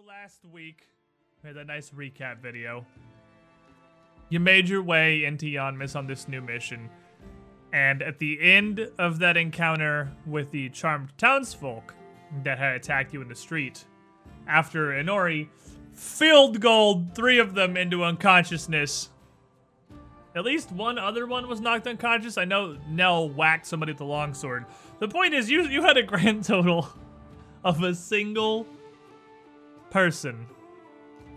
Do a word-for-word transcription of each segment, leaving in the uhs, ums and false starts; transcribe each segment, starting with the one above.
So last week, we had a nice recap video. You made your way into Yanmass on this new mission, and at the end of that encounter with the charmed townsfolk that had attacked you in the street, after Inori field gold three of them into unconsciousness. At least one other one was knocked unconscious. I know Nell whacked somebody with the longsword. The point is, you, you had a grand total of a single person,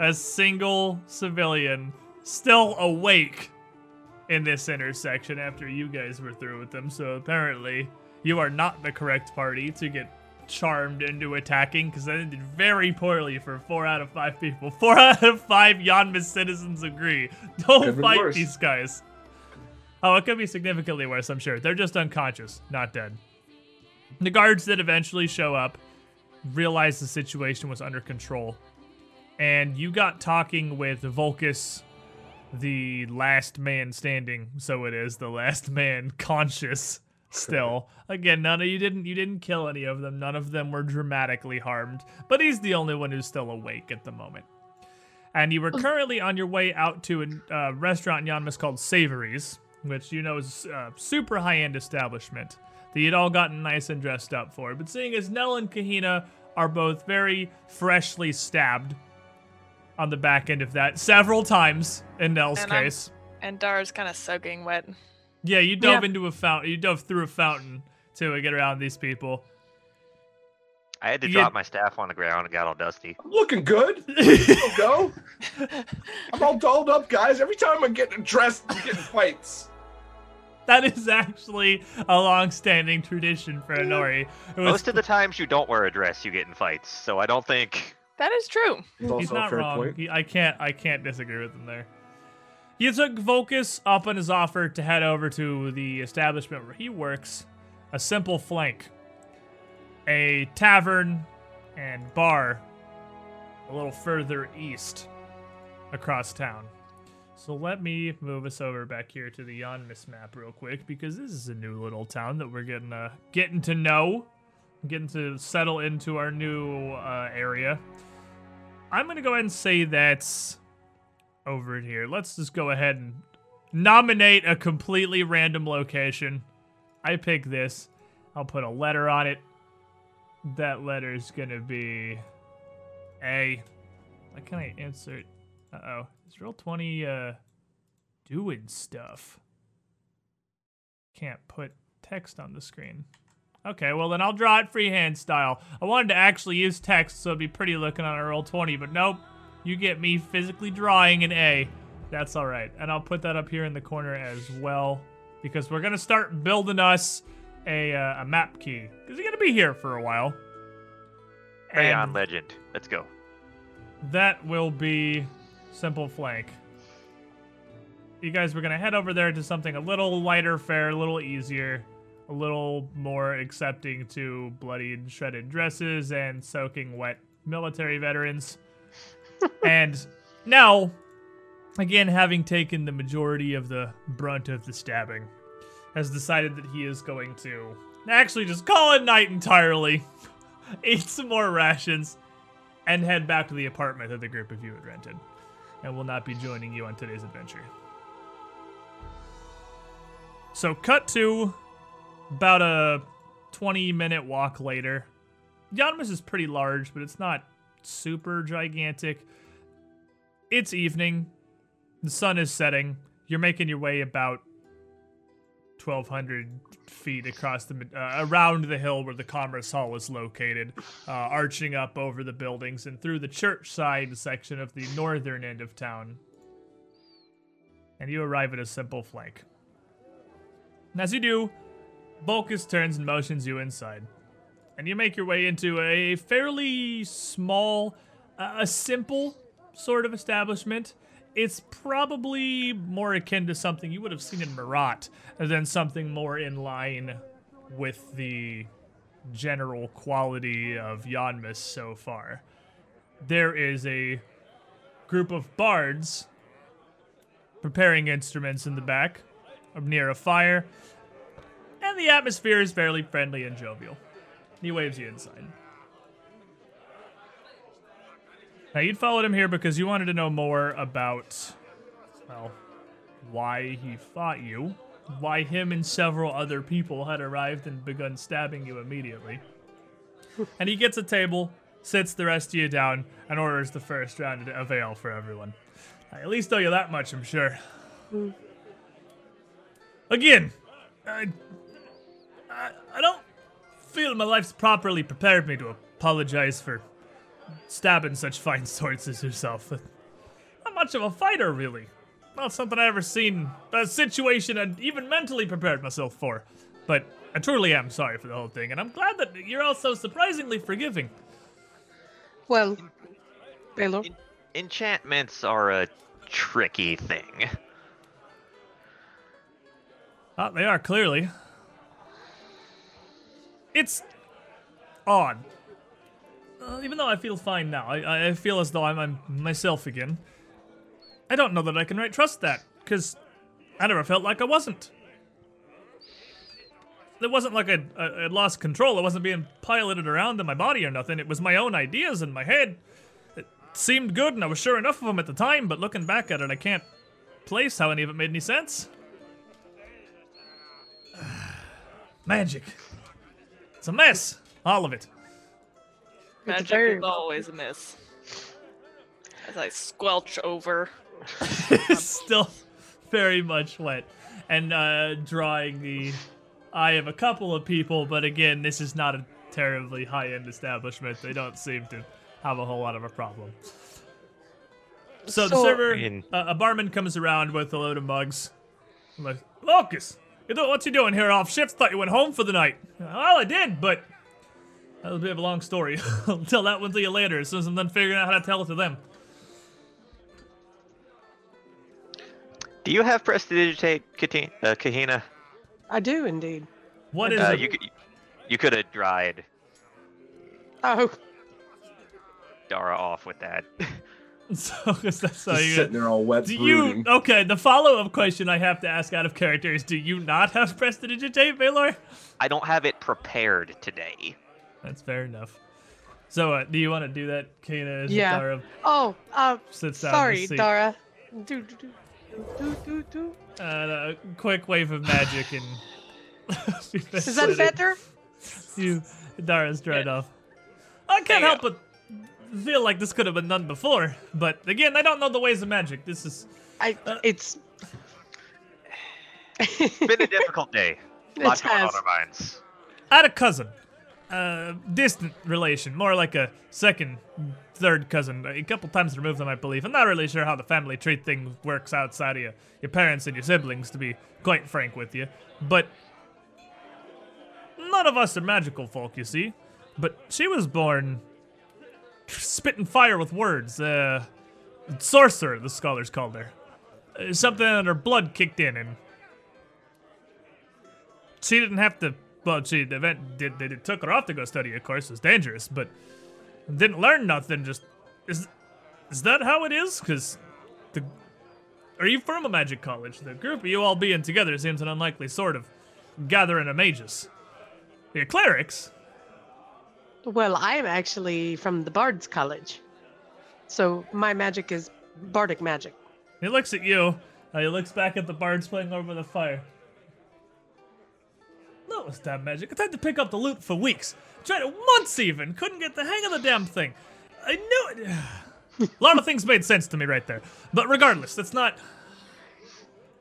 a single civilian, still awake in this intersection after you guys were through with them. So apparently you are not the correct party to get charmed into attacking, because that ended very poorly for four out of five people. Four out of five Yanmass citizens agree. Don't Even fight worse. These guys. Oh, it could be significantly worse, I'm sure. They're just unconscious, not dead. The guards that eventually show up realized the situation was under control, and you got talking with Volkus, the last man standing. So it is the last man conscious. Still, again, none of you didn't you didn't kill any of them. None of them were dramatically harmed, but he's the only one who's still awake at the moment. And you were currently on your way out to a uh, restaurant in Yanmass called Savories, which you know is a super high-end establishment that you'd all gotten nice and dressed up for. But seeing as Nell and Kahina are both very freshly stabbed on the back end of that several times in Nell's and case, I'm, and Dara's kind of soaking wet. Yeah, you dove yeah. into a fountain. You dove through a fountain to get around these people. I had to you drop had... my staff on the ground. It got all dusty. I'm looking good. I'll go. I'm all dolled up, guys. Every time I'm getting dressed, I'm getting fights. That is actually a long-standing tradition for Inori. Was... Most of the times you don't wear a dress, you get in fights. So I don't think that is true. He's not wrong. He, I can't. I can't disagree with him there. You took Volkus up on his offer to head over to the establishment where he works, a Simple Flank, a tavern and bar a little further east across town. So let me move us over back here to the Yanmass map real quick, because this is a new little town that we're getting, uh, getting to know, getting to settle into our new uh, area. I'm going to go ahead and say that's... over here. Let's just go ahead and nominate a completely random location. I pick this. I'll put a letter on it. That letter's gonna be A. Why can't I insert? Uh-oh. Is roll twenty uh, doing stuff? Can't put text on the screen. Okay, well then I'll draw it freehand style. I wanted to actually use text, so it'd be pretty looking on a roll twenty, but nope. You get me physically drawing an A. That's all right. And I'll put that up here in the corner as well, because we're going to start building us a, uh, a map key, because you're going to be here for a while. Rayon Legend. Let's go. That will be Simple Flank. You guys were going to head over there to something a little lighter fare, a little easier, a little more accepting to bloodied, shredded dresses and soaking wet military veterans. And now, again, having taken the majority of the brunt of the stabbing, has decided that he is going to actually just call it night entirely, eat some more rations, and head back to the apartment that the group of you had rented, and will not be joining you on today's adventure. So cut to about a twenty-minute walk later. Yanmass is pretty large, but it's not super gigantic. It's evening. The sun is setting. You're making your way about twelve hundred feet across the uh, around the hill where the Commerce Hall is located, uh, arching up over the buildings and through the Churchside section of the northern end of town. And you arrive at a Simple Flank. And as you do, Volkus turns and motions you inside. And you make your way into a fairly small, uh, a simple sort of establishment. It's probably more akin to something you would have seen in Murat than something more in line with the general quality of Yanmass so far. There is a group of bards preparing instruments in the back, near a fire, and the atmosphere is fairly friendly and jovial. He waves you inside. Now, you'd followed him here because you wanted to know more about, well, why he fought you, why him and several other people had arrived and begun stabbing you immediately. And he gets a table, sits the rest of you down, and orders the first round of ale for everyone. I at least owe you that much, I'm sure. Mm. Again, I, I, I don't feel my life's properly prepared me to apologize for stabbing such fine sorts as yourself. Not much of a fighter, really. Not something I ever seen, a situation I'd even mentally prepared myself for. But I truly am sorry for the whole thing, and I'm glad that you're also surprisingly forgiving. Well, Belor. En enchantments are a tricky thing. Oh, they are, clearly. It's odd. Uh, even though I feel fine now, I, I feel as though I'm, I'm myself again. I don't know that I can right trust that, because I never felt like I wasn't. It wasn't like I'd, I'd lost control. I wasn't being piloted around in my body or nothing. It was my own ideas in my head. It seemed good, and I was sure enough of them at the time, but looking back at it, I can't place how any of it made any sense. Magic. It's a mess. All of it. Magic is always a mess. As I squelch over. Still very much wet. And uh, drawing the... I have a couple of people, but again, this is not a terribly high-end establishment. They don't seem to have a whole lot of a problem. So, so the server, uh, a barman comes around with a load of mugs. I'm like, Volkus, you know, what you doing here off shift? Thought you went home for the night. Well, I did, but that'll be a long story. I'll tell that one to you later, as soon as I'm done figuring out how to tell it to them. Do you have prestidigitate, uh, Kahina? I do indeed. What is uh, it? You, you could have dried. Oh. Dara off with that. So, that's just how you sitting there all wet. Do brooding. You? Okay. The follow-up question I have to ask out of character is: do you not have prestidigitate, Belor? I don't have it prepared today. That's fair enough. So, uh, do you want to do that, Kana? Yeah. Dara oh, uh, sits sorry, down Dara. Do do do. Do, do, do. Uh, a quick wave of magic and... Is that better? You, Dara's dried yeah. off. I can't help but feel like this could have been done before, but again, I don't know the ways of magic. This is... I, uh, it's... It's been a difficult day. Lots going on our minds. I had a cousin. Uh, distant relation. More like a second... third cousin, a couple times removed them, I believe. I'm not really sure how the family tree thing works outside of you, your parents and your siblings, to be quite frank with you. But none of us are magical folk, you see. But she was born spitting fire with words. Uh, sorcerer, the scholars called her. Uh, something in her blood kicked in, and she didn't have to. Well, she the event did. They took her off to go study. Of course, it was dangerous, but. Didn't learn nothing, just... Is is that how it is? Because... Are you from a magic college? The group of you all being together seems an unlikely sort of gathering of mages. You're clerics. Well, I'm actually from the Bard's College. So my magic is bardic magic. He looks at you. Uh, he looks back at the bards playing over the fire. No, it's that magic. I tried to pick up the loot for weeks. Tried it once even. Couldn't get the hang of the damn thing. I knew it. A lot of things made sense to me right there. But regardless, that's not...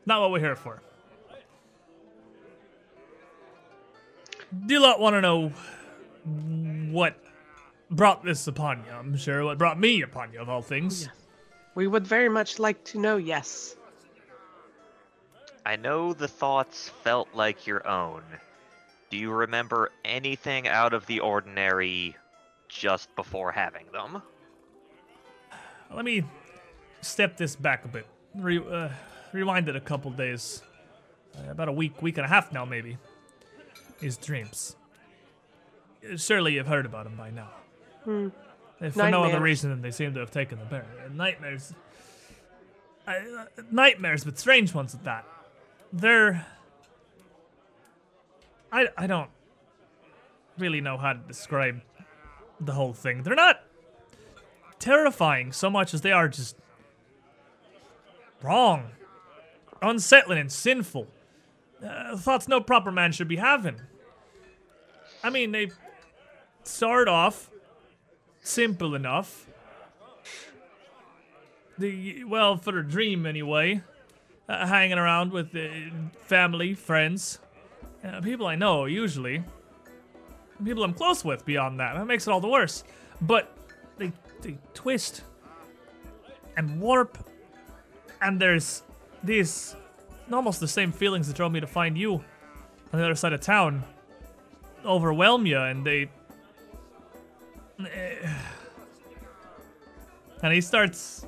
Not what we're here for. Do you lot want to know what brought this upon you? I'm sure what brought me upon you, of all things. Yes. We would very much like to know, yes. I know the thoughts felt like your own. Do you remember anything out of the ordinary just before having them? Let me step this back a bit. Re uh, rewind it a couple days. Uh, about a week, week and a half now, maybe. His dreams. Surely you've heard about them by now. Hmm. If for no other reason than they seem to have taken the bear. Uh, nightmares. Uh, uh, nightmares, but strange ones at that. They're... I, I don't really know how to describe the whole thing. They're not terrifying so much as they are just wrong, unsettling, and sinful. Uh, thoughts no proper man should be having. I mean, they start off simple enough. The, well, for a dream anyway. Uh, hanging around with uh, family, friends, uh, people I know usually. People I'm close with beyond that. That makes it all the worse. But they, they twist and warp. And there's these almost the same feelings that drove me to find you on the other side of town overwhelm you, and they... And he starts...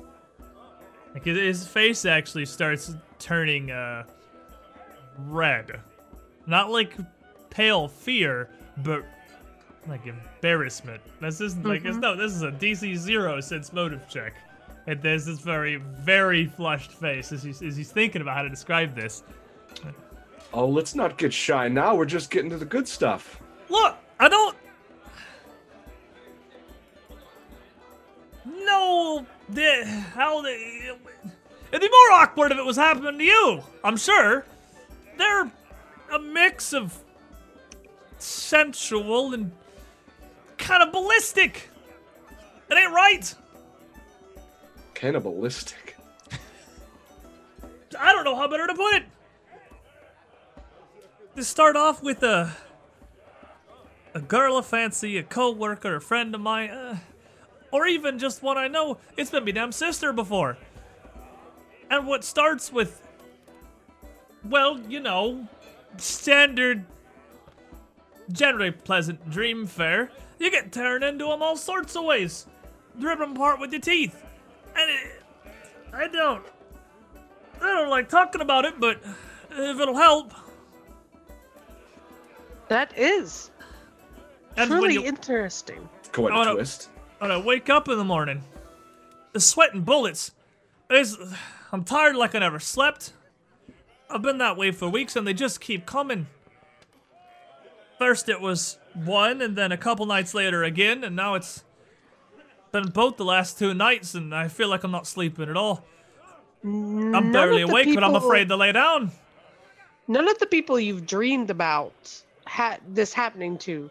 Like his face actually starts turning uh, red. Not like pale fear, but like embarrassment. This is mm-hmm. like it's, no, this is a D C zero sense motive check. And there's this very, very flushed face as he's, as he's thinking about how to describe this. Oh, let's not get shy now. We're just getting to the good stuff. Look, I don't... No, the, how the... It'd be more awkward if it was happening to you, I'm sure. They're a mix of sensual and cannibalistic. It ain't right. Cannibalistic. I don't know how better to put it. To start off with a a girl of fancy, a co-worker, a friend of mine, uh, or even just one I know. It's been me damn sister before. And what starts with, well, you know, standard, generally pleasant dream fare, you get turned into them all sorts of ways. Rip them apart with your teeth. And it, I don't, I don't like talking about it, but if it'll help. That is and truly you, interesting. Quite a twist. When I wake up in the morning, the sweating bullets. It's, I'm tired like I never slept. I've been that way for weeks, and they just keep coming. First it was one, and then a couple nights later again, and now it's been both the last two nights, and I feel like I'm not sleeping at all. None I'm barely awake, people, but I'm afraid to lay down. None of the people you've dreamed about ha this happening to,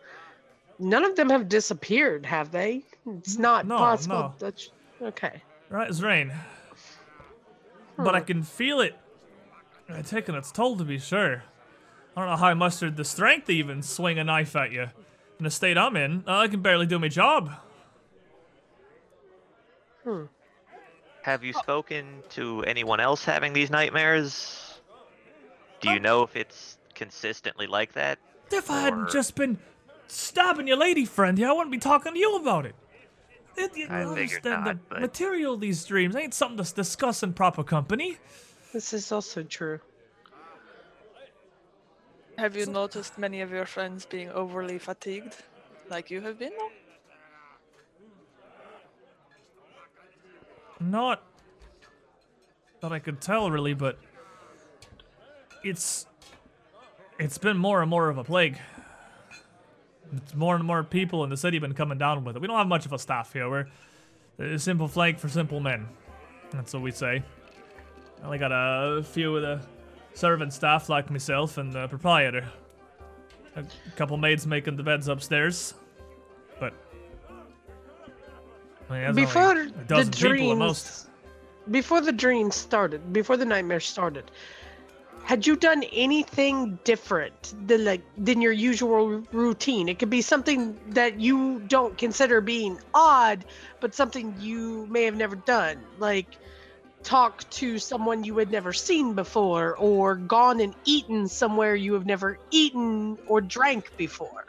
none of them have disappeared, have they? It's not no, possible. No. That's, okay. Right as rain. Hmm. But I can feel it. It's taken its toll, to be sure. I don't know how I mustered the strength to even swing a knife at you. In the state I'm in, I can barely do my job. Hmm. Have you spoken to anyone else having these nightmares? Do you know if it's consistently like that? If or... I hadn't just been stabbing your lady friend here, I wouldn't be talking to you about it. it you I figured not, the but... material of these dreams ain't something to discuss in proper company. This is also true. Have you so... noticed many of your friends being overly fatigued, like you have been? Not that I could tell, really, but it's it's been more and more of a plague. It's more and more people in the city have been coming down with it. We don't have much of a staff here. We're a simple flank for simple men. That's what we say. I only got a few of the servant staff like myself and the proprietor. A couple maids making the beds upstairs. I mean, before the dreams, most. before the dreams started, before the nightmare started, had you done anything different than like than your usual routine? It could be something that you don't consider being odd, but something you may have never done, like talk to someone you had never seen before, or gone and eaten somewhere you have never eaten or drank before.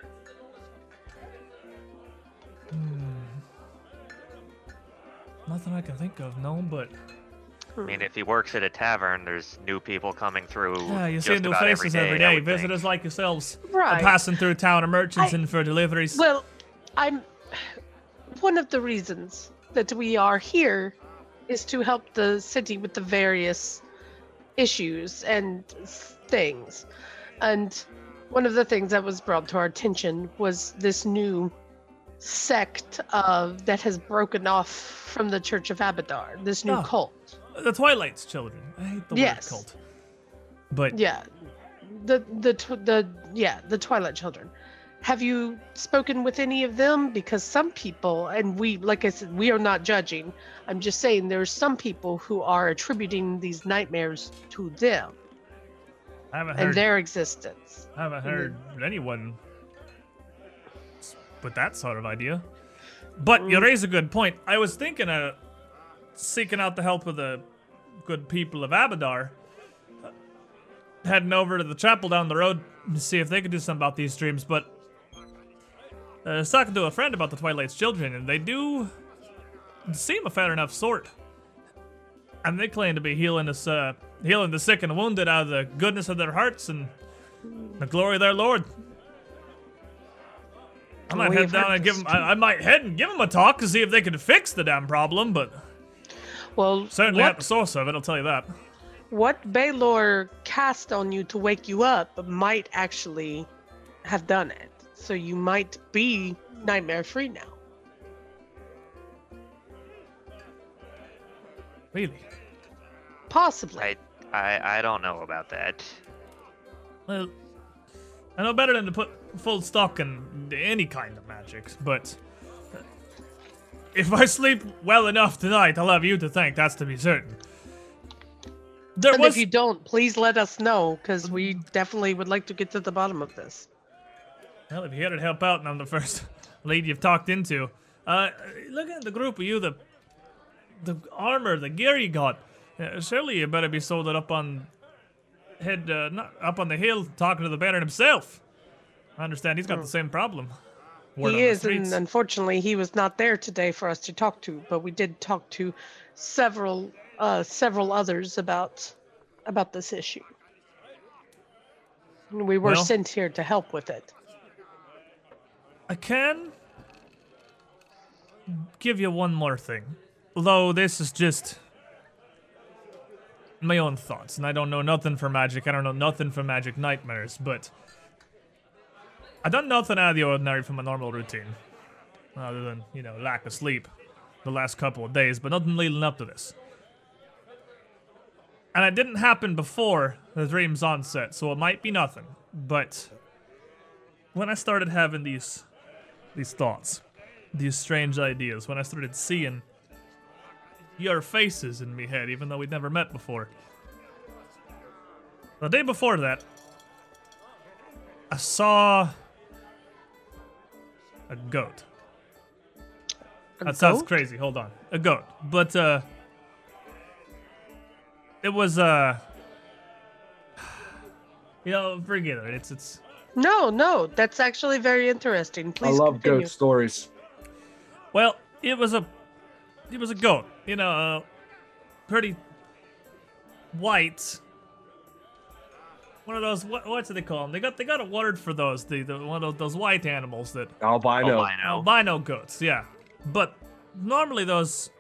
Hmm. Nothing I can think of, no, but... I mean, if he works at a tavern, there's new people coming through yeah, you just see new about faces every day. Every day. Visitors think. Like yourselves right. are passing through town and merchants I, in for deliveries. Well, I'm... One of the reasons that we are here is to help the city with the various issues and things. And one of the things that was brought to our attention was this new sect of that has broken off from the Church of Abadar, this new oh, cult. The Twilight's Children. I hate the yes. word cult. But yeah, the the the yeah, the Twilight Children. Have you spoken with any of them? Because some people, and we, like I said, we are not judging. I'm just saying there's some people who are attributing these nightmares to them. I haven't heard, and their existence. I haven't heard mm-hmm. anyone with that sort of idea. But mm. you raise a good point. I was thinking of seeking out the help of the good people of Abadar, uh, heading over to the chapel down the road to see if they could do something about these dreams, but Uh, I was talking to a friend about the Twilight's Children, and they do seem a fair enough sort. And they claim to be healing us, uh, healing the sick and wounded out of the goodness of their hearts and the glory of their Lord. I might We've head down and give them. I, I might head and give them a talk to see if they can fix the damn problem. But well, certainly what, at the source of it, I'll tell you that. What Belor cast on you to wake you up might actually have done it. So you might be nightmare-free now. Really? Possibly. I, I I don't know about that. Well, I know better than to put full stock in any kind of magic, but if I sleep well enough tonight, I'll have you to thank. That's to be certain. There and was... if you don't, please let us know, because we definitely would like to get to the bottom of this. Well, if you're here to help out, and I'm the first lady you've talked into. Uh, look at the group of you, the the armor, the gear you got. Uh, surely you better be soldered up on head, uh, not up on the hill, talking to the Baron himself. I understand he's got the same problem. Word he is, and unfortunately, he was not there today for us to talk to. But we did talk to several uh, several others about about this issue. We were well, sent here to help with it. I can give you one more thing, although this is just my own thoughts, and I don't know nothing for magic. I don't know nothing for magic nightmares, but I done nothing out of the ordinary from a normal routine, other than, you know, lack of sleep the last couple of days, but nothing leading up to this. And it didn't happen before the dream's onset, so it might be nothing, but when I started having these these thoughts, these strange ideas, when I started seeing your faces in me head, even though we'd never met before. The day before that, I saw a goat. A that goat? Sounds crazy, hold on. A goat. But uh it was uh you know, forget it. It's it's No, no, that's actually very interesting. Please I love continue. Goat stories. Well, it was a, it was a goat, you know, uh, pretty white. One of those, what, what do they call them? They got, they got a word for those. The, the one of those white animals that albino, albino, albino goats. Yeah, but normally those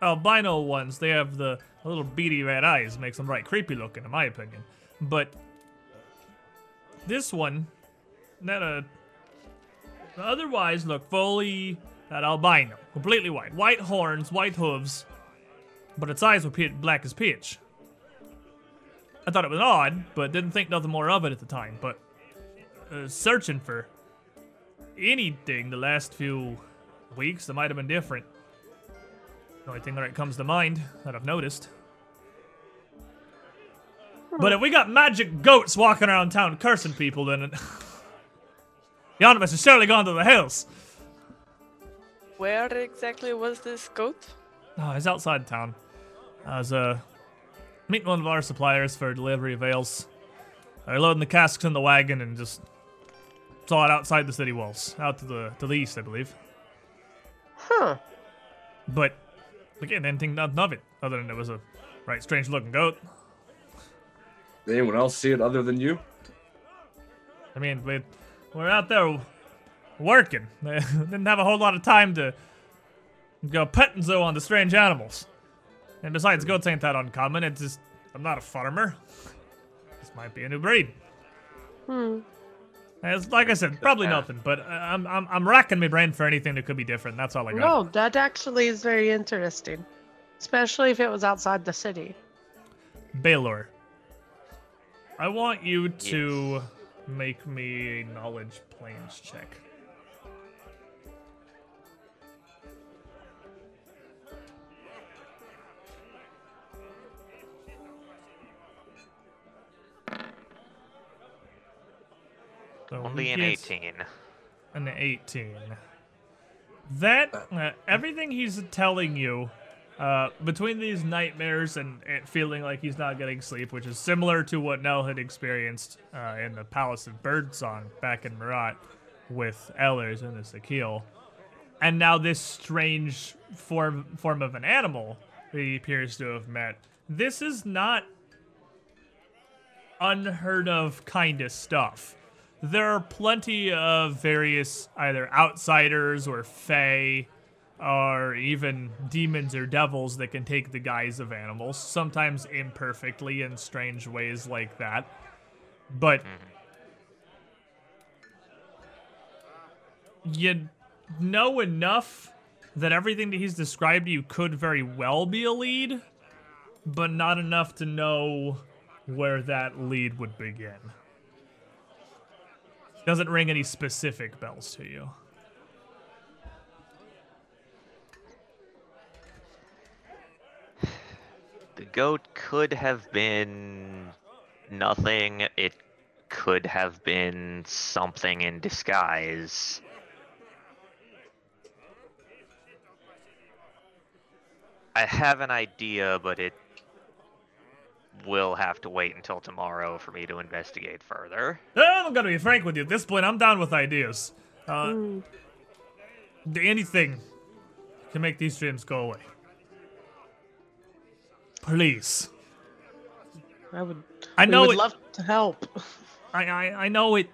albino ones, they have the little beady red eyes, makes them right creepy looking, in my opinion, but. This one, that uh, otherwise look fully that albino, completely white, white horns, white hooves, but its eyes were black as pitch. I thought it was odd, but didn't think nothing more of it at the time. But uh, searching for anything the last few weeks that might have been different. The only thing that comes to mind that I've noticed. But if we got magic goats walking around town cursing people, then Yanmass has surely gone to the hills. Where exactly was this goat? Oh, it's outside town. I was uh, meeting one of our suppliers for delivery of ales. I was loading the casks in the wagon and just saw it outside the city walls, out to the to the east, I believe. Huh. But again, didn't think nothing of it, other than it was a right strange-looking goat. Did anyone else see it other than you? I mean, we, we're out there working. Didn't have a whole lot of time to go petting zoo on the strange animals. And besides, goats ain't that uncommon. It's just, I'm not a farmer. This might be a new breed. Hmm. It's, like I said, probably nothing, but I'm, I'm I'm racking my brain for anything that could be different. That's all I got. No, that actually is very interesting, especially if it was outside the city. Belor, I want you to yes. make me a knowledge planes check. So only an eighteen. An eighteen. That, uh, everything he's telling you, uh, between these nightmares and it feeling like he's not getting sleep, which is similar to what Nell had experienced uh, in the Palace of Birdsong back in Murat with Ellers and the Sakil, and now this strange form, form of an animal that he appears to have met, this is not unheard of kind of stuff. There are plenty of various either outsiders or fae or even demons or devils that can take the guise of animals, sometimes imperfectly in strange ways like that. But you know enough that everything that he's described to you could very well be a lead, but not enough to know where that lead would begin. Doesn't ring any specific bells to you. The goat could have been nothing. It could have been something in disguise. I have an idea, but it will have to wait until tomorrow for me to investigate further. I'm gonna be frank with you. At this point, I'm down with ideas. Uh, anything to make these dreams go away. Please. I would. I know. Would it, love to help. I I, I know it.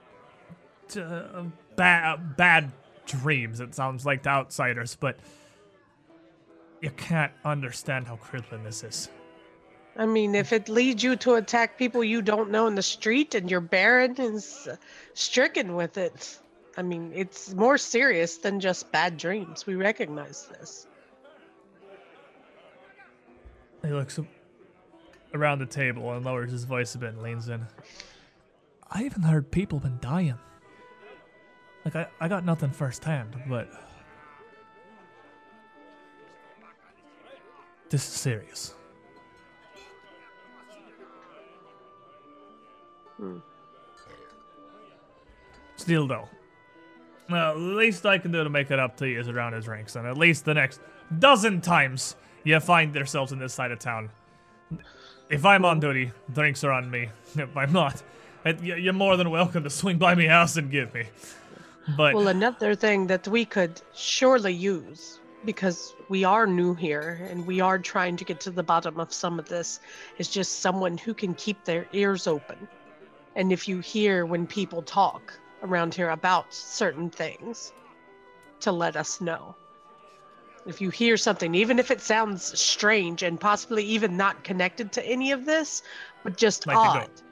Uh, bad bad dreams. It sounds like to outsiders, but you can't understand how crippling this is. I mean, if it leads you to attack people you don't know in the street and your Baron is stricken with it, I mean, it's more serious than just bad dreams. We recognize this. He looks around the table and lowers his voice a bit and leans in. I even heard people been dying. Like, I, I got nothing firsthand, but this is serious. Still though, well, the least I can do to make it up to you is around his ranks, and at least the next dozen times you find yourselves in this side of town. If I'm on duty, drinks are on me. If I'm not, you're more than welcome to swing by my house and give me. But well, another thing that we could surely use, because we are new here and we are trying to get to the bottom of some of this, is just someone who can keep their ears open. And if you hear when people talk around here about certain things, to let us know. If you hear something, even if it sounds strange and possibly even not connected to any of this, but just like odd. The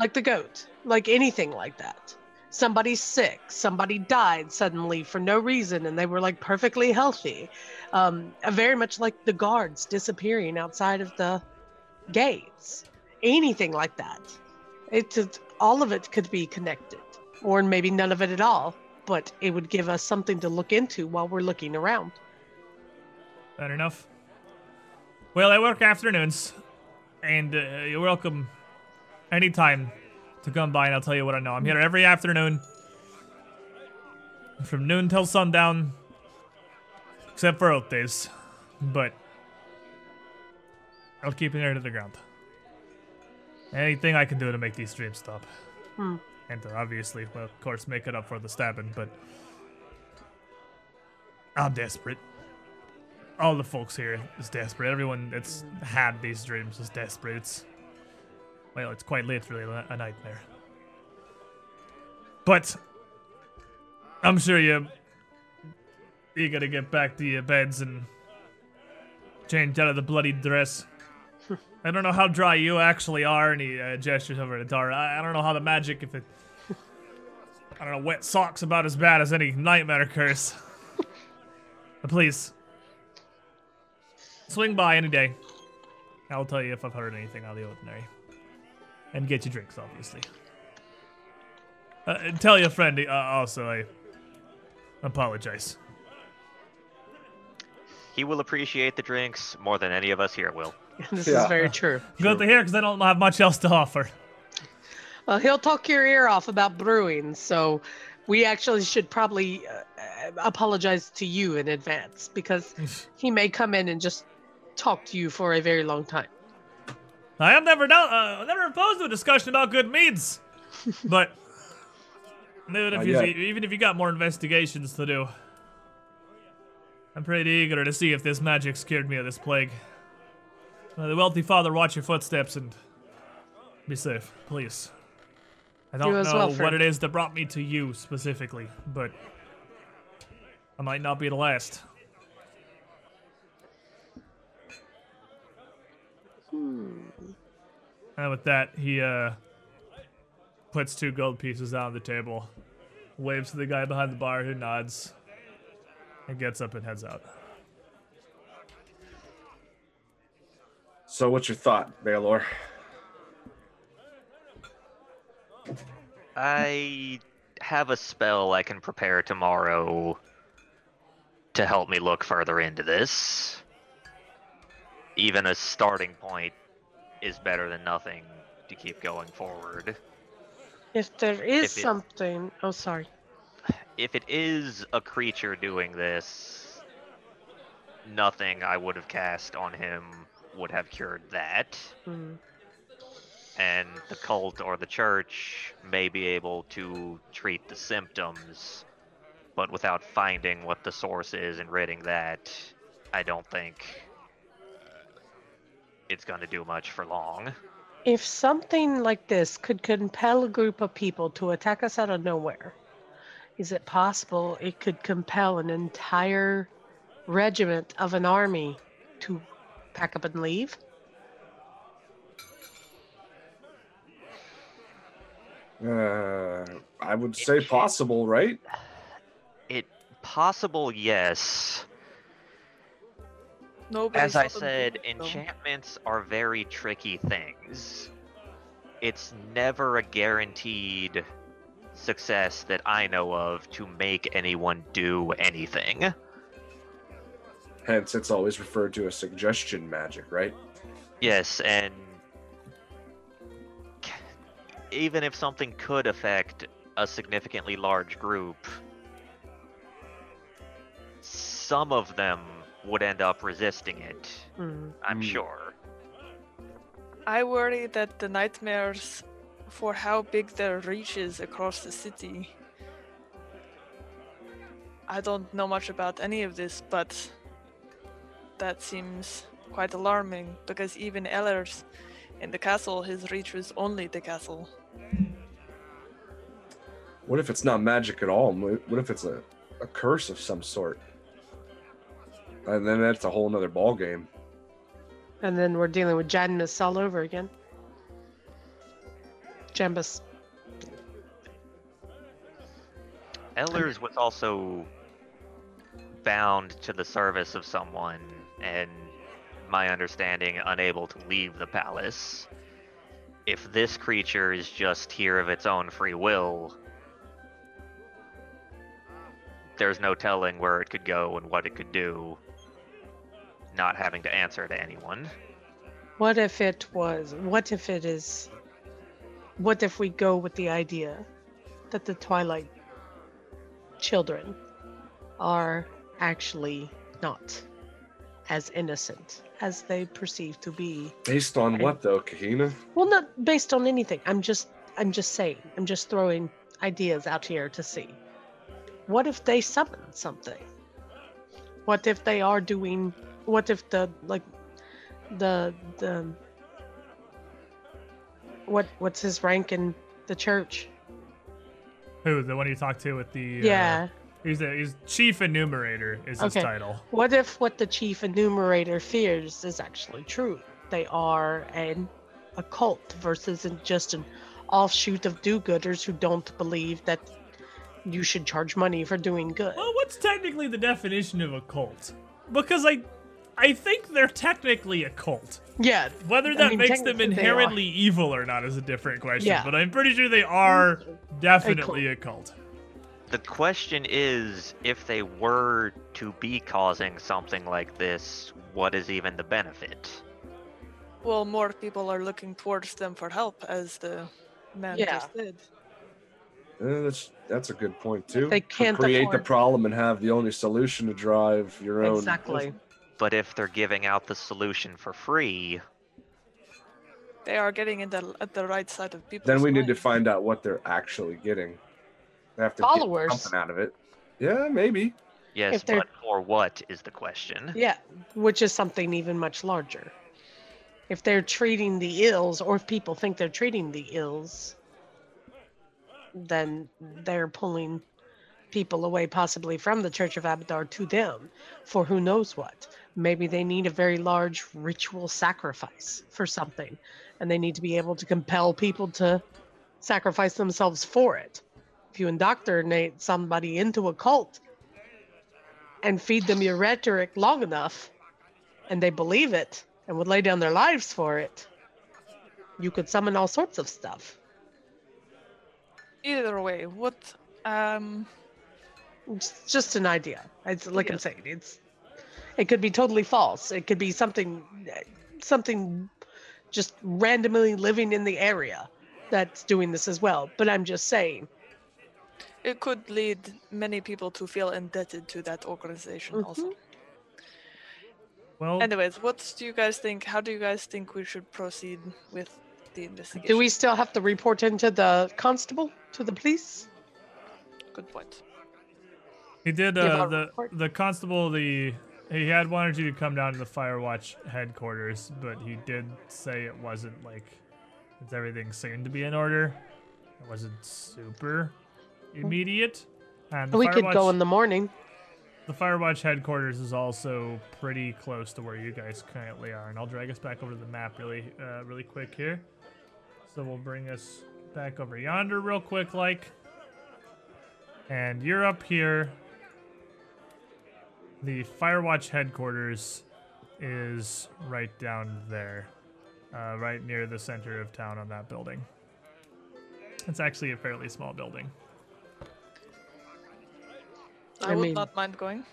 like the goat. Like anything like that. Somebody's sick. Somebody died suddenly for no reason and they were like perfectly healthy. Um, very much like the guards disappearing outside of the gates. Anything like that. It, it, all of it could be connected, or maybe none of it at all, but it would give us something to look into while we're looking around. Fair enough. Well, I work afternoons, and uh, you're welcome anytime to come by, and I'll tell you what I know. I'm here every afternoon, from noon till sundown, except for oath days, but I'll keep an ear to the ground. Anything I can do to make these dreams stop. Hmm. And to obviously, well, of course, make it up for the stabbing, but I'm desperate. All the folks here is desperate. Everyone that's had these dreams is desperate. It's, well, it's quite literally a nightmare. But I'm sure you, you gotta get back to your beds and change out of the bloody dress. I don't know how dry you actually are, and he uh, gestures over to Dara. I, I don't know how the magic, if it I don't know, wet socks about as bad as any nightmare curse. But please, swing by any day. I'll tell you if I've heard anything out of the ordinary. And get your drinks, obviously. Uh, and tell your friend, uh, also, I apologize. He will appreciate the drinks more than any of us here will. This yeah. is very true. Good to hear, because I don't have much else to offer. Well, he'll talk your ear off about brewing, so we actually should probably uh, apologize to you in advance, because he may come in and just talk to you for a very long time. I am never down, uh, never opposed to a discussion about good meads, but even if, you, even if you got more investigations to do, I'm pretty eager to see if this magic's cured me of this plague. Uh, the wealthy father, watch your footsteps and be safe, please. I don't know well, what it is that brought me to you specifically, but I might not be the last. Hmm. And with that, he uh, puts two gold pieces out on the table, waves to the guy behind the bar who nods, and gets up and heads out. So what's your thought, Belor? I have a spell I can prepare tomorrow to help me look further into this. Even a starting point is better than nothing to keep going forward. If there is if it, something... Oh, sorry. If it is a creature doing this, nothing I would have cast on him would have cured that. Mm. And the cult or the church may be able to treat the symptoms, but without finding what the source is and ridding that, I don't think it's going to do much for long. If something like this could compel a group of people to attack us out of nowhere, is it possible it could compel an entire regiment of an army to pack up and leave? Uh, I would say it, possible, right? It possible, yes. Nobody As I said, them. enchantments are very tricky things. It's never a guaranteed success that I know of to make anyone do anything. Hence, it's always referred to as suggestion magic, right? Yes, and even if something could affect a significantly large group, some of them would end up resisting it, mm. I'm sure. I worry that the nightmares for how big their reach is across the city. I don't know much about any of this, but that seems quite alarming, because even Ellers in the castle, his reach was only the castle. What if it's not magic at all? What if it's a, a curse of some sort? And then that's a whole nother ball game. And then we're dealing with Yanmass all over again. Yanmass. Ellers was also bound to the service of someone, and my understanding, unable to leave the palace. If this creature is just here of its own free will, there's no telling where it could go and what it could do, not having to answer to anyone. What if it was, what if it is, what if we go with the idea that the Twilight children are actually not as innocent as they perceive to be? Based on and, what though, Kahina? Well, not based on anything. I'm just, I'm just saying, I'm just throwing ideas out here to see. What if they summon something? What if they are doing, what if the, like, the, the, what, what's his rank in the church? Who, the one you talked to with the, yeah. Uh, he's, a, he's chief enumerator is his okay. title. What if what the chief enumerator fears is actually true? They are an a cult versus just an offshoot of do-gooders who don't believe that you should charge money for doing good. Well, what's technically the definition of a cult? Because I I think they're technically a cult. Yeah. Whether that I mean, makes them inherently evil or not is a different question, yeah. but I'm pretty sure they are definitely a cult. a cult. The question is, if they were to be causing something like this, what is even the benefit? Well, more people are looking towards them for help, as the man yeah. just did. Yeah, that's that's a good point too. They can't to create the problem and have the only solution to drive your own. Exactly. But if they're giving out the solution for free, they are getting in the at the right side of people. Then we need to find out what they're actually getting. They have to Followers. get something out of it. Yeah, maybe. Yes, but for what is the question? Yeah, which is something even much larger. If they're treating the ills, or if people think they're treating the ills, then they're pulling people away possibly from the Church of Abadar to them for who knows what. Maybe they need a very large ritual sacrifice for something, and they need to be able to compel people to sacrifice themselves for it. If you indoctrinate somebody into a cult and feed them your rhetoric long enough and they believe it and would lay down their lives for it, you could summon all sorts of stuff. Either way, what, um... It's just an idea. It's like yeah. I'm saying, it's, it could be totally false. It could be something, something just randomly living in the area that's doing this as well. But I'm just saying, it could lead many people to feel indebted to that organization mm-hmm. also. Well, anyways, what do you guys think? How do you guys think we should proceed with the investigation? Do we still have to report into the constable, to the police? Good point. He did, uh, the, the constable, the he had wanted you to come down to the Firewatch headquarters, but he did say it wasn't like, it's everything seemed to be in order. It wasn't super immediate. And the we Firewatch, could go in the morning. The Firewatch headquarters is also pretty close to where you guys currently are, and I'll drag us back over to the map really, uh, really quick here. So we'll bring us back over yonder real quick, like, and you're up here. The Firewatch headquarters is right down there, uh, right near the center of town on that building. It's actually a fairly small building. I, I would mean, not mind going.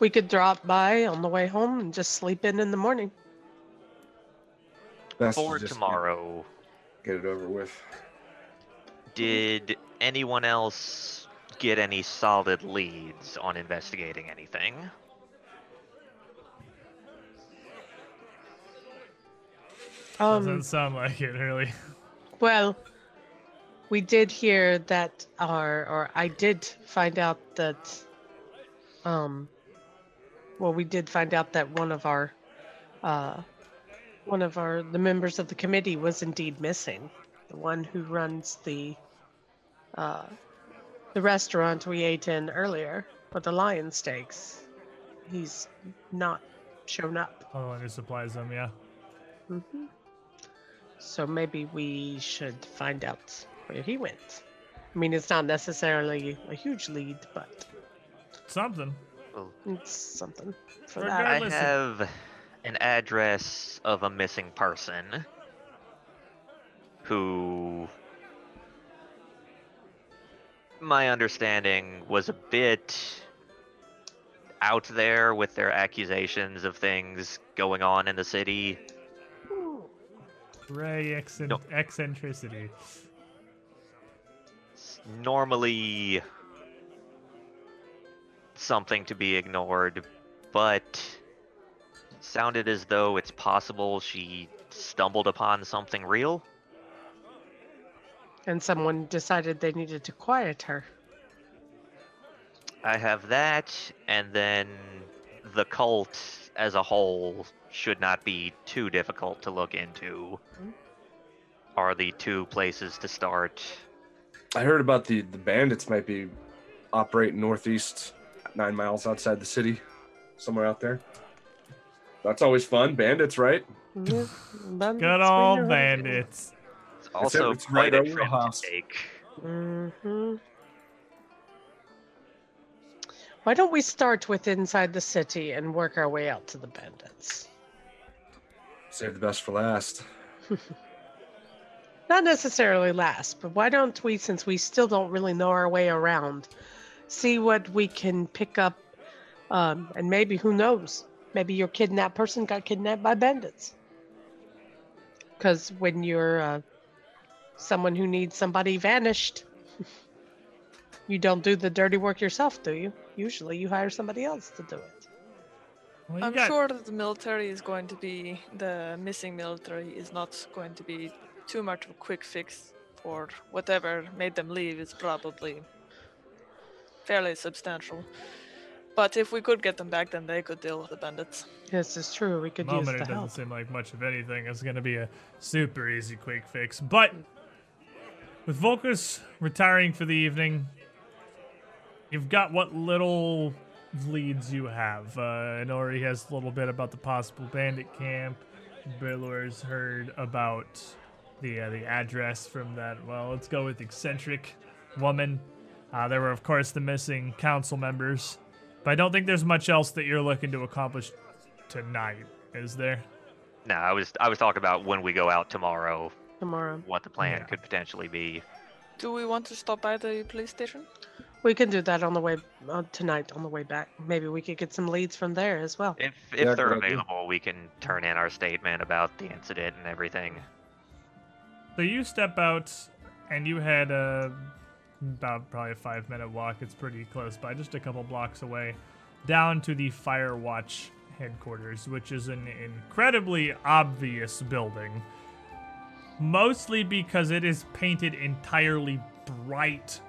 We could drop by on the way home and just sleep in in the morning. Best for to tomorrow. Get it over with. Did anyone else get any solid leads on investigating anything? Um, Doesn't sound like it, really. Well, we did hear that our, or I did find out that, um, well, we did find out that one of our, uh, one of our, the members of the committee was indeed missing. The one who runs the, uh, the restaurant we ate in earlier, with the lion steaks. He's not shown up. Oh, and he supplies them, yeah. Mm-hmm. So maybe we should find out where he went. I mean, it's not necessarily a huge lead, but something. It's something. For that. I have an address of a missing person who, my understanding, was a bit out there with their accusations of things going on in the city. Ooh. Ray eccent- no. eccentricity. Normally something to be ignored, but sounded as though it's possible she stumbled upon something real. And someone decided they needed to quiet her. I have that, and then the cult as a whole should not be too difficult to look into. Mm-hmm. Are the two places to start. I heard about the, the bandits might be operating northeast, nine miles outside the city, somewhere out there. That's always fun. Bandits, right? Yeah, bandits, good old bandits. It's also it's quite right a trip to take. Mm-hmm. Why don't we start with inside the city and work our way out to the bandits? Save the best for last. Not necessarily last, but why don't we, since we still don't really know our way around, see what we can pick up, um, and maybe, who knows, maybe your kidnapped person got kidnapped by bandits. Because when you're uh, someone who needs somebody vanished, you don't do the dirty work yourself, do you? Usually you hire somebody else to do it. Well, I'm got... sure that the military is going to be, the missing military is not going to be too much of a quick fix, or whatever made them leave is probably fairly substantial. But if we could get them back, then they could deal with the bandits. Yes, it's true. We could use the help. It doesn't seem like much of anything is going to be a super easy quick fix. But with Volkus retiring for the evening, you've got what little leads you have. Uh, Inori has a little bit about the possible bandit camp. Belor's heard about the uh, the address from that, well, let's go with eccentric woman. Uh, there were, of course, the missing council members. But I don't think there's much else that you're looking to accomplish tonight, is there? No, I was I was talking about when we go out tomorrow. Tomorrow. What the plan yeah. could potentially be. Do we want to stop by the police station? We can do that on the way uh, tonight. On the way back, maybe we could get some leads from there as well. If if yeah, they're available, do. we can turn in our statement about the incident and everything. So you step out, and you had a. About probably a five minute walk. It's pretty close by, just a couple blocks away, down to the Firewatch Headquarters, which is an incredibly obvious building, mostly because it is painted entirely bright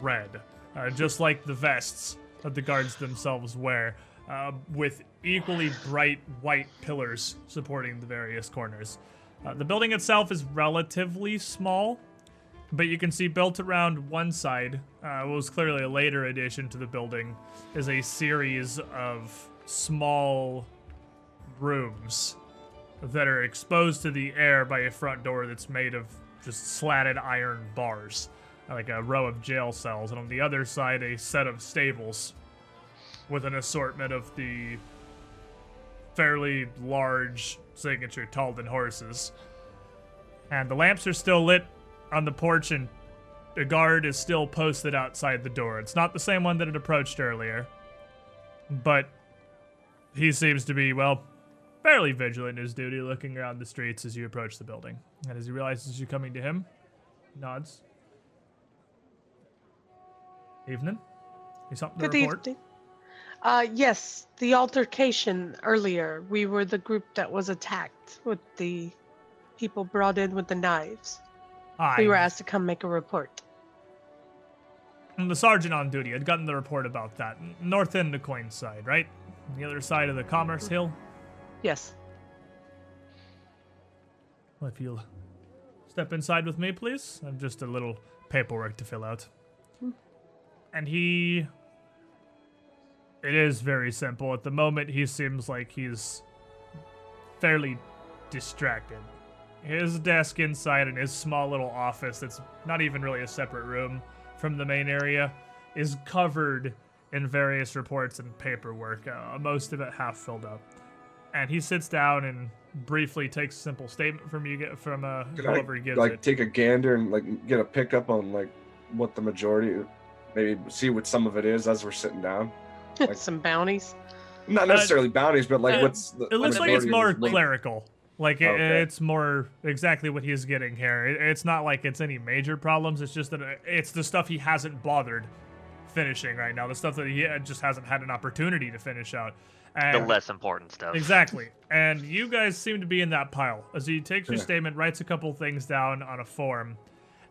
red, uh, just like the vests that the guards themselves wear, uh, with equally bright white pillars supporting the various corners. Uh, the building itself is relatively small, but you can see built around one side, uh, what was clearly a later addition to the building, is a series of small rooms that are exposed to the air by a front door that's made of just slatted iron bars, like a row of jail cells. And on the other side, a set of stables with an assortment of the fairly large signature Taldor horses. And the lamps are still lit on the porch, and a guard is still posted outside the door. It's not the same one that had approached earlier, but he seems to be, well, fairly vigilant in his duty, looking around the streets as you approach the building. And as he realizes you're coming to him, nods. Evening. You something to Good report? Evening. Uh, yes, the altercation earlier. We were the group that was attacked with the people brought in with the knives. We were asked to come make a report. And the sergeant on duty had gotten the report about that. North end of Coinside, right? The other side of the Commerce Hill? Yes. Well, if you'll step inside with me, please. I have just a little paperwork to fill out. Hmm. And he... It is very simple. At the moment, he seems like he's fairly distracted. His desk inside and his small little office that's not even really a separate room from the main area is covered in various reports and paperwork, uh, most of it half filled up. And he sits down and briefly takes a simple statement from you from uh, whoever I, gives like, it. Like, take a gander and like get a pickup on like what the majority, maybe see what some of it is as we're sitting down. Like, some bounties? Not necessarily uh, bounties, but like uh, what's the... It looks like it's more clerical. Like, it, okay. it's more exactly what he's getting here. It, it's not like it's any major problems. It's just that it's the stuff he hasn't bothered finishing right now. The stuff that he just hasn't had an opportunity to finish out. And the less important stuff. Exactly. And you guys seem to be in that pile. So he takes your yeah. statement, writes a couple things down on a form,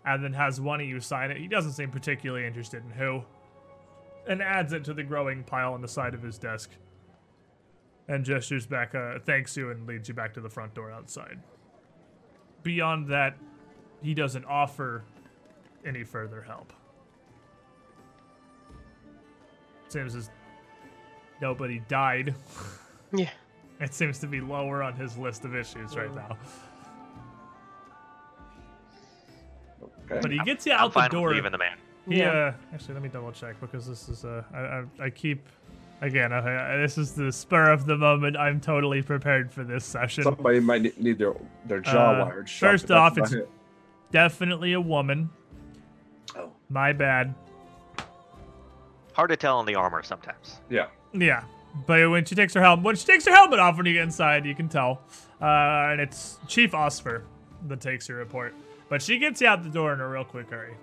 and then has one of you sign it. He doesn't seem particularly interested in who. And adds it to the growing pile on the side of his desk. And gestures back, uh, thanks you, and leads you back to the front door outside. Beyond that, he doesn't offer any further help. Seems as nobody died. Yeah. It seems to be lower on his list of issues right now. Okay. But he gets you I'm, out I'm the door. Even the man. He, yeah. Uh, actually, let me double check because this is uh, I, I I keep again. I, I, this is the spur of the moment. I'm totally prepared for this session. Somebody might need their their jaw uh, wired shut. First off, it's it. definitely a woman. Oh, my bad. Hard to tell on the armor sometimes. Yeah. Yeah, but when she takes her helmet, when she takes her helmet off when you get inside, you can tell. Uh, and it's Chief Osfer that takes your report, but she gets you out the door in a real quick hurry.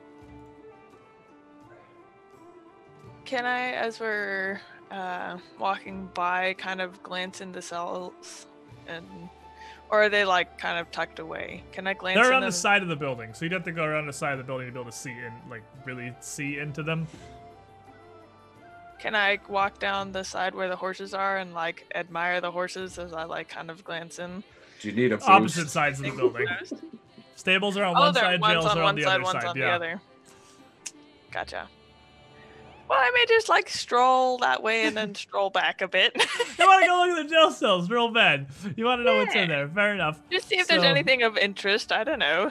Can I, as we're uh, walking by, kind of glance in the cells, and or are they like kind of tucked away? Can I glance? They're in on them? The side of the building, so you'd have to go around the side of the building to be able to see and like really see into them. Can I walk down the side where the horses are and like admire the horses as I like kind of glance in? Do you need a opposite boost? Sides of the building? Stables are on oh, one side, jails on are on the side, other one's side. On yeah. the other. Gotcha. Well, I may just, like, stroll that way and then stroll back a bit. You want to go look at the jail cells real bad. You want to know yeah. what's in there. Fair enough. Just see if so, there's anything of interest. I don't know.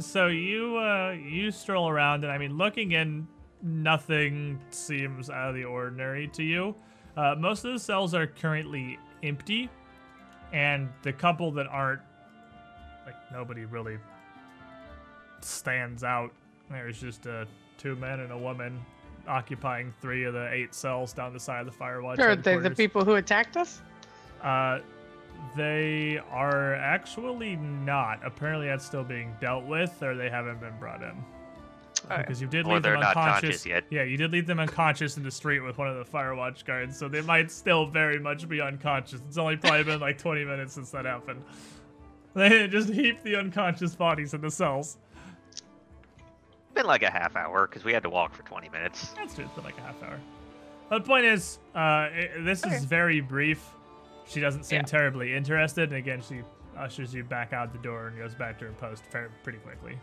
So you, uh, you stroll around, and, I mean, looking in, nothing seems out of the ordinary to you. Uh, most of the cells are currently empty, and the couple that aren't, like, nobody really stands out. There's just a... two men and a woman occupying three of the eight cells down the side of the Firewatch Headquarters. Are they the people who attacked us? Uh, they are actually not. Apparently that's still being dealt with, or they haven't been brought in. Right. Because you did or leave them unconscious. Yet. Yeah, you did leave them unconscious in the street with one of the Firewatch guards, so they might still very much be unconscious. It's only probably been like twenty minutes since that happened. They just heaped the unconscious bodies in the cells. Been like a half hour because we had to walk for twenty minutes. That's true, it's been like a half hour. But the point is, uh, it, this okay. is very brief. She doesn't seem yeah. terribly interested, and again, she ushers you back out the door and goes back to her post fair, pretty quickly.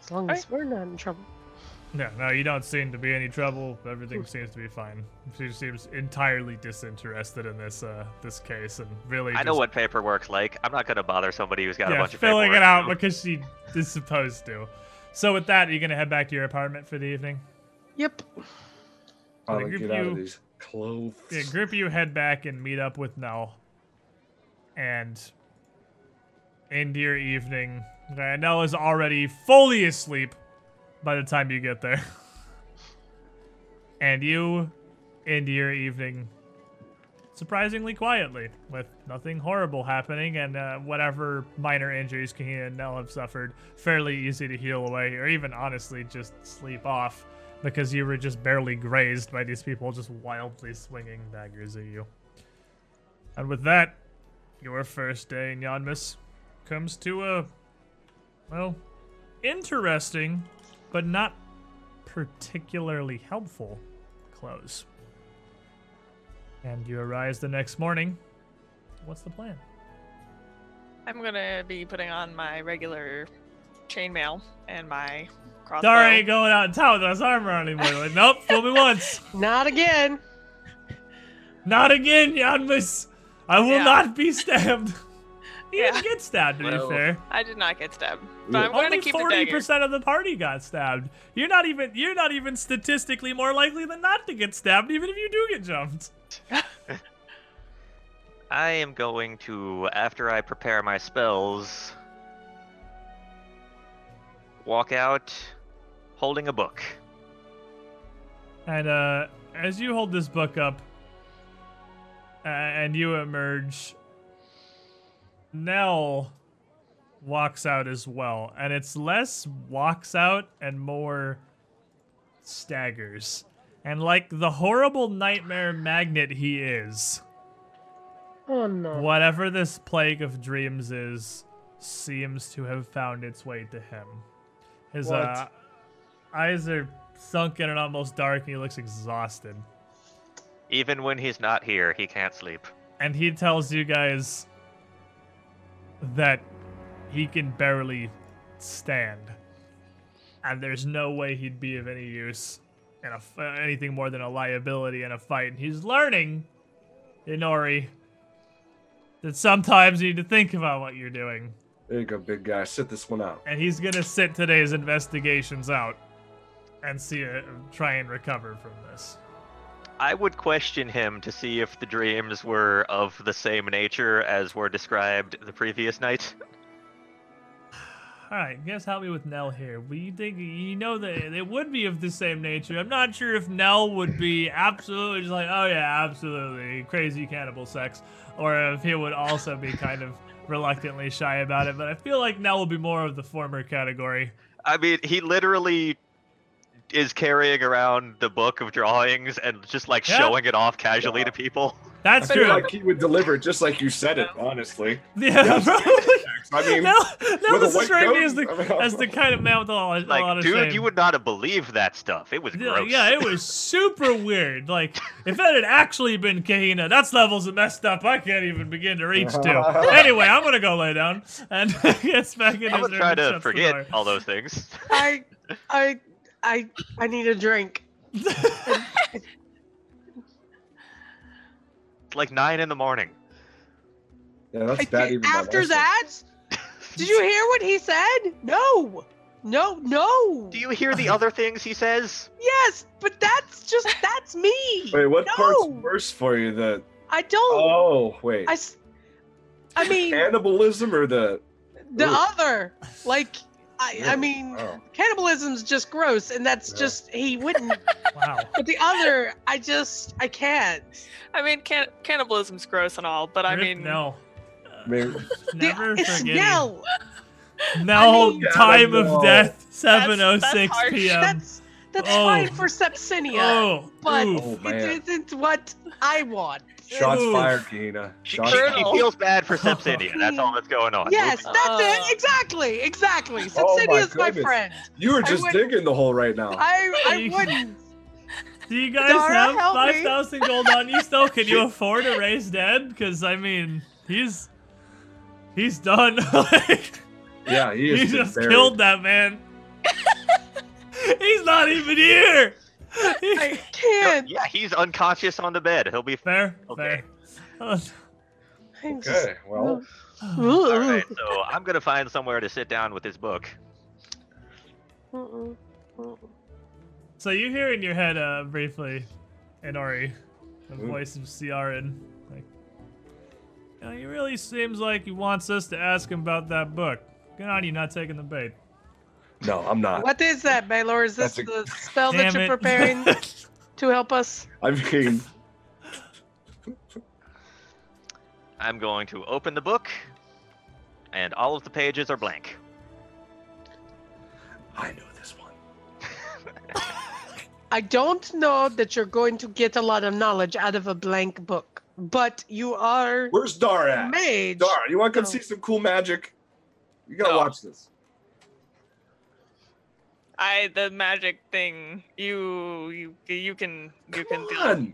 As long as right. we're not in trouble. No, no, you don't seem to be any trouble. Everything Ooh. seems to be fine. She seems entirely disinterested in this uh, this case, and really. I just... know what paperwork's like. I'm not gonna bother somebody who's got yeah, a bunch of paperwork. filling it out too. Because she is supposed to. So with that, are you gonna head back to your apartment for the evening? Yep. I'll group get you, out of these clothes. Yeah, group you head back and meet up with Nell, and end your evening. Okay, Nell is already fully asleep by the time you get there. And you end your evening surprisingly quietly, with nothing horrible happening, and uh, whatever minor injuries Kahina and Nell have suffered, fairly easy to heal away, or even honestly just sleep off, because you were just barely grazed by these people just wildly swinging daggers at you. And with that, your first day in Yanmass comes to a, well, interesting... but not particularly helpful close. And you arise the next morning. What's the plan? I'm going to be putting on my regular chainmail and my crossbow. Dara ain't going out in town with us armor anymore. Like, nope, fool me once. Not again. Not again, Yanmass. I will yeah. not be stabbed. He yeah. didn't get stabbed, to well, be fair. I did not get stabbed. But yeah. I'm going to keep the dagger. Only forty percent of the party got stabbed. You're not even you're not even statistically more likely than not to get stabbed, even if you do get jumped. I am going to, after I prepare my spells, walk out holding a book. And uh, as you hold this book up uh, and you emerge... Nell walks out as well, and it's less walks out and more staggers. And like the horrible nightmare magnet he is, oh no. whatever this plague of dreams is seems to have found its way to him. His uh, eyes are sunken and almost dark, and he looks exhausted. Even when he's not here, he can't sleep. And he tells you guys... that he can barely stand, and there's no way he'd be of any use in a, anything more than a liability in a fight. And he's learning, Inori, that sometimes you need to think about what you're doing. There you go, big guy. Sit this one out. And he's going to sit today's investigations out and see it, try and recover from this. I would question him to see if the dreams were of the same nature as were described the previous night. All right, guys, help me with Nell here. We think you know that it would be of the same nature. I'm not sure if Nell would be absolutely just like, oh yeah, absolutely crazy cannibal sex, or if he would also be kind of reluctantly shy about it. But I feel like Nell will be more of the former category. I mean, he literally is carrying around the book of drawings and just like yeah. showing it off casually yeah. to people. That's I true. Feel like he would deliver just like you said it, honestly. Yeah, yes. I mean, now, now this is right as the, as the kind of man with a lot, like, a lot of dude, shame. Dude, you would not have believed that stuff. It was yeah, gross. Yeah, it was super weird. Like, if that had actually been Kahina, that's levels of messed up I can't even begin to reach to. Anyway, I'm going to go lay down and get back in. I'm going to try to forget all those things. I, I, I, I need a drink. Like nine in the morning. Yeah, that's bad. Even after that, did you hear what he said? No, no, no. Do you hear the other things he says? Yes, but that's just that's me. Wait, what no. part's worse for you? The I don't. Oh wait. I, I mean cannibalism or the the ooh. Other like. I, I mean, oh. cannibalism's just gross, and that's yeah. just, he wouldn't. Wow. But the other, I just, I can't. I mean, can, cannibalism's gross and all, but I Rip, mean. No. Maybe. Never the, forgetting. No. No I mean, time of death, seven oh six p m That's, that's oh. fine for Sepsinia, oh. but oh, it isn't what I want. Shots Ooh. Fired, Kahina. She, she feels bad for Sepsinia. That's all that's going on. Yes, that's uh, it. Exactly, exactly. Sepsinia's oh my, my friend. You were just digging the hole right now. I, I wouldn't. Do you guys Dara, have five thousand gold on you still? Can you afford to raise Dad? Because, I mean, he's he's done. Yeah, he is. He just buried. Killed that man. He's not even here. I can't. No, yeah, he's unconscious on the bed. He'll be fair. Okay. Fair. Okay. Well. All right. So I'm gonna find somewhere to sit down with this book. So you hear in your head, uh, briefly, Inori, the Ooh. Voice of Ciaran, like, you know, he really seems like he wants us to ask him about that book. Good on you, not taking the bait. No, I'm not. What is that, Belor? Is this a... the spell Damn that you're it. Preparing to help us? I mean... I'm going to open the book, and all of the pages are blank. I know this one. I don't know that you're going to get a lot of knowledge out of a blank book, but you are... Where's Dara? Mage. Dara, you want to come oh. see some cool magic? You gotta oh. watch this. I the magic thing you you you can you Come can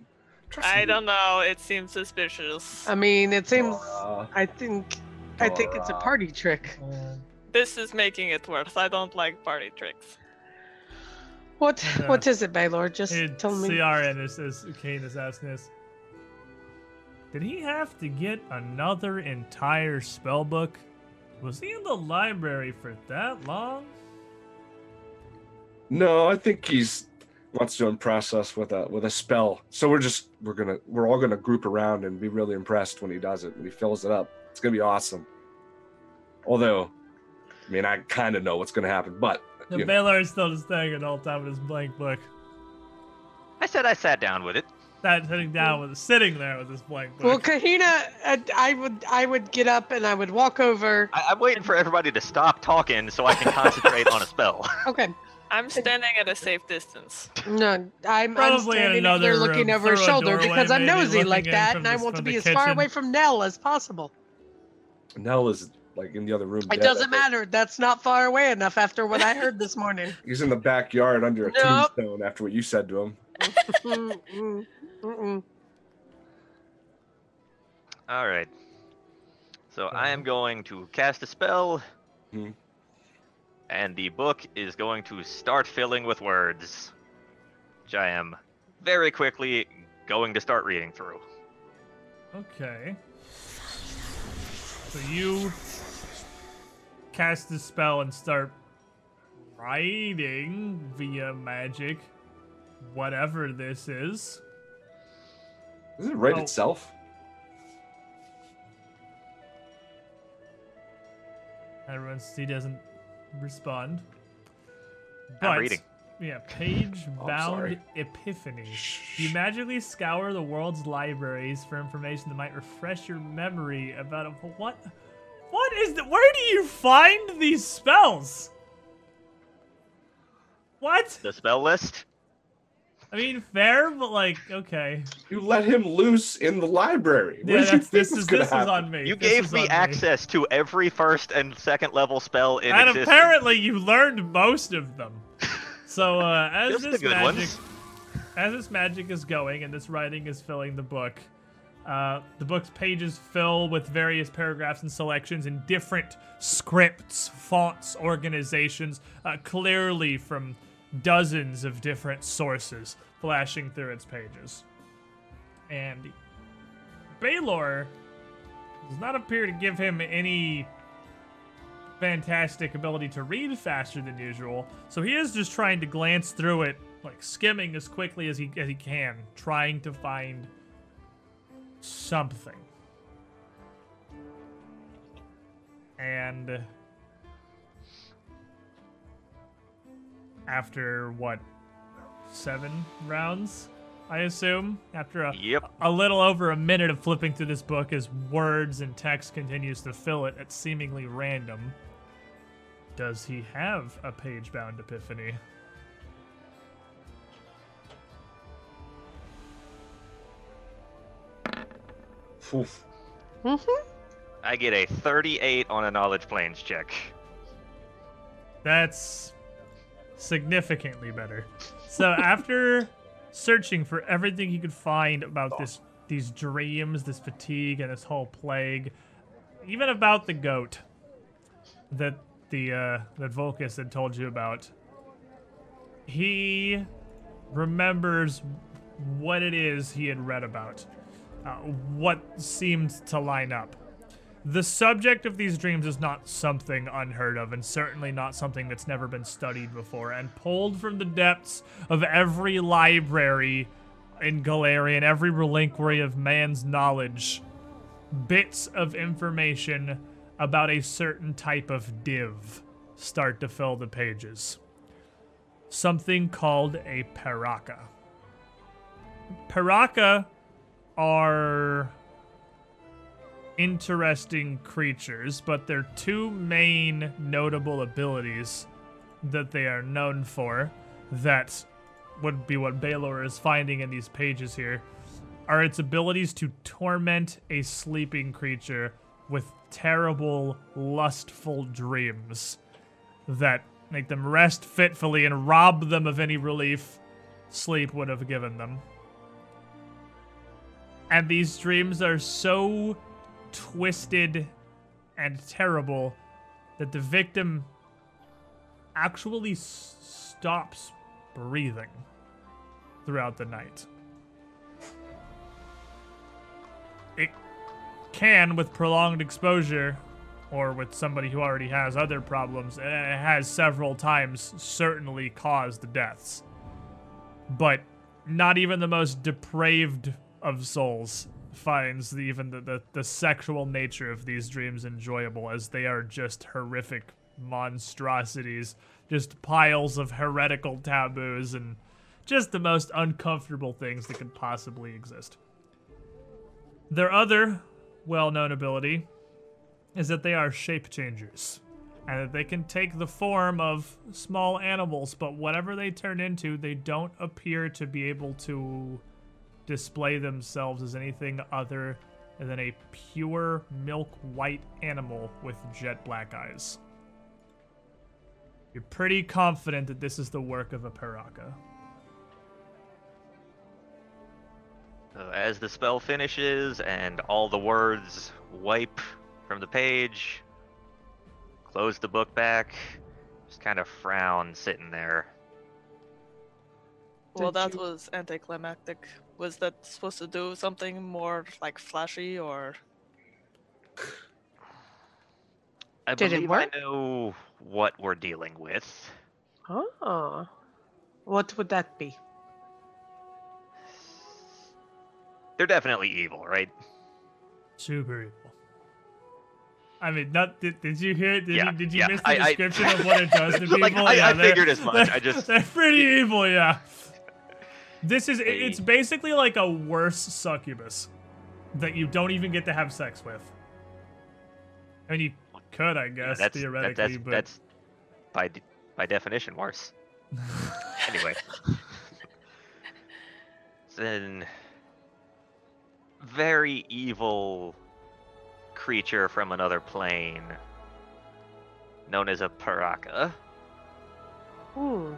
do. I don't know. It seems suspicious. I mean, it seems. Uh, I think uh, I think it's a party trick. Uh, this is making it worse. I don't like party tricks. What uh, what is it, Belor? Just it, tell me. C R N is is Kane is asking this. Did he have to get another entire spell book? Was he in the library for that long? No, I think he's wants to impress us with a with a spell. So we're just we're gonna we're all gonna group around and be really impressed when he does it, when he fills it up. It's gonna be awesome. Although, I mean, I kind of know what's gonna happen, but the Belor is still just staying at all time with his blank book. I said I sat down with it. Not sitting down with sitting there with his blank book. Well, Kahina, I, I would I would get up and I would walk over. I, I'm waiting for everybody to stop talking so I can concentrate on a spell. Okay. I'm standing at a safe distance. No, I'm, I'm standing there looking over his shoulder doorway, because I'm nosy like that, and I want to be as far away from Nell as possible. Nell is like in the other room. It doesn't matter. That's not far away enough after what I heard this morning. He's in the backyard under a nope. tombstone after what you said to him. Mm-mm, mm-mm. All right. So mm-hmm. I am going to cast a spell. Mm-hmm. And the book is going to start filling with words, which I am very quickly going to start reading through. Okay. So you cast the spell and start writing via magic whatever this is. Does it write oh. itself? Everyone's, he doesn't respond. But, I'm reading. Yeah, page-bound oh, epiphany. You magically scour the world's libraries for information that might refresh your memory about a, what? What is the? Where do you find these spells? What? The spell list. I mean, fair, but like, okay. You let him loose in the library. Yeah, that's, this is this happen? is on me. You this gave me access me. to every first and second level spell in and existence. And apparently, you learned most of them. So uh, as this magic, ones. as this magic is going and this writing is filling the book, uh, the book's pages fill with various paragraphs and selections in different scripts, fonts, organizations, uh, clearly from dozens of different sources flashing through its pages. And Belor does not appear to give him any fantastic ability to read faster than usual, so he is just trying to glance through it, like skimming as quickly as he as he can, trying to find something. And after, what, seven rounds, I assume? After a, yep. a little over a minute of flipping through this book as words and text continues to fill it at seemingly random, does he have a page-bound epiphany? Oof. Mm-hmm. I get a thirty-eight on a knowledge planes check. That's significantly better. So after searching for everything he could find about this, these dreams, this fatigue, and this whole plague, even about the goat that the uh, that Volkus had told you about, he remembers what it is he had read about, uh, what seemed to line up. The subject of these dreams is not something unheard of, and certainly not something that's never been studied before, and pulled from the depths of every library in Golarion, every reliquary of man's knowledge, bits of information about a certain type of div start to fill the pages. Something called a paraka. Paraka are interesting creatures, but their two main notable abilities that they are known for, that would be what Belor is finding in these pages here, are its abilities to torment a sleeping creature with terrible, lustful dreams that make them rest fitfully and rob them of any relief sleep would have given them. And these dreams are so twisted and terrible that the victim actually s- stops breathing throughout the night. It can, with prolonged exposure, or with somebody who already has other problems, it has several times certainly caused deaths. But not even the most depraved of souls finds the, even the, the, the sexual nature of these dreams enjoyable, as they are just horrific monstrosities, just piles of heretical taboos and just the most uncomfortable things that could possibly exist. Their other well-known ability is that they are shape changers, and that they can take the form of small animals, but whatever they turn into, they don't appear to be able to display themselves as anything other than a pure milk white animal with jet black eyes. You're pretty confident that this is the work of a paraka. So as the spell finishes and all the words wipe from the page, close the book back, just kind of frown sitting there. Well, that was anticlimactic. Was that supposed to do something more, like, flashy, or? I Did believe it work? I know what we're dealing with. Oh. What would that be? They're definitely evil, right? Super evil. I mean, not did, did you hear? Did yeah, you, did you yeah. miss the I, description I, of what it does to people? Like, I, yeah, I figured as much. I just they're pretty yeah. evil, yeah. This is they, it's basically like a worse succubus that you don't even get to have sex with. I mean, you could, I guess, yeah, that's, theoretically, that, that's, but that's by de by definition worse. Anyway, then very evil creature from another plane known as a paraka. Ooh.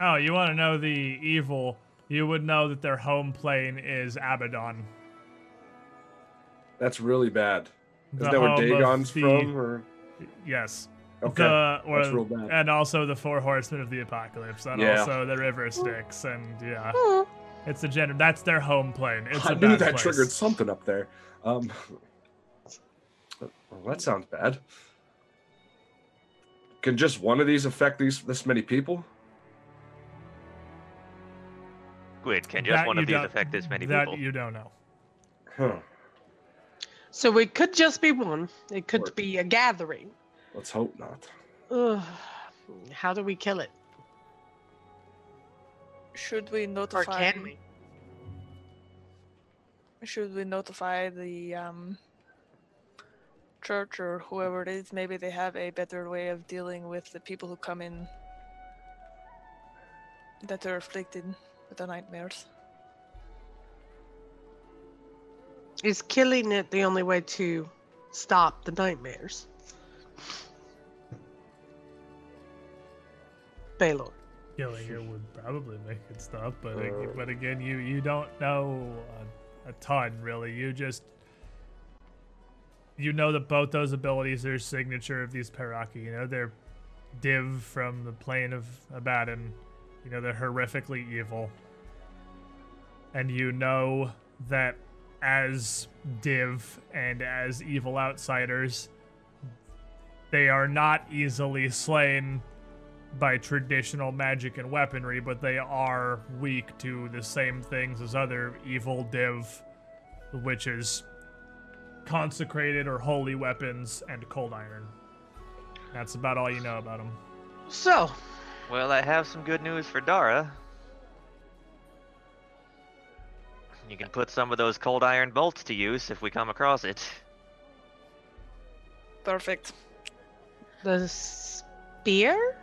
Oh, you want to know the evil? You would know that their home plane is Abaddon. That's really bad. Is the that where Dagon's the, from? Or? Yes. Okay. The, or, that's real bad. And also the Four Horsemen of the Apocalypse, and yeah. also the River Styx, and yeah. Mm. It's a gender. That's their home plane. It's I a knew bad that place. Triggered something up there. Um, well, that sounds bad. Can just one of these affect these this many people? Wait, can just that one of these affect this many that people? That you don't know. Huh. So it could just be one. It could or, be a gathering. Let's hope not. Ugh. How do we kill it? Should we notify? Or can we? Should we notify the um, church or whoever it is? Maybe they have a better way of dealing with the people who come in that are afflicted with the nightmares. Is killing it the only way to stop the nightmares? Belor. Killing it would probably make it stop, but uh, but again, you you don't know a, a ton really. You just you know that both those abilities are signature of these Paraki. You know they're div from the plane of Abaddon. You know they're horrifically evil, and you know that as div and as evil outsiders, they are not easily slain by traditional magic and weaponry, but they are weak to the same things as other evil div, which is consecrated or holy weapons and cold iron. That's about all you know about them. So, well, I have some good news for Dara. You can put some of those cold iron bolts to use if we come across it. Perfect. The spear?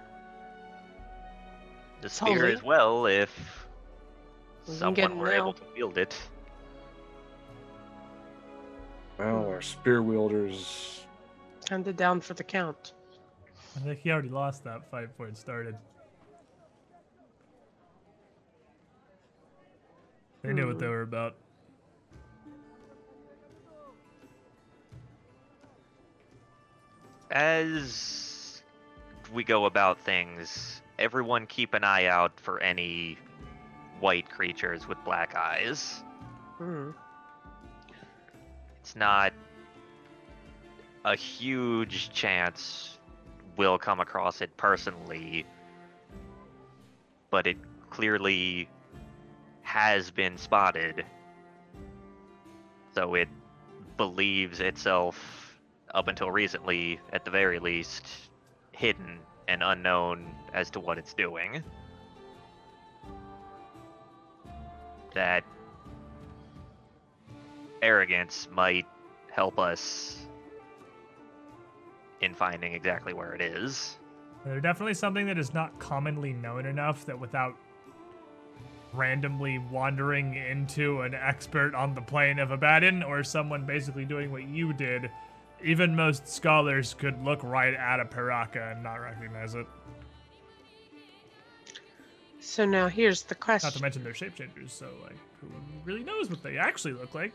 The spear as well, if someone were able to wield it. Well, our spear wielders handed down for the count. I think he already lost that fight before it started. They hmm. knew what they were about. As we go about things, everyone keep an eye out for any white creatures with black eyes. Mm. It's not a huge chance we'll come across it personally, but it clearly has been spotted. So it believes itself, up until recently, at the very least, hidden and unknown as to what it's doing. That arrogance might help us in finding exactly where it is. They're definitely something that is not commonly known enough that without randomly wandering into an expert on the plane of Abaddon or someone basically doing what you did, even most scholars could look right at a paraka and not recognize it. So now here's the question. Not to mention they're shapechangers, so like, who really knows what they actually look like?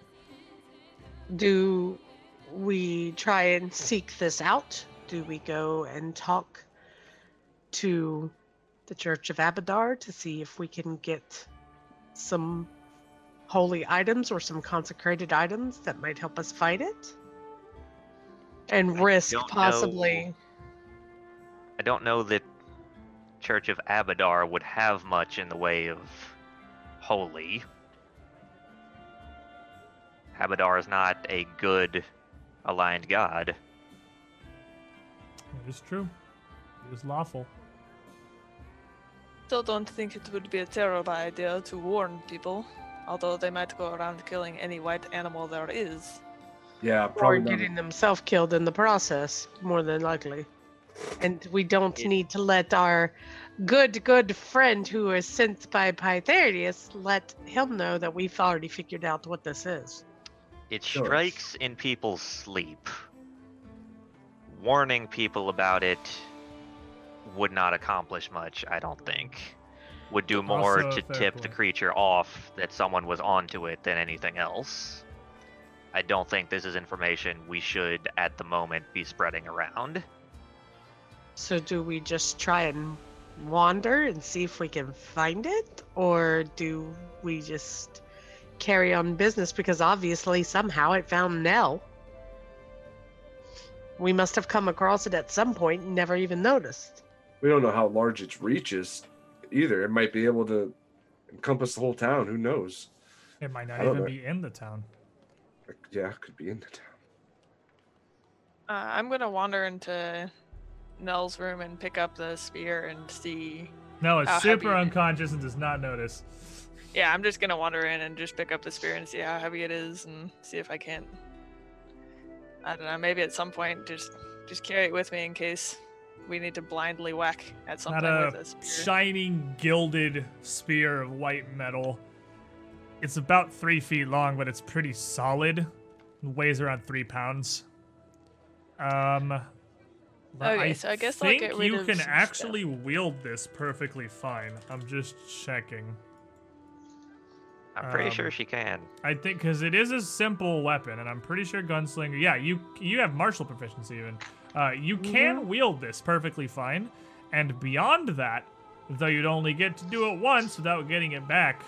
Do we try and seek this out? Do we go and talk to the Church of Abadar to see if we can get some holy items or some consecrated items that might help us fight it? And risk, I possibly. Know, I don't know that Church of Abadar would have much in the way of holy. Abadar is not a good aligned god. It is true. It is lawful. Still don't think it would be a terrible idea to warn people, although they might go around killing any white animal there is. Yeah, probably. Or getting themselves killed in the process, more than likely. And we don't it, need to let our good, good friend who is sent by Pytherius, let him know that we've already figured out what this is. It sure. strikes in people's sleep. Warning people about it would not accomplish much, I don't think. Would do more also to tip point. the creature off that someone was onto it than anything else. I don't think this is information we should, at the moment, be spreading around. So do we just try and wander and see if we can find it? Or do we just carry on business? Because obviously, somehow, it found Nell. We must have come across it at some point and never even noticed. We don't know how large its reach is either. It might be able to encompass the whole town. Who knows? It might not even know. be in the town. Yeah, it could be in the town. Uh, I'm going to wander into Nell's room and pick up the spear and see. Nell is super unconscious and does not notice. Yeah, I'm just going to wander in and just pick up the spear and see how heavy it is and see if I can't. I don't know, maybe at some point, just just carry it with me in case we need to blindly whack at something with a spear. Not a shining, gilded spear of white metal. It's about three feet long, but it's pretty solid. It weighs around three pounds. Um, okay, I so I guess think I'll get rid you of can actually stuff. wield this perfectly fine. I'm just checking. I'm pretty um, sure she can. I think because it is a simple weapon, and I'm pretty sure gunslinger. Yeah, you you have martial proficiency even. Uh, you can wield this perfectly fine, and beyond that, though you'd only get to do it once without getting it back,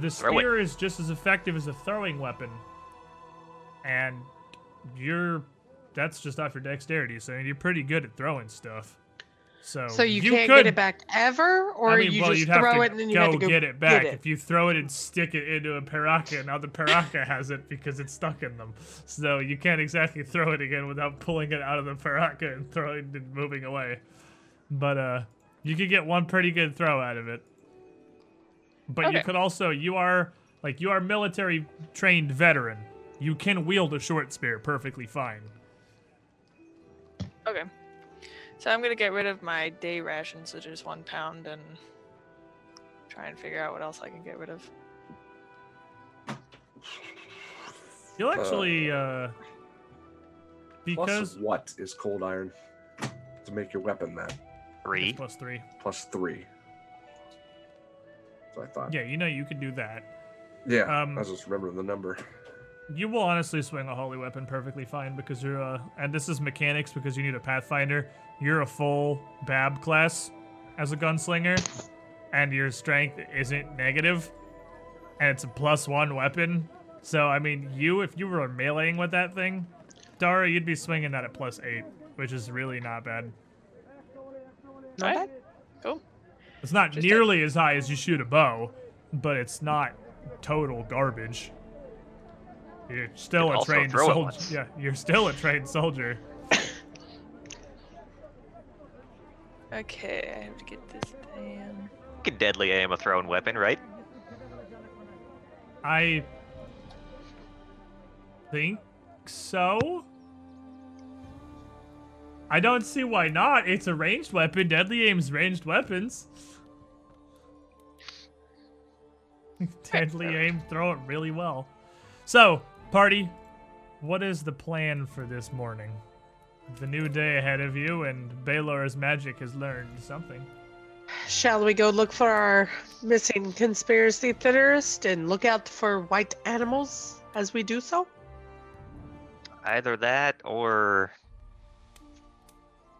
the spear is just as effective as a throwing weapon, and you're that's just off your dexterity, so you're pretty good at throwing stuff. So, so you, you can't could, get it back ever, or I mean, you well, just throw it and then you have to go get it back. Get it. If you throw it and stick it into a paraka, now the paraka has it because it's stuck in them. So you can't exactly throw it again without pulling it out of the paraka and throwing and moving away. But uh, you could get one pretty good throw out of it. But okay. you could also you are like you are military trained veteran. You can wield a short spear perfectly fine. Okay. So I'm going to get rid of my day rations, which is one pound, and try and figure out what else I can get rid of. You'll actually, uh... uh because... Plus what is cold iron to make your weapon, then? Three. It's plus three. Plus three. That's what I thought. Yeah, you know you could do that. Yeah, um, I was just remembering the number. You will honestly swing a holy weapon perfectly fine because you're a... And this is mechanics because you need a Pathfinder. You're a full B A B class as a gunslinger. And your strength isn't negative. And it's a plus one weapon. So, I mean, you, if you were meleeing with that thing, Dara, you'd be swinging that at plus eight, which is really not bad. Not bad. Cool. It's not Just nearly as high as you shoot a bow, but it's not total garbage. You're still a trained soldier. Yeah, you're still a trained soldier. Okay, I have to get this down. You can deadly aim a thrown weapon, right? I think so. I don't see why not. It's a ranged weapon. Deadly aims ranged weapons. Deadly aim, throw it really well. So, party, what is the plan for this morning? The new day ahead of you, and Baylor's magic has learned something. Shall we go look for our missing conspiracy theorist and look out for white animals as we do so? Either that, or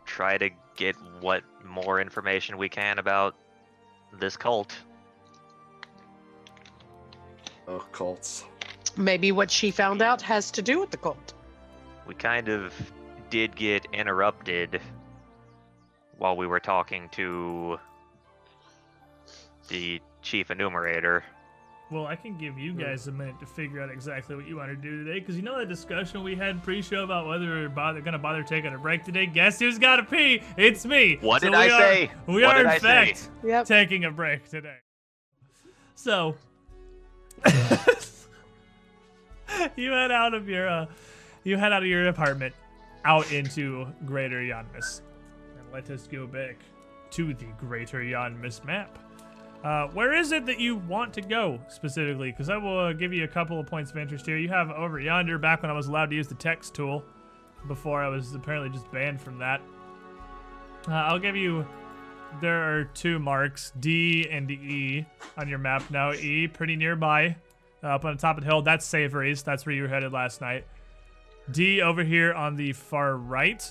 try to get what more information we can about this cult. Oh, cults. Maybe what she found out has to do with the cult. We kind of did get interrupted while we were talking to the chief enumerator. Well, I can give you guys a minute to figure out exactly what you want to do today, because you know that discussion we had pre-show about whether we're bother, gonna bother taking a break today. Guess who's got to pee? It's me. What so did I are, say? We what are in I fact yep. taking a break today. So you head out of your uh, you head out of your apartment out into Greater Yanmass, and let us go back to the Greater Yanmass map. Uh, where is it that you want to go specifically? Because I will uh, give you a couple of points of interest here. You have over yonder, back when I was allowed to use the text tool, before I was apparently just banned from that. Uh, I'll give you, there are two marks, D and E, on your map now. E, pretty nearby, uh, up on the top of the hill. That's Savories. That's where you were headed last night. D, over here on the far right,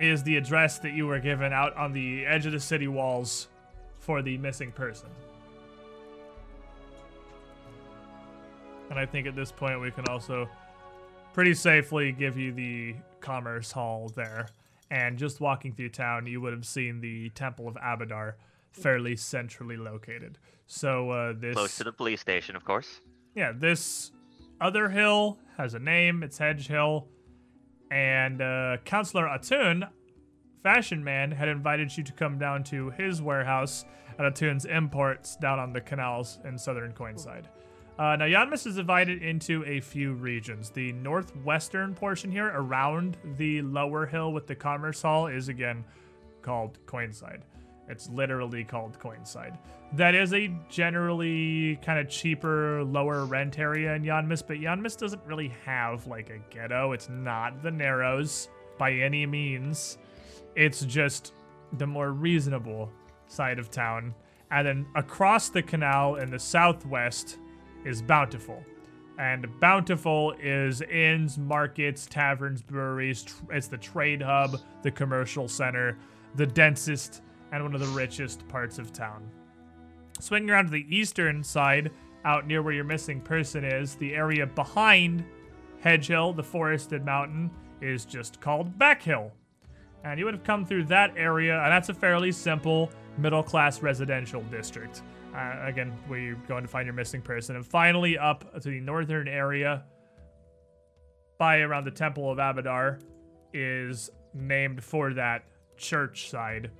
is the address that you were given out on the edge of the city walls for the missing person. And I think at this point we can also pretty safely give you the Commerce Hall there. And just walking through town, you would have seen the Temple of Abadar fairly centrally located. So uh, this... Close to the police station, of course. Yeah, this other hill has a name. It's Hedge Hill. And uh, Councillor Atun, Fashion Man, had invited you to come down to his warehouse at Atun's Imports down on the canals in southern Coinside. Uh, now, Yanmass is divided into a few regions. The northwestern portion here around the lower hill with the Commerce Hall is, again, called Coinside. It's literally called Coinside. That is a generally kind of cheaper, lower rent area in Yanmass, but Yanmass doesn't really have, like, a ghetto. It's not the Narrows by any means. It's just the more reasonable side of town. And then across the canal in the southwest is Bountiful. And Bountiful is inns, markets, taverns, breweries. It's the trade hub, the commercial center, the densest, and one of the richest parts of town. Swinging around to the eastern side, out near where your missing person is, the area behind Hedge Hill, the forested mountain, is just called Back Hill. And you would have come through that area, and that's a fairly simple middle-class residential district. Uh, again, where you're going to find your missing person. And finally up to the northern area by around the Temple of Abadar is named for that Churchside.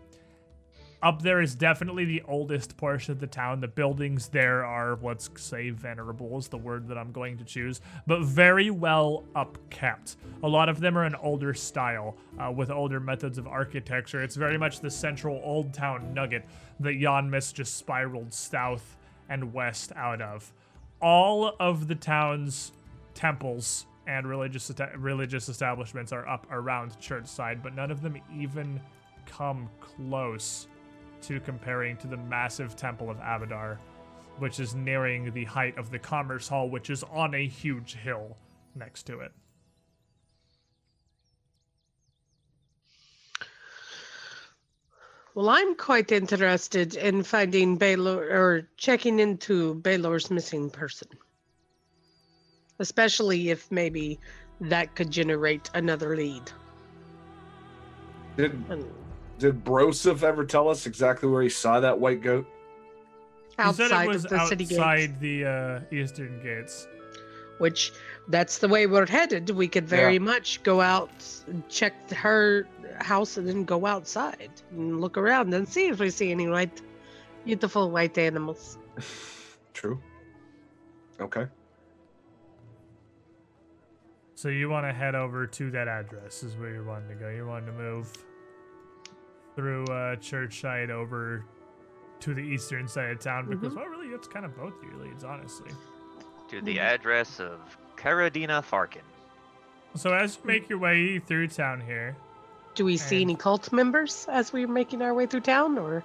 Up there is definitely the oldest portion of the town. The buildings there are, let's say, venerable is the word that I'm going to choose, but very well upkept. A lot of them are in older style, uh, with older methods of architecture. It's very much the central old town nugget that Yanmass just spiraled south and west out of. All of the town's temples and religious religious establishments are up around Churchside, but none of them even come close to comparing to the massive Temple of Abadar, which is nearing the height of the Commerce Hall, which is on a huge hill next to it. Well, I'm quite interested in finding Belor, or checking into Belor's missing person. Especially if maybe that could generate another lead. Did Did Broseph ever tell us exactly where he saw that white goat? Outside he said it was of the city gates. Outside the uh, eastern gates. Which, that's the way we're headed. We could very yeah. much go out, check her house, and then go outside and look around and see if we see any white, beautiful white animals. True. Okay. So you want to head over to that address is where you're wanting to go. You're wanting to move through uh, Churchside over to the eastern side of town because, mm-hmm. well, really, it's kind of both your leads, honestly. To the address of Karadina Farkin. So as you make your way through town here... Do we see any cult members as we're making our way through town, or...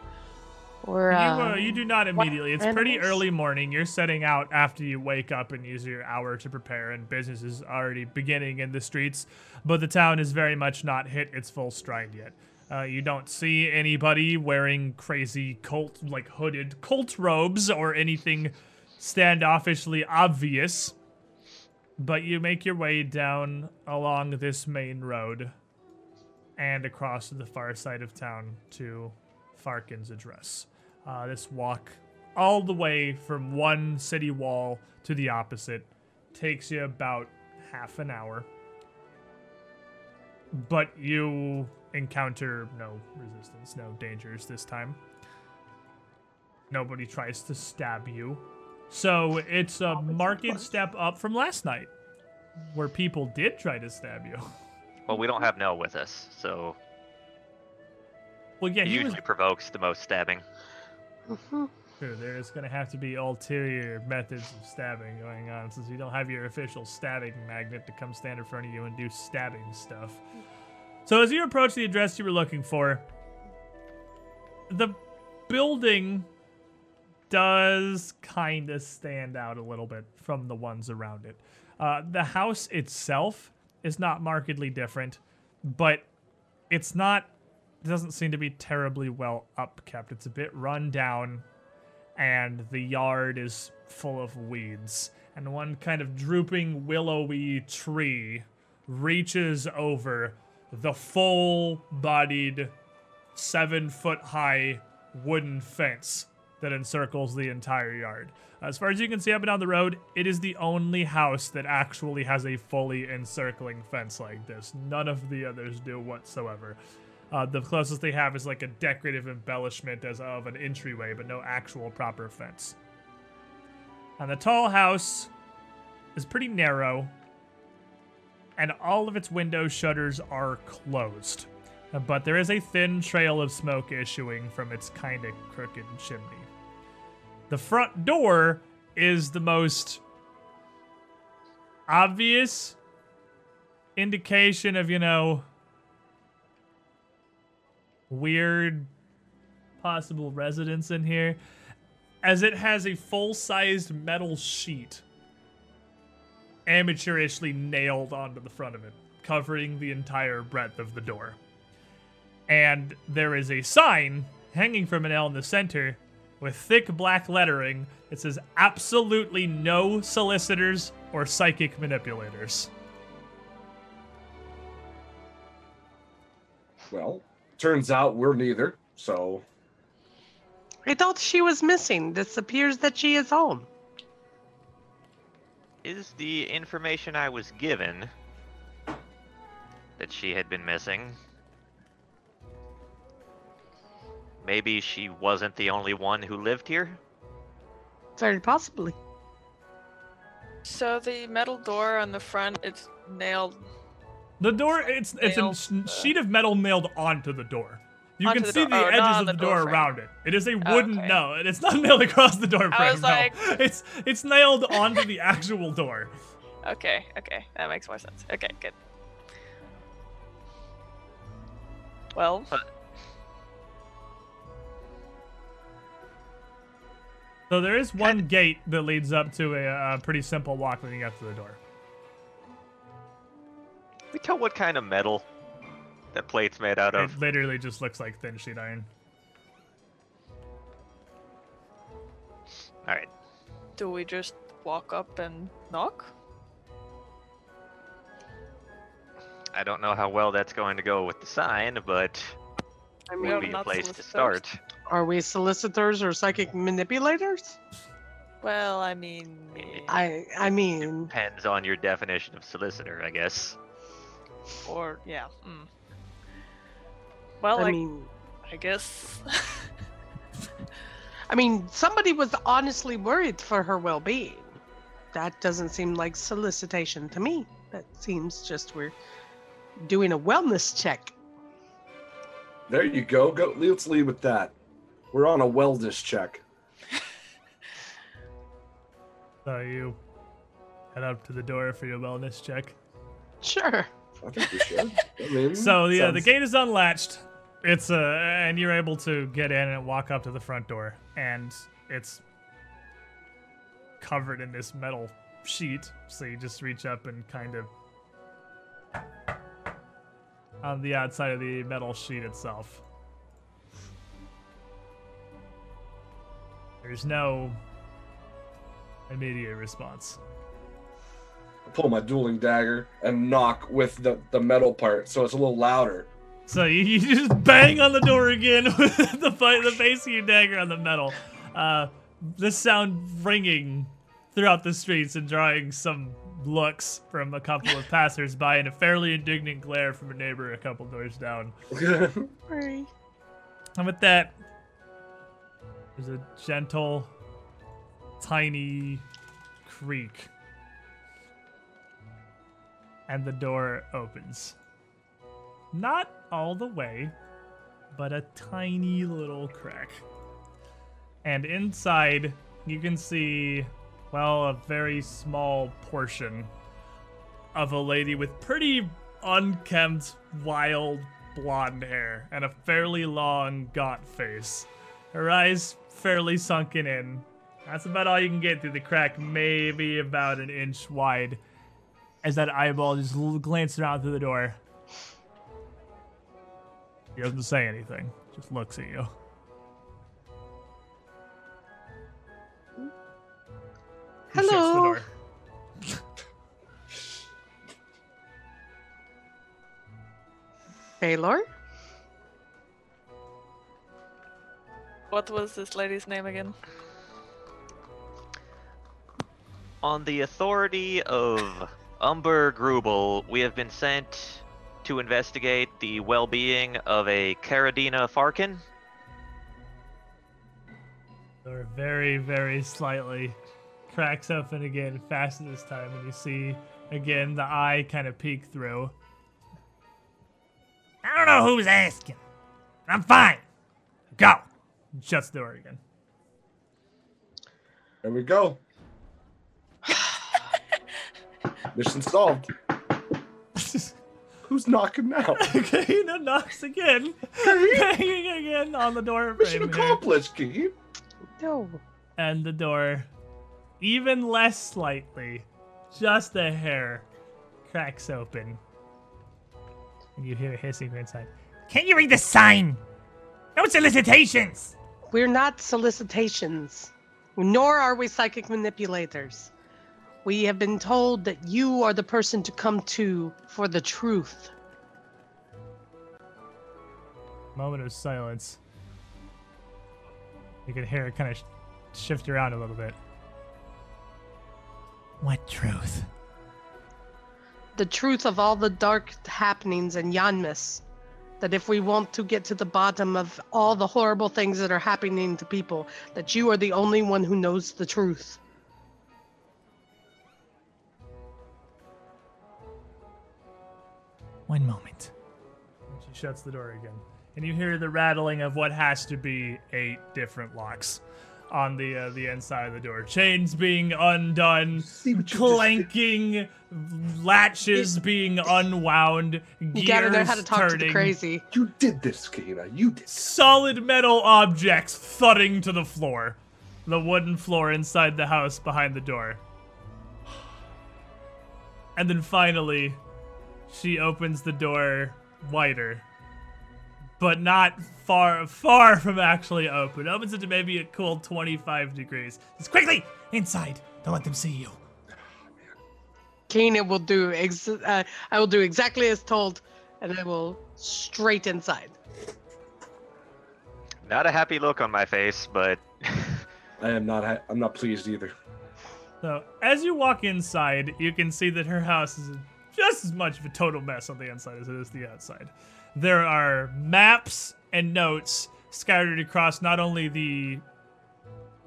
or you, uh, you do not immediately. It's animals? Pretty early morning. You're setting out after you wake up and use your hour to prepare, and business is already beginning in the streets, but the town is very much not hit its full stride yet. Uh, you don't see anybody wearing crazy cult, like hooded cult robes or anything standoffishly obvious. But you make your way down along this main road and across to the far side of town to Farkin's address. Uh, this walk all the way from one city wall to the opposite takes you about half an hour. But you encounter no resistance, no dangers this time. Nobody tries to stab you. So it's a marked step up from last night, where people did try to stab you. Well, we don't have Nell with us, so... Well, yeah, he, he usually was... provokes the most stabbing. True, there's going to have to be ulterior methods of stabbing going on, since you don't have your official stabbing magnet to come stand in front of you and do stabbing stuff. So as you approach the address you were looking for, the building does kind of stand out a little bit from the ones around it. Uh, the house itself is not markedly different, but it's not, it doesn't seem to be terribly well upkept. It's a bit run down, and the yard is full of weeds. And one kind of drooping, willowy tree reaches over the full-bodied, seven-foot-high wooden fence that encircles the entire yard. As far as you can see up and down the road, it is the only house that actually has a fully encircling fence like this. None of the others do whatsoever. Uh, the closest they have is like a decorative embellishment as of an entryway, but no actual proper fence. And the tall house is pretty narrow, and all of its window shutters are closed. But there is a thin trail of smoke issuing from its kind of crooked chimney. The front door is the most obvious indication of, you know, weird possible residents in here, as it has a full-sized metal sheet amateurishly nailed onto the front of it, covering the entire breadth of the door. And there is a sign hanging from an L in the center with thick black lettering that says absolutely no solicitors or psychic manipulators. Well, turns out we're neither, so... I thought she was missing. This appears that she is home. Is the information I was given that she had been missing... Maybe she wasn't the only one who lived here? Very possibly. So the metal door on the front, it's nailed. The door, it's it's a sheet of metal nailed onto the door. You can see the edges of the door around it. It is a wooden, no, it's not nailed across the door frame, no. It's, it's nailed onto the actual door. Okay, okay, that makes more sense. Okay, good. Well... But So there is one Kinda. gate that leads up to a, a pretty simple walk leading up to the door. We tell what kind of metal that plate's made out of. It literally just looks like thin sheet iron. All right. Do we just walk up and knock? I don't know how well that's going to go with the sign, but I mean, would be a place to start. Are we solicitors or psychic manipulators? Well, I mean... I I mean... Depends on your definition of solicitor, I guess. Or, yeah. Mm. Well, I, I mean... I guess... I mean, somebody was honestly worried for her well-being. That doesn't seem like solicitation to me. That seems just we're doing a wellness check. There you go. Go. Let's lead with that. We're on a wellness check. So you head up to the door for your wellness check? Sure. I think we should. I mean, so the, sounds... uh, the gate is unlatched. It's uh, and you're able to get in and walk up to the front door. And it's covered in this metal sheet. So you just reach up and kind of... on the outside of the metal sheet itself. There's no immediate response. I pull my dueling dagger and knock with the, the metal part so it's a little louder. So you, you just bang on the door again with the, the base of your dagger on the metal. Uh, this sound ringing throughout the streets and drawing some looks from a couple of passersby and a fairly indignant glare from a neighbor a couple doors down. And with that, there's a gentle, tiny creak. And the door opens. Not all the way, but a tiny little crack. And inside, you can see, well, a very small portion of a lady with pretty unkempt, wild blonde hair and a fairly long, gaunt face. Her eyes fairly sunken in. That's about all you can get through the crack, maybe about an inch wide, as that eyeball just glanced around through the door. He doesn't say anything, just looks at you. Hello. He shuts the door. Belor? What was this lady's name again? On the authority of Umber Grubel, we have been sent to investigate the well-being of a Karadina Farkin. Or very, very slightly cracks open again, faster this time, and you see again the eye kind of peek through. I don't know who's asking. I'm fine. Go. Shuts the door again. There we go. Mission solved. Who's knocking now? Kahina knocks again. Banging again on the door. Mission accomplished, Kahina. No. And the door, even less slightly, just a hair, cracks open. And you hear a hissing from inside. Can you read the sign? No solicitations. We're not solicitations, nor are we psychic manipulators. We have been told that you are the person to come to for the truth. Moment of silence. You can hear it kind of shift around a little bit. What truth? The truth of all the dark happenings in Yanmass. That if we want to get to the bottom of all the horrible things that are happening to people, that you are the only one who knows the truth. One moment. And she shuts the door again. And you hear the rattling of what has to be eight different locks on the uh, the inside of the door. Chains being undone, clanking, latches being unwound, gears You gotta know how to talk turning. To the crazy. You did this, Kahina. You did this. Solid metal objects thudding to the floor. The wooden floor inside the house behind the door. And then finally, she opens the door wider, but not far, far from actually open. Opens it to maybe a cool twenty-five degrees. Just quickly inside. Don't let them see you. Kahina will do. Ex uh, I will do exactly as told, and I will straight inside. Not a happy look on my face, but I am not. Ha I'm not pleased either. So as you walk inside, you can see that her house is just as much of a total mess on the inside as it is the outside. There are maps and notes scattered across not only the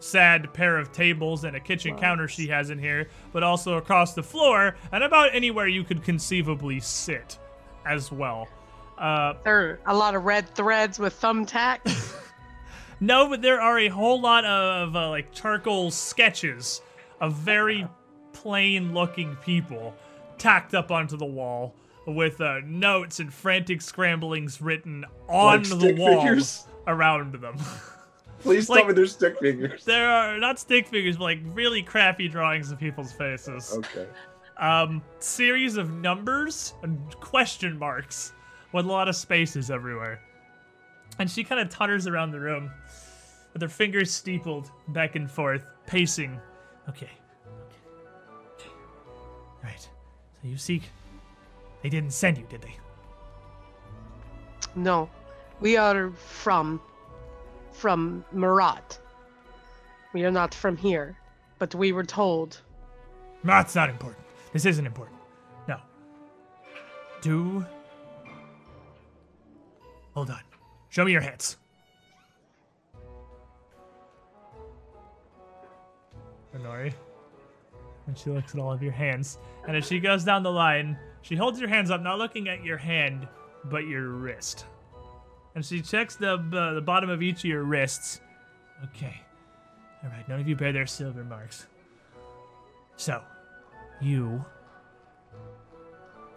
sad pair of tables and a kitchen wow. counter she has in here, but also across the floor and about anywhere you could conceivably sit as well. Uh, there are a lot of red threads with thumbtacks. No, but there are a whole lot of uh, like charcoal sketches of very plain-looking people tacked up onto the wall with uh, notes and frantic scramblings written on like the wall figures? Around them. Please like, tell me they're stick figures. There are not stick figures, but like really crappy drawings of people's faces. Okay. Um, series of numbers and question marks with a lot of spaces everywhere. And she kind of totters around the room with her fingers steepled back and forth, pacing. Okay. Okay. Okay. All right. You seek. They didn't send you, did they? No, we are from, from Murat. We are not from here, but we were told. Murat's not important. This isn't important. No. Do. Hold on. Show me your hands. Inori. And she looks at all of your hands. And as she goes down the line, she holds your hands up, not looking at your hand, but your wrist. And she checks the uh, the bottom of each of your wrists. Okay. All right. None of you bear their silver marks. So, you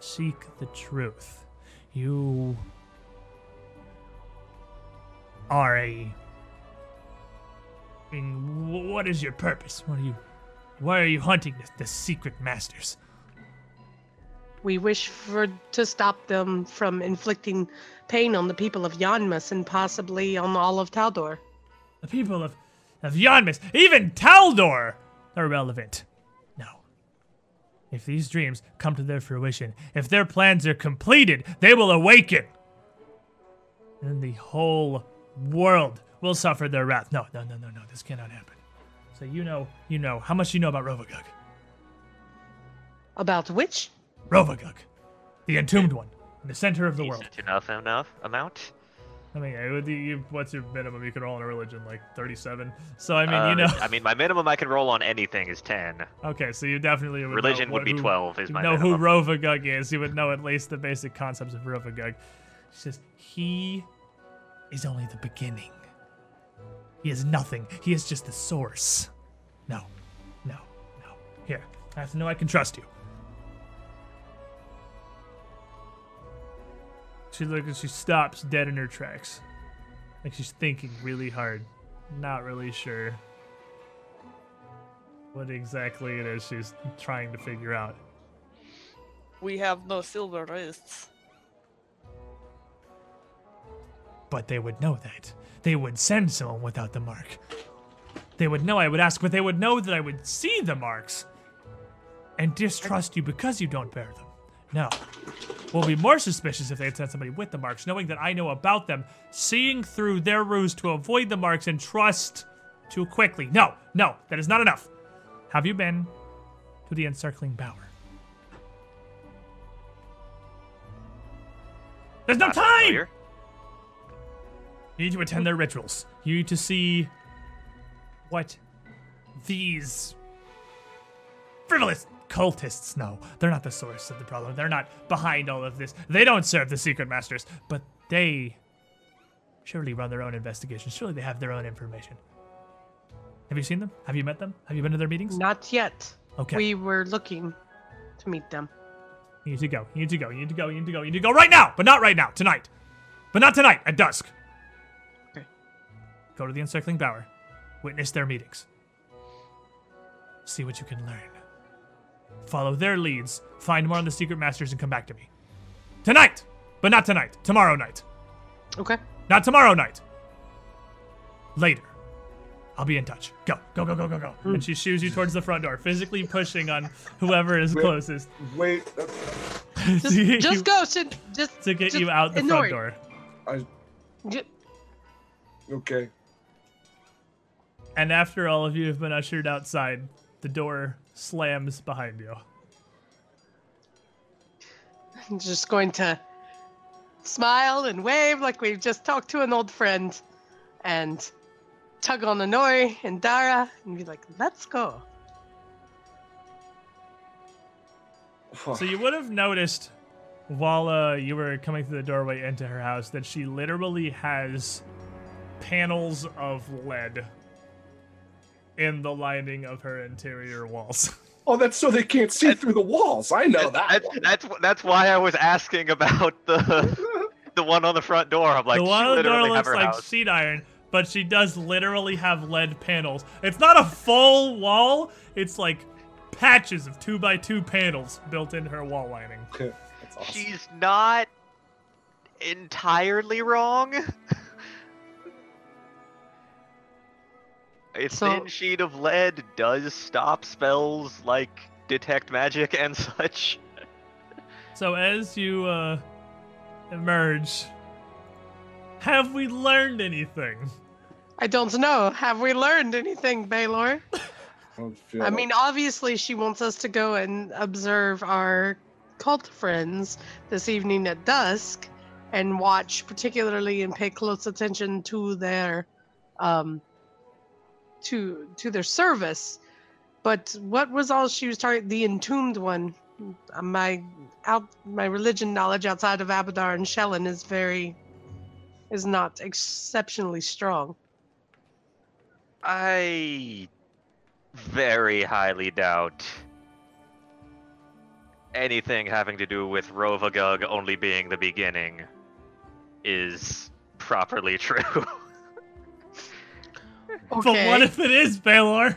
seek the truth. You are a... I mean, what is your purpose? What are you... Why are you hunting the, the Secret Masters? We wish for to stop them from inflicting pain on the people of Yanmass and possibly on all of Taldor. The people of, of Yanmass, even Taldor, are irrelevant. No. If these dreams come to their fruition, if their plans are completed, they will awaken. And then the whole world will suffer their wrath. No, no, no, no, no. This cannot happen. So you know, you know, how much you know about Rovagug? About which? Rovagug, the entombed one, in the center of the world. Enough, enough amount. I mean, it would be, what's your minimum? You can roll on a religion, like thirty-seven. So I mean, uh, you know. I mean, my minimum I can roll on anything is ten. Okay, so you definitely would religion know what, would be who, twelve. Is my know minimum. Who Rovagug is? You would know at least the basic concepts of Rovagug. It's just he is only the beginning. He is nothing. He is just the source. No, no, no. Here, I have to know I can trust you. She looks. She stops dead in her tracks, like she's thinking really hard, not really sure what exactly it is she's trying to figure out. We have no silver wrists. But they would know that. They would send someone without the mark. They would know I would ask, but they would know that I would see the marks and distrust you because you don't bear them. No. We'll be more suspicious if they had sent somebody with the marks, knowing that I know about them, seeing through their ruse to avoid the marks and trust too quickly. No, no, that is not enough. Have you been to the encircling bower? There's no time! You need to attend their rituals. You need to see what these frivolous cultists know. They're not the source of the problem. They're not behind all of this. They don't serve the Secret Masters, but they surely run their own investigations. Surely they have their own information. Have you seen them? Have you met them? Have you been to their meetings? Not yet. Okay. We were looking to meet them. You need to go. You need to go. You need to go. You need to go. You need to go right now, but not right now. Tonight. But not tonight. At dusk. Go to the encircling bower, witness their meetings, see what you can learn, follow their leads, find more on the Secret Masters, and come back to me. Tonight, but not tonight. Tomorrow night. Okay. Not tomorrow night. Later. I'll be in touch. Go, go, go, go, go, go. Mm. And she shoos you towards the front door, physically pushing on whoever is wait, closest. Wait. just, just go. Should, just, to get just you out the front door. I, just, okay. And after all of you have been ushered outside, the door slams behind you. I'm just going to smile and wave like we've just talked to an old friend and tug on Inori and Dara and be like, let's go. So you would have noticed while uh, you were coming through the doorway into her house that she literally has panels of lead in the lining of her interior walls. Oh, that's so they can't see that's, through the walls. I know that. That's, that's that's why I was asking about the the one on the front door. I'm like, the one on the door looks like house. sheet iron, but she does literally have lead panels. It's not a full wall. It's like patches of two by two panels built into her wall lining. That's awesome. She's not entirely wrong. A so, thin sheet of lead does stop spells like detect magic and such. So as you uh, emerge Have we learned anything? I don't know. Have we learned anything, Belor? I, I mean, obviously she wants us to go and observe our cult friends this evening at dusk and watch particularly and pay close attention to their um to to their service. But what was all she was talking? The entombed one. My out my religion knowledge outside of Abadar and Shellen is very is not exceptionally strong. I very highly doubt anything having to do with Rovagug only being the beginning is properly true. Okay. But what if it is, Belor?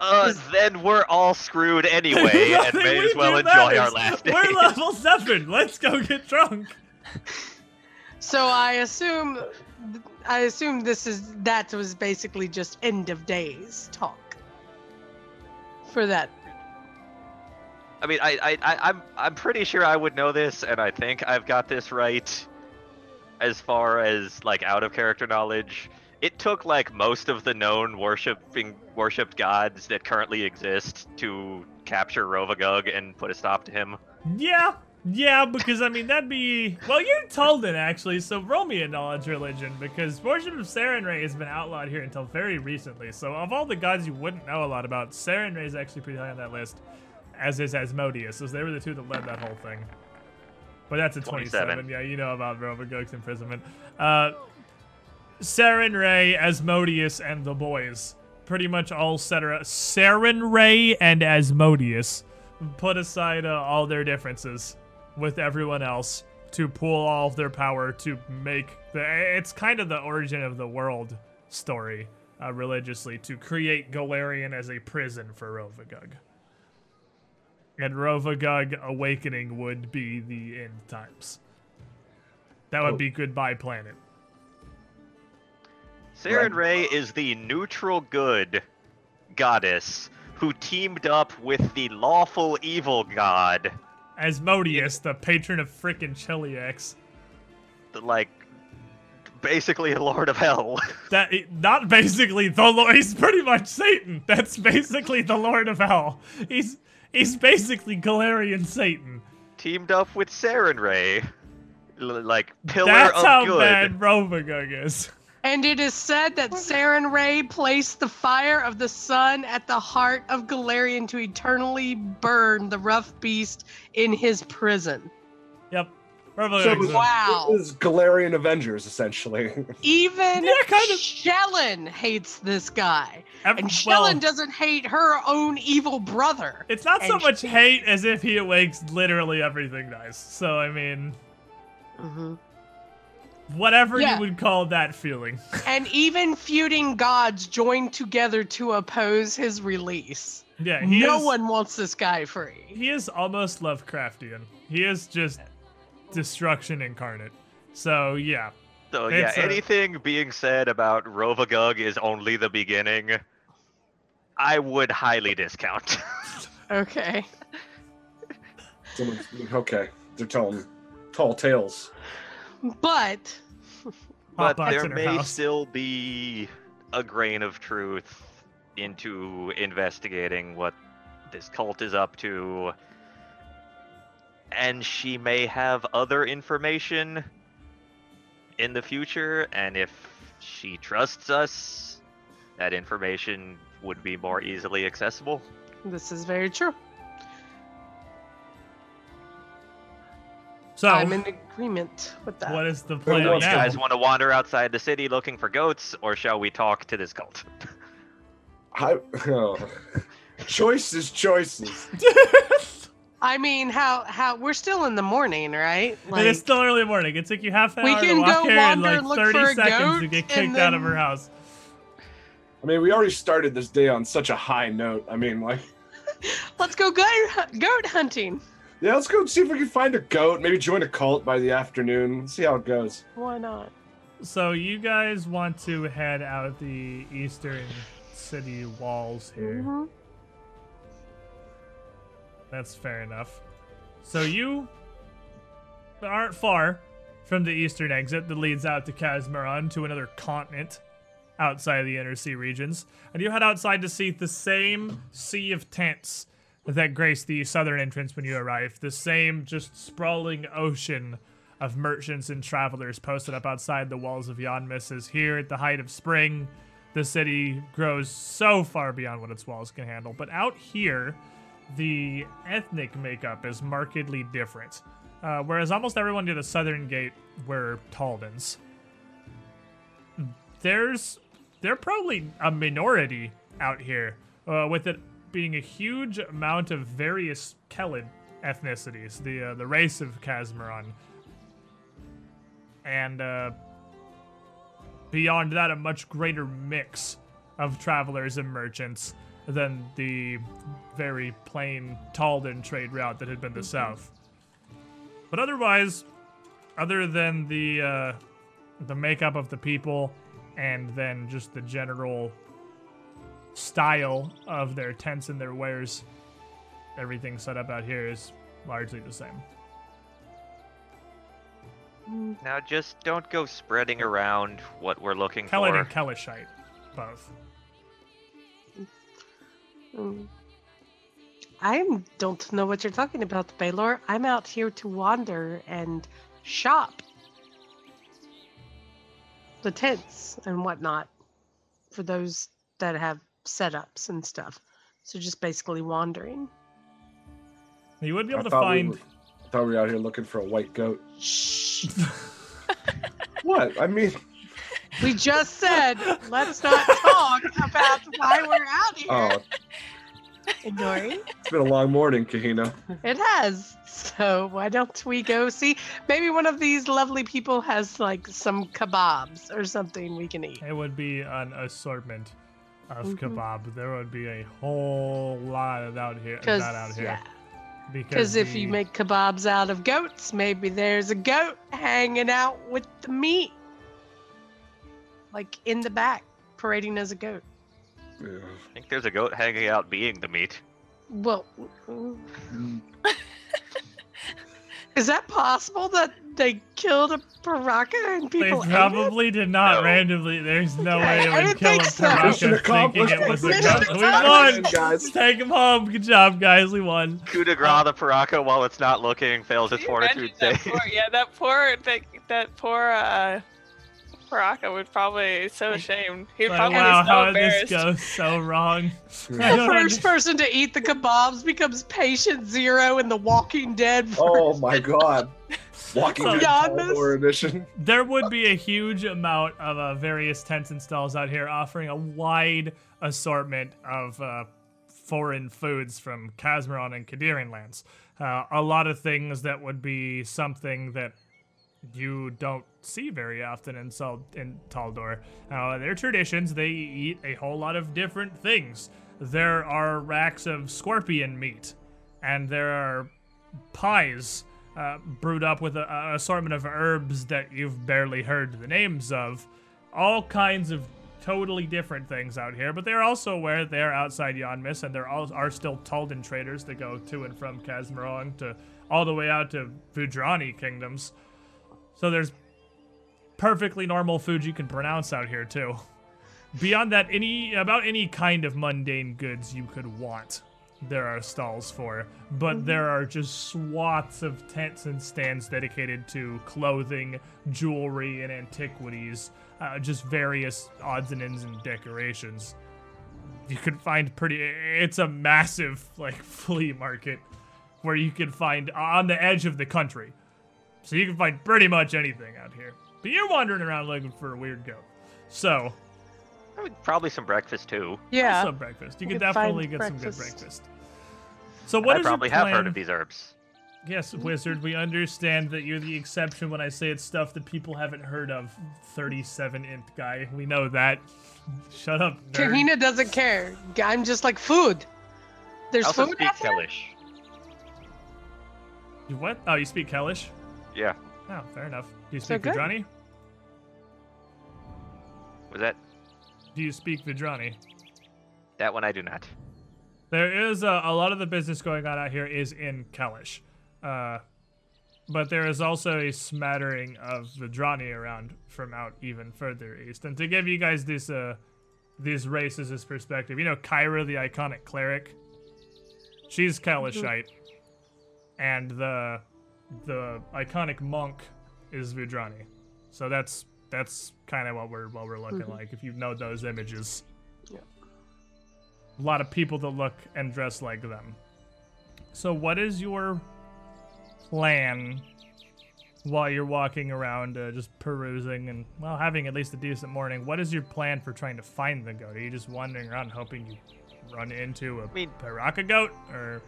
Uh, then we're all screwed anyway, and may as well enjoy our last day. We're level seven. Let's go get drunk. So I assume, I assume this is that was basically just end of days talk. For that. I mean, I, I, I, I'm, I'm pretty sure I would know this, and I think I've got this right. As far as like out of character knowledge. It took like most of the known worshiping worshipped gods that currently exist to capture Rovagug and put a stop to him. Yeah, yeah, because I mean that'd be well, you told it actually. So roll me a knowledge religion because worship of Sarenrae has been outlawed here until very recently. So of all the gods you wouldn't know a lot about, Sarenrae is actually pretty high on that list, as is Asmodeus. So they were the two that led that whole thing. But that's a twenty-seven. twenty-seven. Yeah, you know about Rovagug's imprisonment. Uh, Sarenrae, Asmodeus, and the boys. Pretty much all set around. Sarenrae and Asmodeus put aside uh, all their differences with everyone else to pull all of their power to make... the. It's kind of the origin of the world story, uh, religiously, to create Golarion as a prison for Rovagug. And Rovagug awakening would be the end times. That would oh. be goodbye planet. Sarenrae right. is the neutral good goddess who teamed up with the lawful evil god. Asmodeus, the patron of frickin' Chiliacs. The, like, basically the lord of hell. That Not basically the lord, he's pretty much Satan. That's basically the lord of hell. He's, he's basically Golarion Satan. Teamed up with Sarenrae. L like, pillar That's of good. That's how bad Rovagug is. And it is said that Sarenrae placed the fire of the sun at the heart of Golarion to eternally burn the rough beast in his prison. Yep. Probably so it was, wow. It was Golarion Avengers, essentially. Even yeah, kind of. Shellen hates this guy. Every, and Shellen well, doesn't hate her own evil brother. It's not so much hate as if he awakes literally everything dies. So, I mean... Mm-hmm. Whatever yeah. you would call that feeling. And even feuding gods joined together to oppose his release. Yeah, he No is, one wants this guy free. He is almost Lovecraftian. He is just destruction incarnate. So, yeah. So, yeah, a, anything being said about Rovagug is only the beginning, I would highly discount. Okay. Someone's, okay, they're telling tall tales. But, but there may house. still be a grain of truth into investigating what this cult is up to. And she may have other information in the future. And if she trusts us, that information would be more easily accessible. This is very true. So, I'm in agreement with that. What is the plan now? Do you guys want to wander outside the city looking for goats, or shall we talk to this cult? I, oh. Choices, choices. I mean, how how we're still in the morning, right? Like, it is still early morning. It took you half an hour to walk here and like thirty seconds to get kicked then... out of her house. I mean, we already started this day on such a high note. I mean, like... Let's go goat, goat hunting. Yeah, let's go see if we can find a goat. Maybe join a cult by the afternoon. See how it goes. Why not? So you guys want to head out the eastern city walls here. Mm-hmm. That's fair enough. So you aren't far from the eastern exit that leads out to Kasmaron to another continent outside of the inner sea regions. And you head outside to see the same sea of tents that graced the southern entrance when you arrived. The same just sprawling ocean of merchants and travelers posted up outside the walls of Yanmass is here at the height of spring. The city grows so far beyond what its walls can handle. But out here, the ethnic makeup is markedly different. Uh, whereas almost everyone near the southern gate were Taldans. There's, they're probably a minority out here, uh, with it being a huge amount of various Kelid ethnicities, the uh, the race of Kasmaron. And uh, beyond that, a much greater mix of travelers and merchants than the very plain Taldan trade route that had been the south. But otherwise, other than the uh, the makeup of the people and then just the general style of their tents and their wares, everything set up out here is largely the same. Now just don't go spreading around what we're looking Kelid for. Kelid and Kelishite, both. Mm. I don't know what you're talking about, Belor. I'm out here to wander and shop the tents and whatnot for those that have setups and stuff. So just basically wandering. You would be able I to find... We were, I thought we were out here looking for a white goat. Shh. What? I mean... We just said, let's not talk about why we're out here. Oh. Ignoring. It's been a long morning, Kahina. It has. So why don't we go see? Maybe one of these lovely people has like some kebabs or something we can eat. It would be an assortment of mm-hmm. kebab. There would be a whole lot of out here. Not out here. Yeah. Because if the... you make kebabs out of goats, maybe there's a goat hanging out with the meat. Like, in the back, parading as a goat. Yeah. I think there's a goat hanging out being the meat. Well... Is that possible that they killed a paraka and people They probably did not no. randomly. There's no way it I would kill a paraka so. thinking it was a goat. We won! Guys. Take him home. Good job, guys. We won. Coup de grace the paraka while it's not looking fails its fortitude save. Yeah, that poor... That, that poor, uh... Paraka would probably be so ashamed. He'd like, probably wow, be so embarrassed. Wow, how did this go so wrong? The first person to eat the kebabs becomes patient zero in The Walking Dead. Oh my god. Walking so, Dead Taldor edition. There would be a huge amount of uh, various tents and stalls out here offering a wide assortment of uh, foreign foods from Kasmaron and Qadiran lands. Uh, a lot of things that would be something that you don't see very often in, Sol- in Taldor. Uh, their traditions, they eat a whole lot of different things. There are racks of scorpion meat, and there are pies uh, brewed up with a, an assortment of herbs that you've barely heard the names of. All kinds of totally different things out here, but they're also where they're outside Yanmass, and there are still Taldan traders that go to and from Kasmaron to all the way out to Vudrani kingdoms. So there's perfectly normal food you can pronounce out here, too. Beyond that, any about any kind of mundane goods you could want, there are stalls for. But mm-hmm. there are just swaths of tents and stands dedicated to clothing, jewelry, and antiquities. Uh, just various odds and ends and decorations. You can find pretty... It's a massive, like, flea market where you can find on the edge of the country. So you can find pretty much anything out here. But you're wandering around looking for a weird goat. So. I mean, probably some breakfast, too. Yeah. Some breakfast. You we can definitely get breakfast. some good breakfast. So what and is I probably your plan? have heard of these herbs. Yes, wizard, we understand that you're the exception when I say it's stuff that people haven't heard of. thirty-seven-inch guy. We know that. Shut up, nerd. Kahina doesn't care. I'm just like, food. There's also food out there? I speak Kellish. You what? Oh, you speak Kellish? Yeah. Oh, fair enough. Do you speak so Vudrani? Was that? Do you speak Vudrani? That one I do not. There is a, a lot of the business going on out here is in Kellish. Uh, but there is also a smattering of Vudrani around from out even further east. And to give you guys this, uh, these races, this perspective, you know Kyra, the iconic cleric? She's Kalashite. And the the iconic monk is Vudrani. So that's that's kind of what we're what we're looking mm-hmm. like, if you know those images. Yeah. A lot of people that look and dress like them. So what is your plan while you're walking around, uh, just perusing and, well, having at least a decent morning? What is your plan for trying to find the goat? Are you just wandering around hoping you run into a I mean, paraka goat? Or...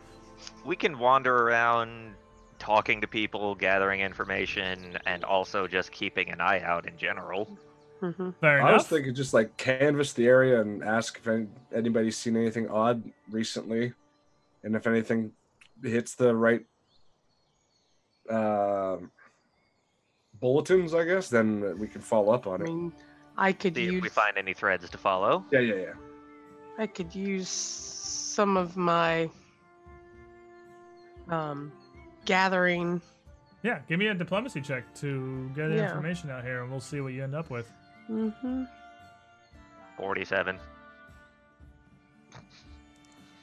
We can wander around talking to people, gathering information, and also just keeping an eye out in general. Mm-hmm. Fair enough. I was thinking just like canvas the area and ask if any, anybody's seen anything odd recently. And if anything hits the right uh, bulletins, I guess, then we can follow up on it. I mean, I could See use... if we find any threads to follow. Yeah, yeah, yeah. I could use some of my um, gathering. Yeah, give me a diplomacy check to get yeah. information out here, and we'll see what you end up with. Mm-hmm. forty-seven.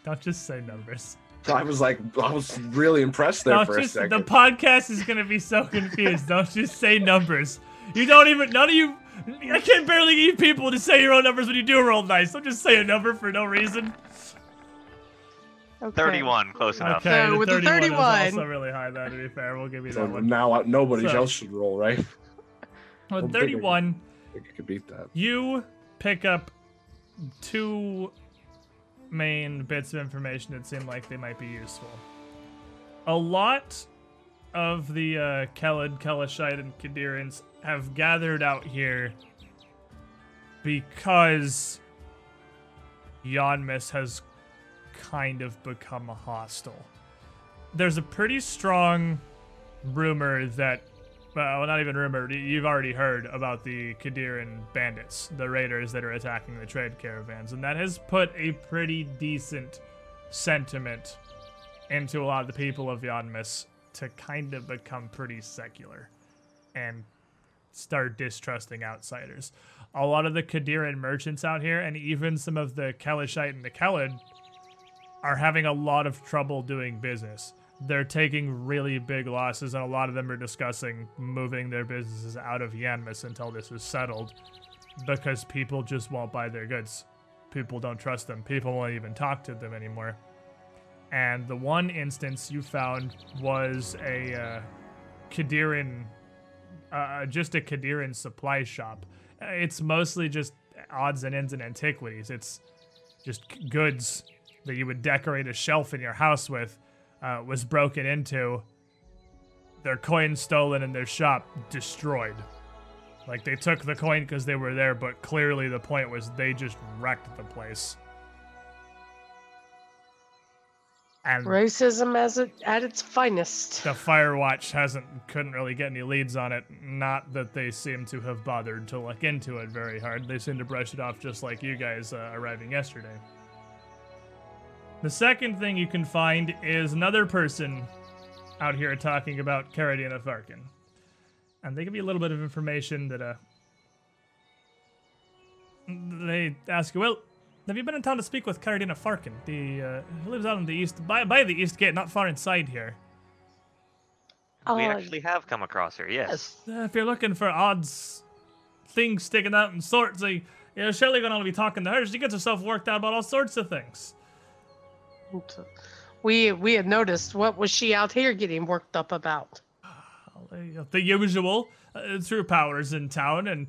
Don't just say numbers. I was like, I was really impressed there don't for just, a second. The podcast is going to be so confused. Don't just say numbers. You don't even, none of you, I can't barely get people to say your own numbers when you do roll dice. Don't just say a number for no reason. Okay. thirty-one, close enough. Okay, so the with the thirty-one is also really high, though, to be fair. We'll give you so that one. Now nobody so, else should roll, right? With thirty-one, I think you could beat that. You pick up two main bits of information that seem like they might be useful. A lot of the uh, Kelid, Kelashite, and Qadirans have gathered out here because Yanmass has kind of become a hostile. There's a pretty strong rumor that, well, not even rumor, you've already heard about the Qadiran bandits, the raiders that are attacking the trade caravans, and that has put a pretty decent sentiment into a lot of the people of Yanmass to kind of become pretty secular and start distrusting outsiders. A lot of the Qadiran merchants out here, and even some of the Kalashite and the Kelid, are having a lot of trouble doing business. They're taking really big losses, and a lot of them are discussing moving their businesses out of Yanmass until this is settled, because people just won't buy their goods. People don't trust them. People won't even talk to them anymore. And the one instance you found was a uh, Qadiran, uh, just a Qadiran supply shop. It's mostly just odds and ends and antiquities. It's just goods that you would decorate a shelf in your house with, uh, was broken into, their coin stolen, and their shop destroyed. Like, they took the coin because they were there, but clearly the point was they just wrecked the place. And racism as it, at its finest. The Firewatch hasn't couldn't really get any leads on it. Not that they seem to have bothered to look into it very hard. They seem to brush it off, just like you guys uh, arriving yesterday. The second thing you can find is another person out here talking about Karadina Farkin. And they give you a little bit of information that, uh... they ask you, well, have you been in town to speak with Karadina Farkin? The, uh, who lives out in the east, by, by the east gate, not far inside here. Uh, we actually have come across her, yes. yes. Uh, if you're looking for odds, things sticking out and sorts, like, you're surely going to be talking to her. She gets herself worked out about all sorts of things. We we had noticed. What was she out here getting worked up about? The usual, uh, true powers in town, and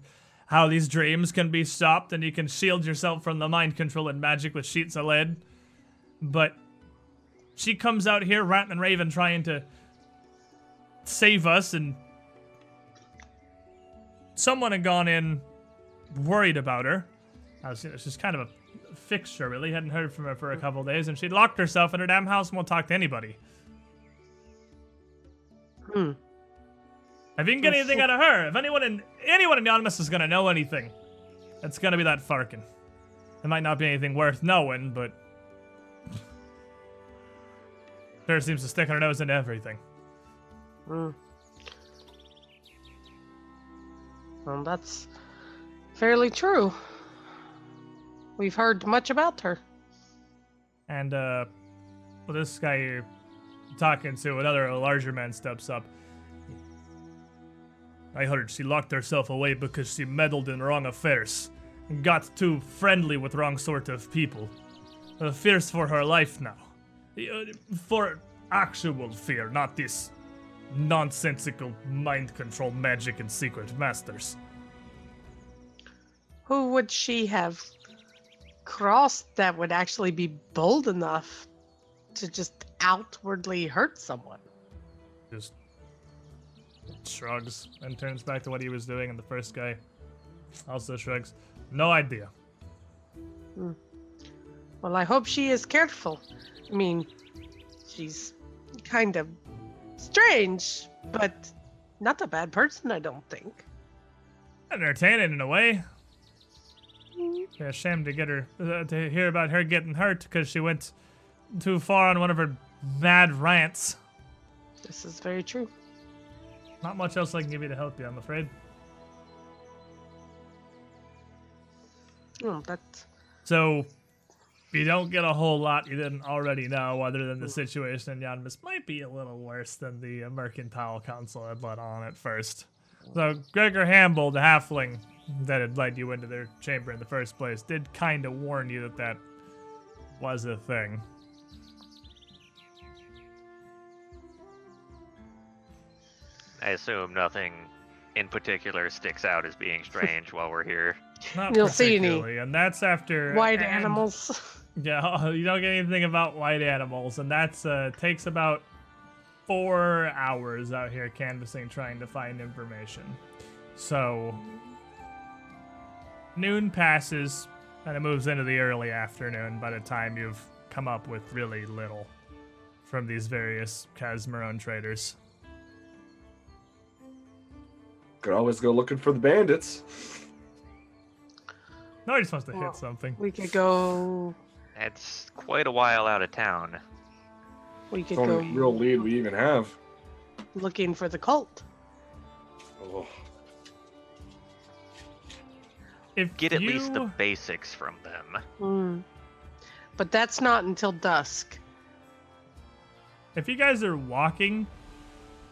how these dreams can be stopped, and you can shield yourself from the mind control and magic with sheets of lead. But she comes out here ranting and raving, trying to save us, and someone had gone in worried about her. I was, you know, she's kind of a fixture, really. Hadn't heard from her for a couple of days, and she locked herself in her damn house and won't talk to anybody. Hmm. If you can get anything out of her, if anyone in anyone in Yanmass is gonna know anything, it's gonna be that Farkin. It might not be anything worth knowing, but her seems to stick her nose into everything. Hmm. Well, that's fairly true. We've heard much about her. And, uh, well, this guy you're talking to, another larger man steps up. I heard she locked herself away because she meddled in wrong affairs and got too friendly with wrong sort of people. Uh, fears for her life now. Uh, for actual fear, not this nonsensical mind control magic and secret masters. Who would she have crossed that would actually be bold enough to just outwardly hurt someone? Just shrugs and turns back to what he was doing, and the first guy also shrugs. No idea. Hmm. Well, I hope she is careful. I mean, she's kind of strange, but not a bad person, I don't think. Entertaining in a way. Yeah, shame to get her uh, to hear about her getting hurt because she went too far on one of her mad rants. This is very true. Not much else I can give you to help you, I'm afraid. Oh, that's... So, you don't get a whole lot you didn't already know, other than the situation in Yanmass might be a little worse than the Mercantile Council had let on at first. So, Gregor Hamble, the halfling that had led you into their chamber in the first place, did kind of warn you that that was a thing. I assume nothing in particular sticks out as being strange while we're here. Not You'll see any. And that's after... White and, animals. Yeah, you don't get anything about white animals. And that's uh, takes about four hours out here canvassing, trying to find information. So, noon passes, and it moves into the early afternoon by the time you've come up with really little from these various Kasmaron traders. Could always go looking for the bandits. No, he just wants to well, hit something. We could go... That's quite a while out of town. We could go... real lead we even have. Looking for the cult. Oh. If Get at you... least the basics from them. Mm. But that's not until dusk. If you guys are walking...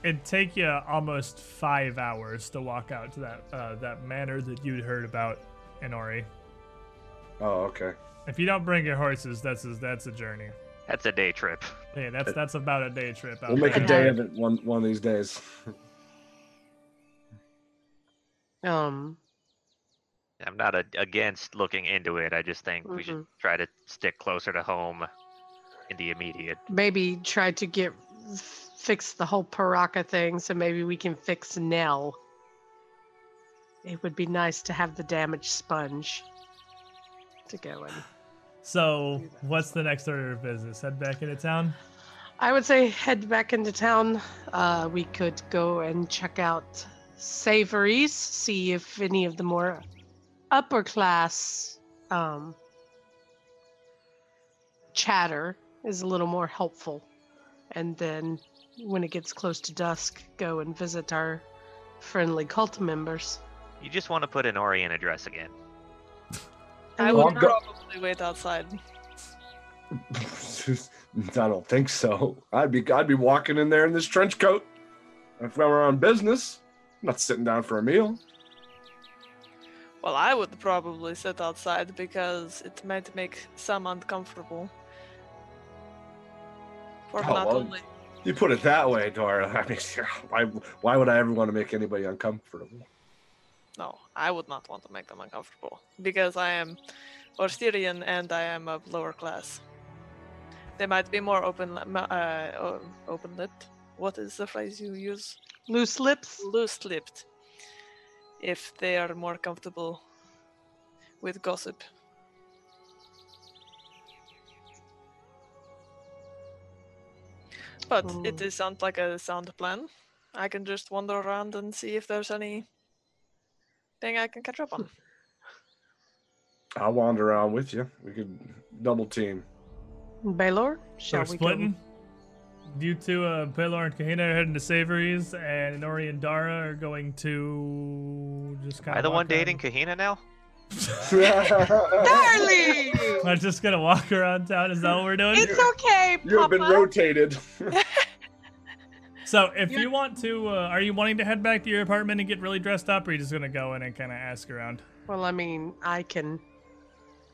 It'd take you almost five hours to walk out to that uh, that manor that you'd heard about, Inori. Oh, okay. If you don't bring your horses, that's a, that's a journey. That's a day trip. Yeah, that's that's about a day trip. We'll make a day of it one one of these days. um, I'm not a, against looking into it. I just think mm-hmm. we should try to stick closer to home in the immediate. Maybe try to get. Fix the whole paraka thing, so maybe we can fix Nell. It would be nice to have the damaged sponge to go in. So, what's the next order of business? Head back into town? I would say head back into town. Uh, we could go and check out Savories, see if any of the more upper class um, chatter is a little more helpful. And then, when it gets close to dusk, go and visit our friendly cult members. You just want to put an Ori in a dress again. I will probably wait outside. I don't think so. I'd be I'd be walking in there in this trench coat. If I were on business, I'm not sitting down for a meal. Well, I would probably sit outside because it might make some uncomfortable. Or oh, not well, only. You put it that way, Dara. I mean, why, why would I ever want to make anybody uncomfortable? No, I would not want to make them uncomfortable. Because I am Orstyrian and I am of lower class. They might be more open, uh, open-lipped. What is the phrase you use? Loose-lipped? Loose-lipped. If they are more comfortable with gossip. But mm. it is sound like a sound plan. I can just wander around and see if there's anything I can catch up on. I'll wander around with you. We could double team. Belor, shall We're we splitting? Go? You two, uh, Belor and Kahina, are heading to Savories, and Inori and Dara are going to just got. Am I the one dating Kahina now? Darling! I'm just gonna walk around town. Is that what we're doing? It's okay, Papa. You've been rotated. So, if You're... you want to, uh, are you wanting to head back to your apartment and get really dressed up, or are you just gonna go in and kind of ask around? Well, I mean, I can.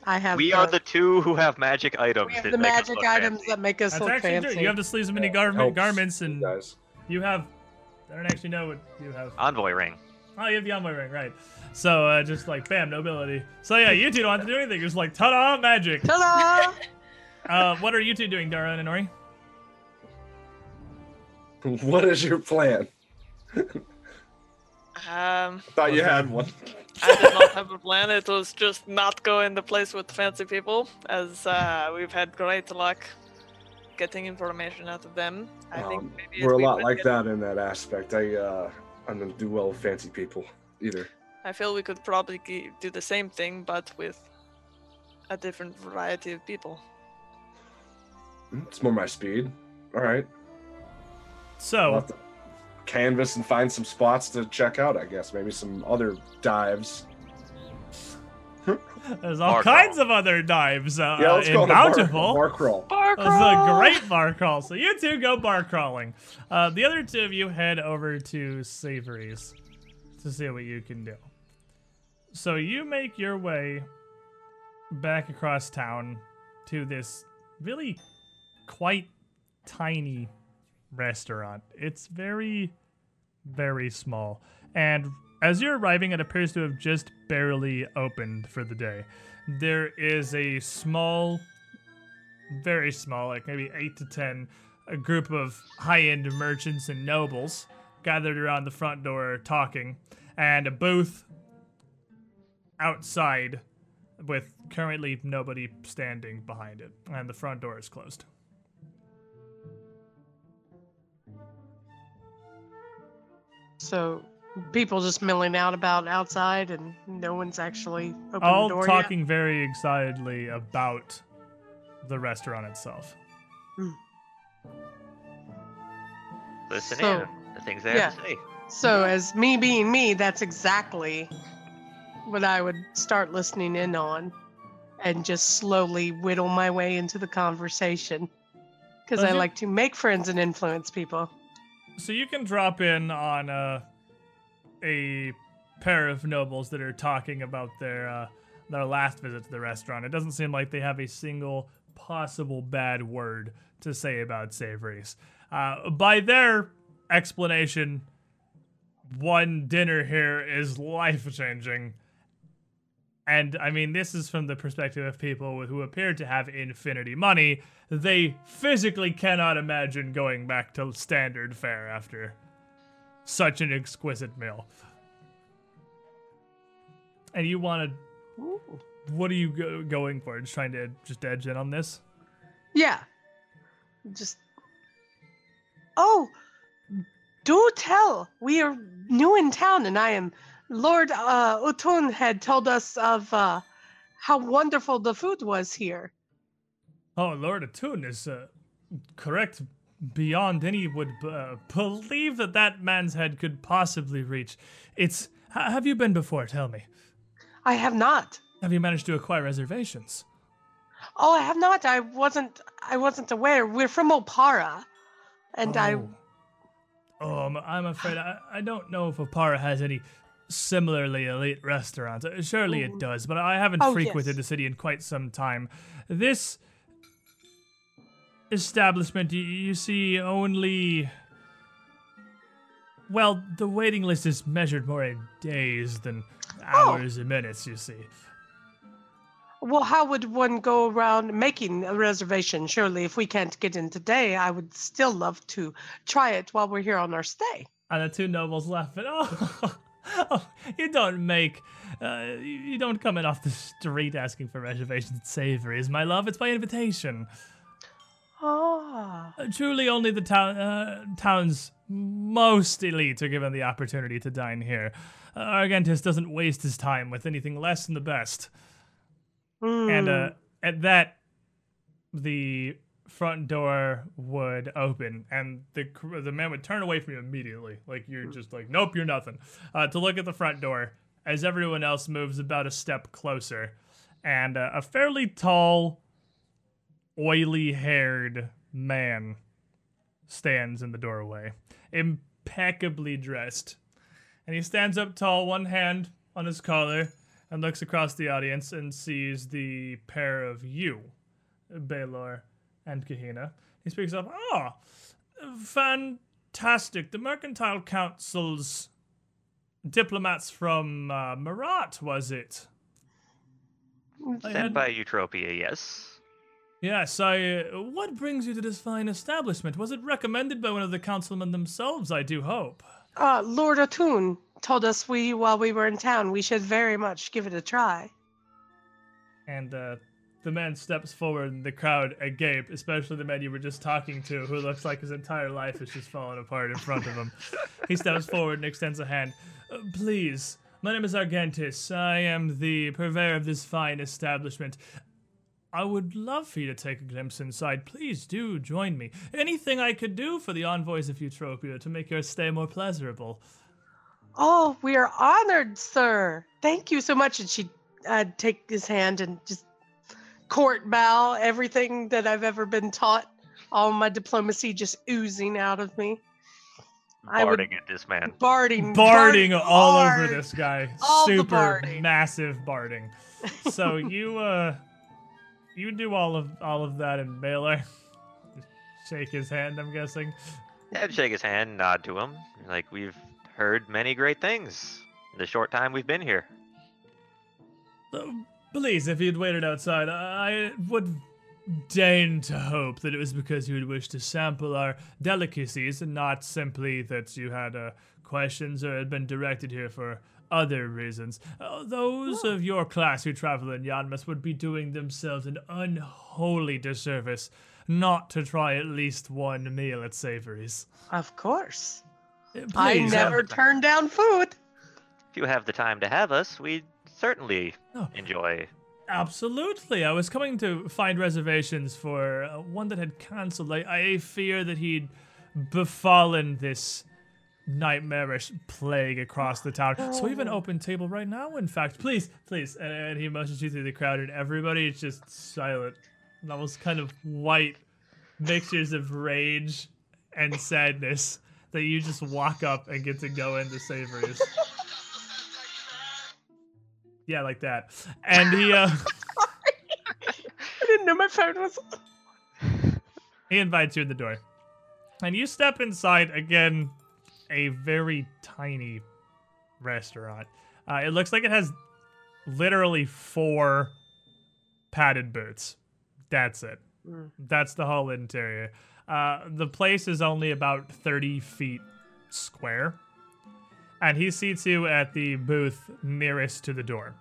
I have. We the... are the two who have magic items. We have that the make magic items fancy. that make us That's look fancy. True. You have the sleeves of many yeah, garment, garments, and you have. I don't actually know what you have. Envoy ring. Oh, you have the envoy ring, right? So uh, just like bam, nobility. So yeah, you two don't have to do anything. You're just like ta-da, magic. Ta-da! uh, what are you two doing, Dara and Inori? What is your plan? um, I thought you had one. I did not have a plan. It was just not go in the place with fancy people, as uh, we've had great luck getting information out of them. I um, think maybe we're a we lot like that them. in that aspect. I. Uh, I don't do well with fancy people either. I feel we could probably do the same thing, but with a different variety of people. It's more my speed. All right. So, we'll have to canvas and find some spots to check out, I guess. Maybe some other dives. There's all bar kinds crawl. of other dives uh, yeah, let's uh, in Bountiful. Bar, bar crawl. Bar crawl. That's a great bar crawl. So you two go bar crawling. Uh, the other two of you head over to Savories to see what you can do. So you make your way back across town to this really quite tiny restaurant. It's very, very small. And as you're arriving, it appears to have just barely opened for the day. There is a small, very small, like maybe eight to ten, a group of high-end merchants and nobles gathered around the front door talking, and a booth outside with currently nobody standing behind it, and the front door is closed. So... people just milling out about outside, and no one's actually opened All the door talking yet. very excitedly about the restaurant itself. Mm. Listen so, in, the things they yeah. have to say. So as me being me, that's exactly what I would start listening in on and just slowly whittle my way into the conversation, because I you... like to make friends and influence people. So you can drop in on... Uh, a pair of nobles that are talking about their uh, their last visit to the restaurant. It doesn't seem like they have a single possible bad word to say about Savories. Uh, by their explanation, one dinner here is life-changing. And, I mean, this is from the perspective of people who appear to have infinity money. They physically cannot imagine going back to standard fare after... such an exquisite meal. And you want to... what are you go, going for? Just trying to just edge in on this? Yeah. Just... oh! Do tell! We are new in town, and I am... Lord uh, Utun had told us of uh, how wonderful the food was here. Oh, Lord Utun is uh, correct... beyond any would uh, believe that that man's head could possibly reach. It's... have you been before? Tell me. I have not. Have you managed to acquire reservations? Oh, I have not. I wasn't... I wasn't aware. We're from Opara, and oh. I... oh, I'm, I'm afraid I, I don't know if Opara has any similarly elite restaurants. Surely mm. it does, but I haven't oh, frequented yes. the city in quite some time. This... establishment, you see, only... well, the waiting list is measured more in days than hours oh. and minutes, you see. Well, how would one go around making a reservation? Surely, if we can't get in today, I would still love to try it while we're here on our stay. And the two nobles laugh. Oh, oh, you don't make... Uh, you don't come in off the street asking for reservations at Savories, my love. It's by invitation. Ah. Uh, truly only the town, uh, town's most elites are given the opportunity to dine here. Uh, Argentus doesn't waste his time with anything less than the best. Mm. And uh, at that, the front door would open, and the the man would turn away from you immediately. Like, you're just like, nope, you're nothing. Uh, to look at the front door, as everyone else moves about a step closer. And uh, a fairly tall, oily-haired man stands in the doorway, impeccably dressed. And he stands up tall, one hand on his collar, and looks across the audience and sees the pair of you, Belor and Kahina. He speaks up, "Ah, oh, fantastic. The Mercantile Council's diplomats from uh, Murat, was it? Sent had... by Eutropia, yes. Yes, I... Uh, what brings you to this fine establishment? Was it recommended by one of the councilmen themselves, I do hope? Uh, Lord Atun told us we, while we were in town, we should very much give it a try." And uh, the man steps forward and the crowd agape, especially the man you were just talking to, who looks like his entire life is just falling apart in front of him. He steps forward and extends a hand. Uh, please... My name is Argentus. I am the purveyor of this fine establishment. I would love for you to take a glimpse inside. Please do join me. Anything I could do for the envoys of Eutropia to make your stay more pleasurable." "Oh, we are honored, sir. Thank you so much." And she'd uh, take his hand and just court bow, everything that I've ever been taught, all my diplomacy just oozing out of me. Barding at this man. Barding. Barding, barding all bard, over this guy. Super barding. Massive barding. So you uh you do all of all of that in Belor. Shake his hand, I'm guessing. Yeah, shake his hand, nod to him. Like, we've heard many great things in the short time we've been here. Please, if you'd waited outside, I would deign to hope that it was because you would wish to sample our delicacies and not simply that you had uh, questions or had been directed here for other reasons. Uh, those oh. of your class who travel in Yanmass would be doing themselves an unholy disservice not to try at least one meal at Savories." "Of course. Please, I never turn down food. If you have the time to have us, we certainly oh. enjoy." "Absolutely. I was coming to find reservations for uh, one that had cancelled. I, I fear that he'd befallen this nightmarish plague across the town. Oh. So we have an open table right now, in fact. Please, please." And, and he motions you through the crowd, and everybody is just silent. And almost kind of white mixtures of rage and sadness that you just walk up and get to go into Savories. Yeah, like that. And he, uh... Sorry. I didn't know my phone was... He invites you in the door. And you step inside, again, a very tiny restaurant. Uh, it looks like it has literally four padded booths. That's it. Mm. That's the whole interior. Uh, the place is only about thirty feet square. And he seats you at the booth nearest to the door.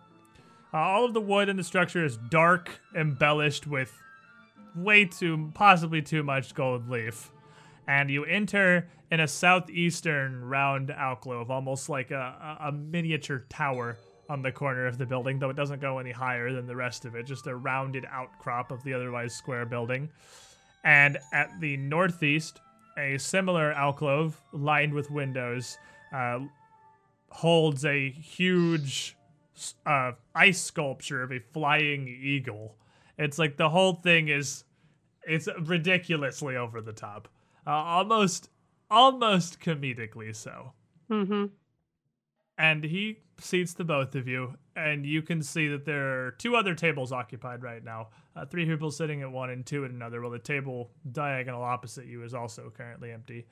Uh, all of the wood in the structure is dark, embellished with way too, possibly too much gold leaf. And you enter in a southeastern round alcove, almost like a, a miniature tower on the corner of the building, though it doesn't go any higher than the rest of it, just a rounded outcrop of the otherwise square building. And at the northeast, a similar alcove lined with windows uh, holds a huge uh, ice sculpture of a flying eagle. It's like the whole thing is, it's ridiculously over the top. Uh, almost, almost comedically so. Mm-hmm. And he seats the both of you, and you can see that there are two other tables occupied right now. Uh, three people sitting at one and two at another, while the table diagonal opposite you is also currently empty.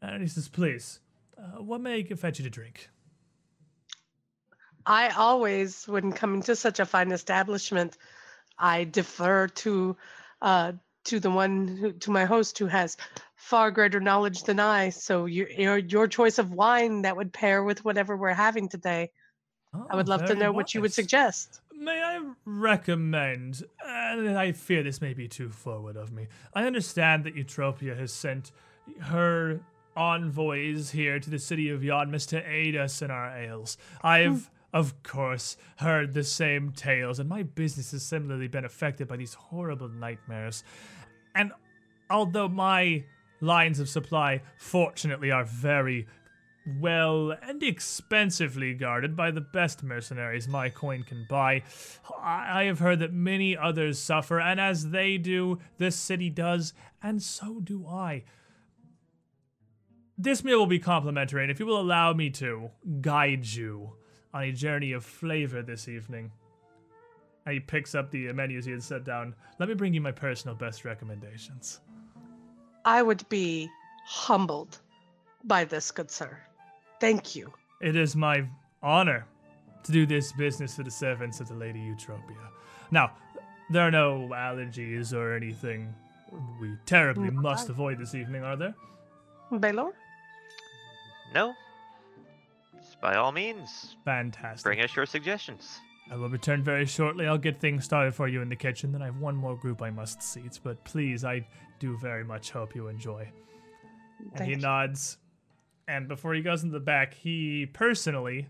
And he says, "Please, Uh, what may I fetch you to drink?" I always, when coming to such a fine establishment, I defer to uh, to the one, who, to my host, who has far greater knowledge than I. So your your, your choice of wine that would pair with whatever we're having today. Oh, I would love to know wise. What you would suggest. May I recommend, and I fear this may be too forward of me, I understand that Eutropia has sent her envoys here to the city of Yanmass to aid us in our ales. I've, of course, heard the same tales, and my business has similarly been affected by these horrible nightmares. And although my lines of supply, fortunately, are very well and expensively guarded by the best mercenaries my coin can buy. I have heard that many others suffer, and as they do, this city does, and so do I. This meal will be complimentary, and if you will allow me to guide you on a journey of flavor this evening. And he picks up the menus he had set down. Let me bring you my personal best recommendations. I would be humbled by this, good sir. Thank you. It is my honor to do this business for the servants of the Lady Eutropia. Now, there are no allergies or anything we terribly no. must avoid this evening, are there? Belor? No. By all means. Fantastic. Bring us your suggestions. I will return very shortly. I'll get things started for you in the kitchen. Then I have one more group I must seat, but please, I do very much hope you enjoy. Thank and he you. nods. And before he goes into the back, he personally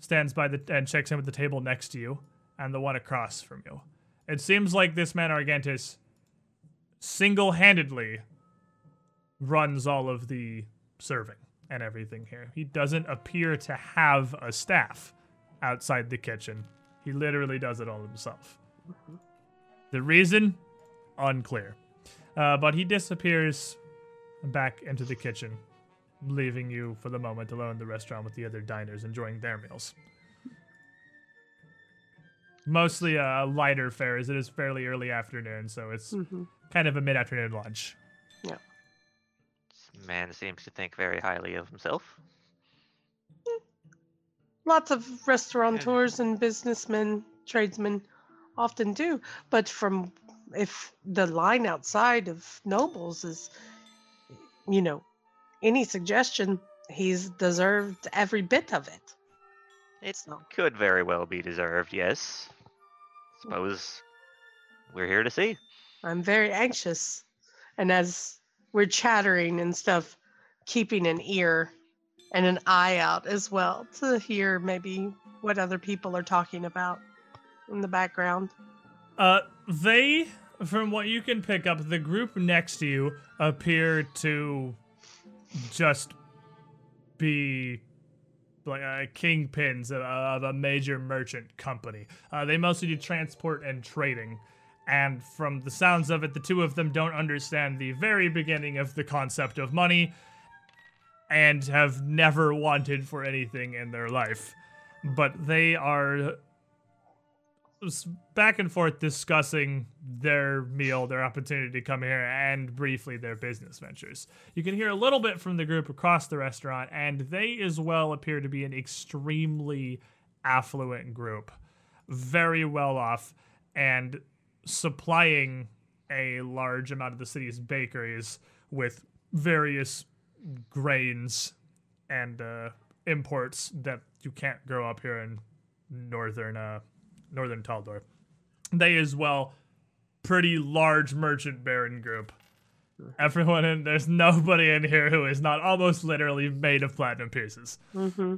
stands by the and checks in with the table next to you and the one across from you. It seems like this man, Argentus, single-handedly runs all of the serving and everything here. He doesn't appear to have a staff outside the kitchen. He literally does it all himself. Mm-hmm. The reason? Unclear. Uh, but he disappears back into the kitchen, leaving you for the moment alone in the restaurant with the other diners enjoying their meals. Mostly a lighter fare, as it is fairly early afternoon, so it's mm-hmm. kind of a mid-afternoon lunch. Yeah. This man seems to think very highly of himself. Mm. Lots of restaurateurs and businessmen, tradesmen often do, but from if the line outside of nobles is, you know, any suggestion, he's deserved every bit of it. It so. could very well be deserved, yes. Suppose we're here to see. I'm very anxious. And as we're chattering and stuff, keeping an ear and an eye out as well to hear maybe what other people are talking about in the background. Uh, they, from what you can pick up, the group next to you appear to just be like uh, kingpins of, of a major merchant company. Uh, they mostly do transport and trading, and from the sounds of it, the two of them don't understand the very beginning of the concept of money and have never wanted for anything in their life. But they are back and forth discussing their meal, their opportunity to come here, and briefly their business ventures. You can hear a little bit from the group across the restaurant, and they as well appear to be an extremely affluent group, very well off, and supplying a large amount of the city's bakeries with various grains and uh, imports that you can't grow up here in northern uh, Northern Taldor. They as well, pretty large merchant baron group. Everyone in, there's nobody in here who is not almost literally made of platinum pieces. Mm-hmm.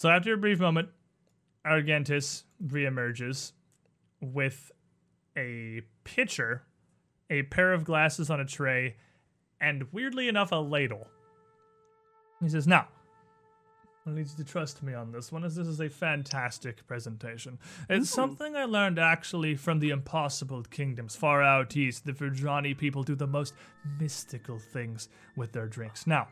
So after a brief moment, Argentus reemerges with a pitcher, a pair of glasses on a tray, and weirdly enough, a ladle. He says, "Now, I need you to trust me on this one, as this is a fantastic presentation. It's something I learned, actually, from the impossible kingdoms. Far out east, the Vudrani people do the most mystical things with their drinks. Now,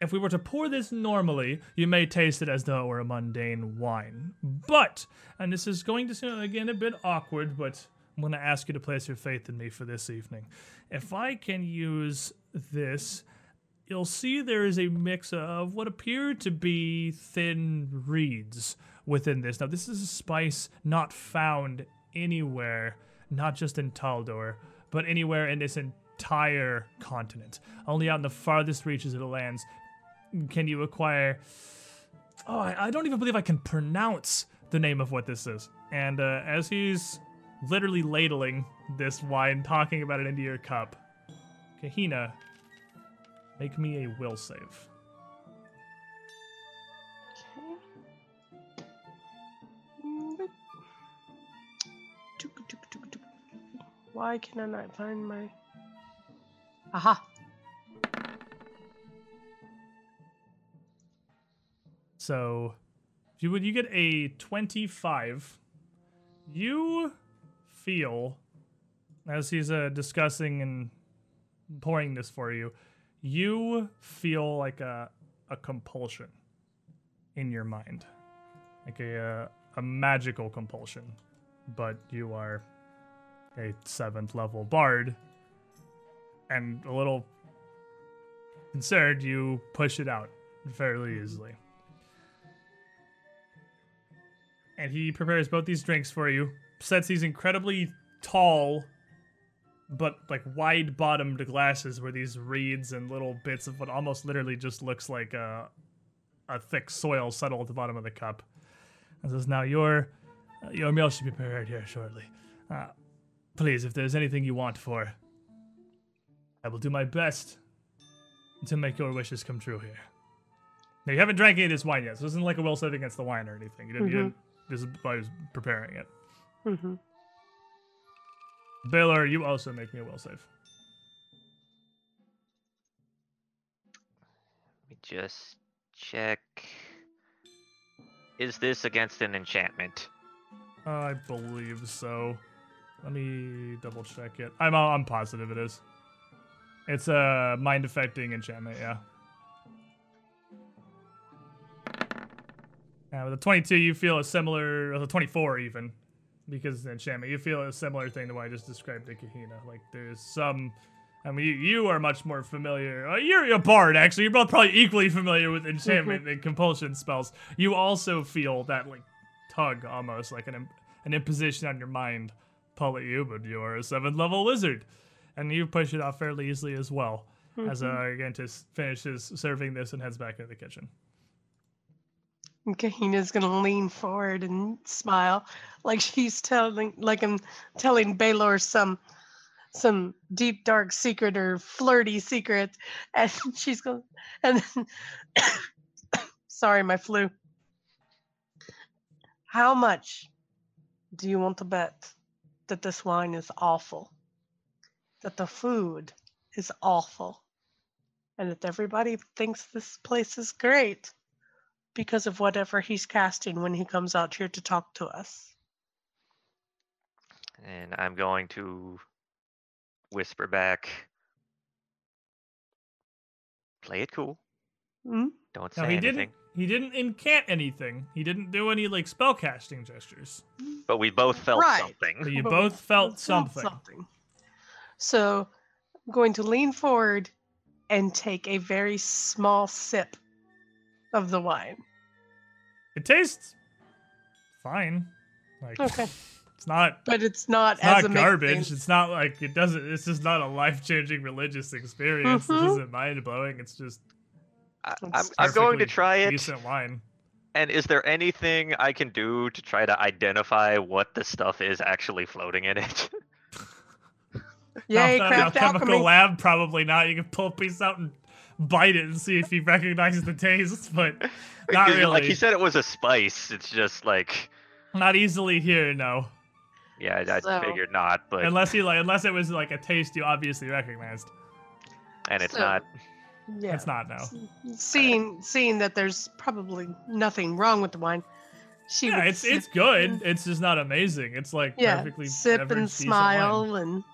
if we were to pour this normally, you may taste it as though it were a mundane wine. But, and this is going to sound, again, a bit awkward, but I'm going to ask you to place your faith in me for this evening. If I can use this, you'll see there is a mix of what appear to be thin reeds within this. Now, this is a spice not found anywhere, not just in Taldor, but anywhere in this entire continent. Only out in the farthest reaches of the lands can you acquire... Oh, I, I don't even believe I can pronounce the name of what this is." And uh, as he's literally ladling this wine, talking about it into your cup, Kahina, make me a will save. Okay. Why can I not find my... Aha! So if you would, you get a twenty-five. You feel, as he's uh, discussing and pouring this for you, you feel like a a compulsion in your mind, like a a, a magical compulsion, but you are a seventh level bard, and a little concerned, you push it out fairly easily. And he prepares both these drinks for you, sets these incredibly tall but like wide-bottomed glasses where these reeds and little bits of what almost literally just looks like a, a thick soil settle at the bottom of the cup. And says, now your uh, your meal should be prepared here shortly. Uh, please, if there's anything you want for, I will do my best to make your wishes come true here. Now, you haven't drank any of this wine yet, so this isn't like a will set against the wine or anything. You didn't, mm-hmm. you didn't just by preparing it. Mm-hmm. Belor, you also make me a will save. Let me just check. Is this against an enchantment? Uh, I believe so. Let me double check it. I'm I'm positive it is. It's a mind affecting enchantment, yeah. Uh, with a twenty-two, you feel a similar, with a twenty-four even. Because of enchantment, you feel a similar thing to what I just described to Kahina. Like, there's some... I mean, you, you are much more familiar... Uh, you're a bard, actually. You're both probably equally familiar with enchantment and compulsion spells. You also feel that, like, tug, almost. Like an an imposition on your mind. Pull at you, but you're a seventh-level wizard. And you push it off fairly easily as well. Mm-hmm. As Argentus finishes serving this and heads back into the kitchen. Kahina's gonna lean forward and smile, like she's telling, like I'm telling Belor some, some deep dark secret or flirty secret, and she's going, and then, sorry, my flu. How much do you want to bet that this wine is awful, that the food is awful, and that everybody thinks this place is great? Because of whatever he's casting when he comes out here to talk to us. And I'm going to whisper back, play it cool. Mm-hmm. Don't say no, he anything. Didn't, he didn't incant anything. He didn't do any like spell casting gestures. But we both felt right. something. But you but both felt, felt something. something. So I'm going to lean forward and take a very small sip of the wine. It tastes fine. Like, okay. It's not, but it's not, it's as not garbage. It's not like it doesn't, it's just not a life-changing religious experience. Mm-hmm. This isn't mind-blowing. It's just, I, I'm, I'm going to try it. Decent wine. And is there anything I can do to try to identify what the stuff is actually floating in it? Yay, craft alchemy. Chemical lab, probably not. You can pull a piece out and bite it and see if he recognizes the taste, but not really. Like he said, it was a spice. It's just like not easily here. No. Yeah, I, so, I figured not. But unless he like, unless it was like a taste you obviously recognized, and it's so, not. Yeah, it's not. No. Seeing seeing that there's probably nothing wrong with the wine. She yeah, it's it's good. And, it's just not amazing. It's like yeah, perfectly sip and smile wine. And.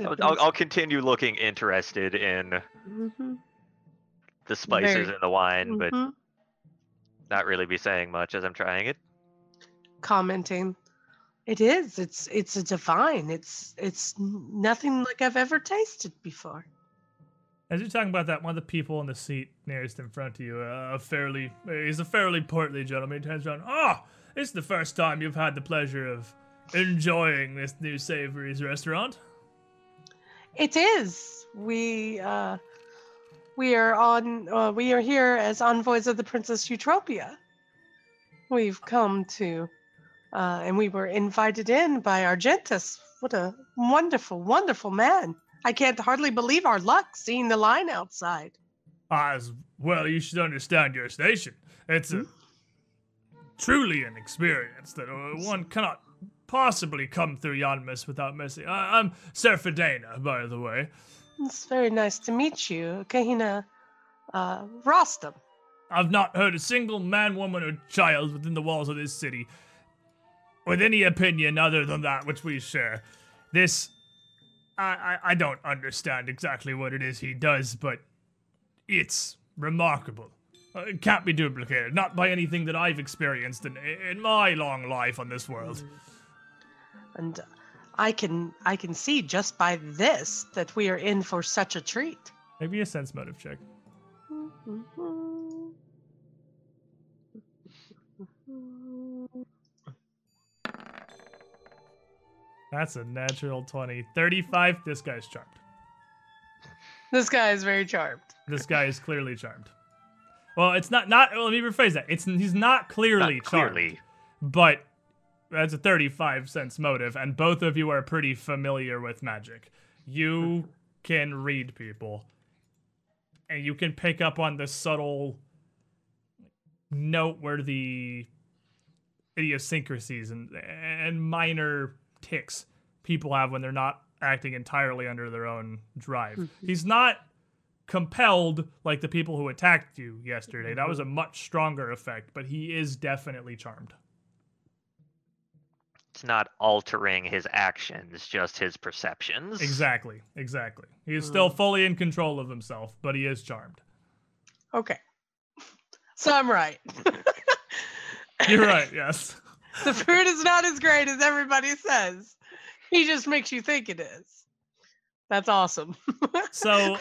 I'll, I'll, I'll continue looking interested in mm-hmm. the spices Very. and the wine, mm-hmm. but not really be saying much as I'm trying it. Commenting, it is. It's it's a divine. It's it's nothing like I've ever tasted before. As you're talking about that, one of the people in the seat nearest in front of you, uh, a fairly he's a fairly portly gentleman, turns around. Ah, oh, it's the first time you've had the pleasure of enjoying this new Savories restaurant. It is. We uh, we are on. Uh, we are here as envoys of the Princess Eutropia. We've come to, uh, and we were invited in by Argentus. What a wonderful, wonderful man! I can't hardly believe our luck seeing the line outside. As well, you should understand your station. It's mm-hmm. a, truly an experience that one cannot possibly come through Yanmass without mercy. I, I'm Serfidana, by the way. It's very nice to meet you, Kahina uh, Rostam. I've not heard a single man, woman, or child within the walls of this city with any opinion other than that which we share. This, I, I, I don't understand exactly what it is he does, but it's remarkable. Uh, it can't be duplicated, not by anything that I've experienced in, in my long life on this world. And I can, I can see just by this that we are in for such a treat. Maybe a sense motive check. Mm-hmm. That's a natural twenty. thirty-five, this guy's charmed. This guy is very charmed. This guy is clearly charmed. Well, it's not, not well, let me rephrase that. It's He's not clearly not charmed, clearly. But that's a thirty-five sense motive, and both of you are pretty familiar with magic. You can read people, and you can pick up on the subtle, noteworthy idiosyncrasies and and minor ticks people have when they're not acting entirely under their own drive. He's not compelled like the people who attacked you yesterday. That was a much stronger effect, but he is definitely charmed. It's not altering his actions, just his perceptions. Exactly, exactly. He is still fully in control of himself, but he is charmed. Okay. So I'm right. You're right, yes. The food is not as great as everybody says. He just makes you think it is. That's awesome. So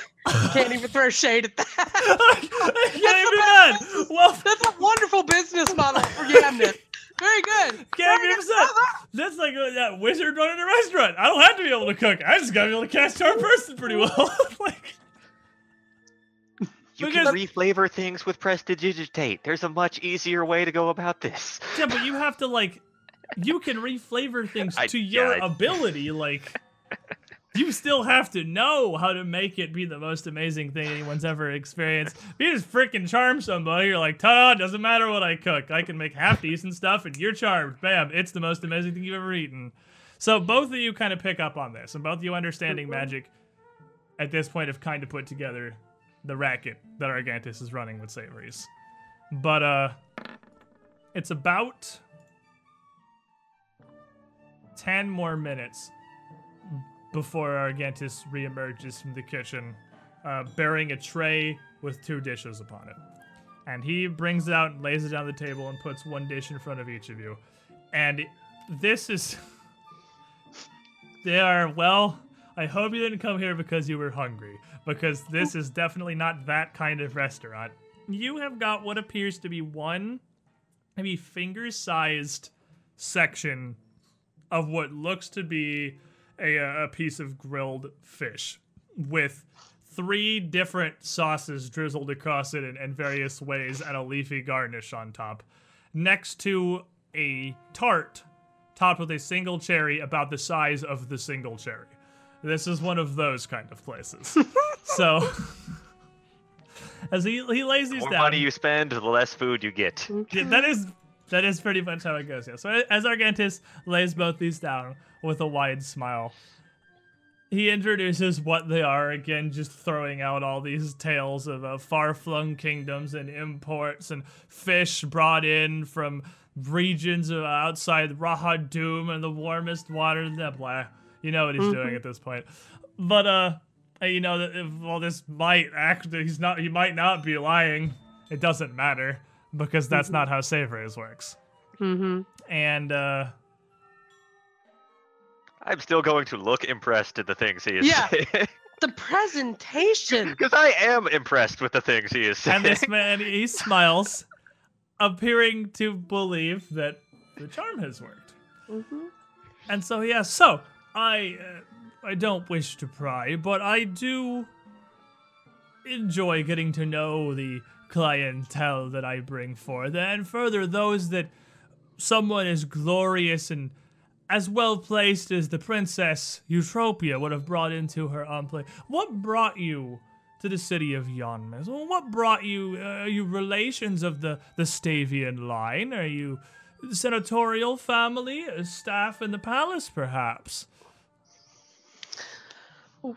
can't even throw shade at that. That's, well, that's a wonderful business model for Yanmass. Very good. Can't be upset. That's like that wizard running a restaurant. I don't have to be able to cook. I just gotta be able to cast charm person pretty well. like You because, can reflavor things with prestidigitate. There's a much easier way to go about this. Yeah, but you have to, like, you can reflavor things I, to your yeah, I, ability. Like, you still have to know how to make it be the most amazing thing anyone's ever experienced. If you just freaking charm somebody, you're like, ta, doesn't matter what I cook. I can make half-decent stuff, and you're charmed. Bam, it's the most amazing thing you've ever eaten. So both of you kind of pick up on this, and both of you understanding magic at this point have kind of put together the racket that Argentus is running with Savories. But, uh, it's about ten more minutes before Argentus reemerges from the kitchen, uh, bearing a tray with two dishes upon it. And he brings it out and lays it down on the table and puts one dish in front of each of you. And this is... they are, well... I hope you didn't come here because you were hungry, because this is definitely not that kind of restaurant. You have got what appears to be one, maybe finger-sized section of what looks to be a, a piece of grilled fish with three different sauces drizzled across it in, in various ways and a leafy garnish on top, next to a tart topped with a single cherry about the size of the single cherry. This is one of those kind of places. So, as he he lays these down. The more money you spend, the less food you get. Yeah, that is that is pretty much how it goes. Yeah. So as Argentus lays both these down with a wide smile, he introduces what they are again, just throwing out all these tales of uh, far-flung kingdoms and imports and fish brought in from regions of outside Rahadum and the warmest waters. Blah. You know what he's mm-hmm. doing at this point, but uh, you know that well, this might act. He's not. He might not be lying. It doesn't matter because that's mm-hmm. not how Savories works. Mm-hmm. And uh, I'm still going to look impressed at the things he is yeah, saying. The presentation. Because I am impressed with the things he is saying. And this man, he smiles, appearing to believe that the charm has worked. Mm-hmm. And so yeah, so. I uh, I don't wish to pry, but I do enjoy getting to know the clientele that I bring forth, and further those that someone as glorious and as well placed as the Princess Eutropia would have brought into her own play. What brought you to the city of Yanmass? Well, what brought you? Uh, are you relations of the the Stavian line? Are you senatorial family, staff in the palace, perhaps?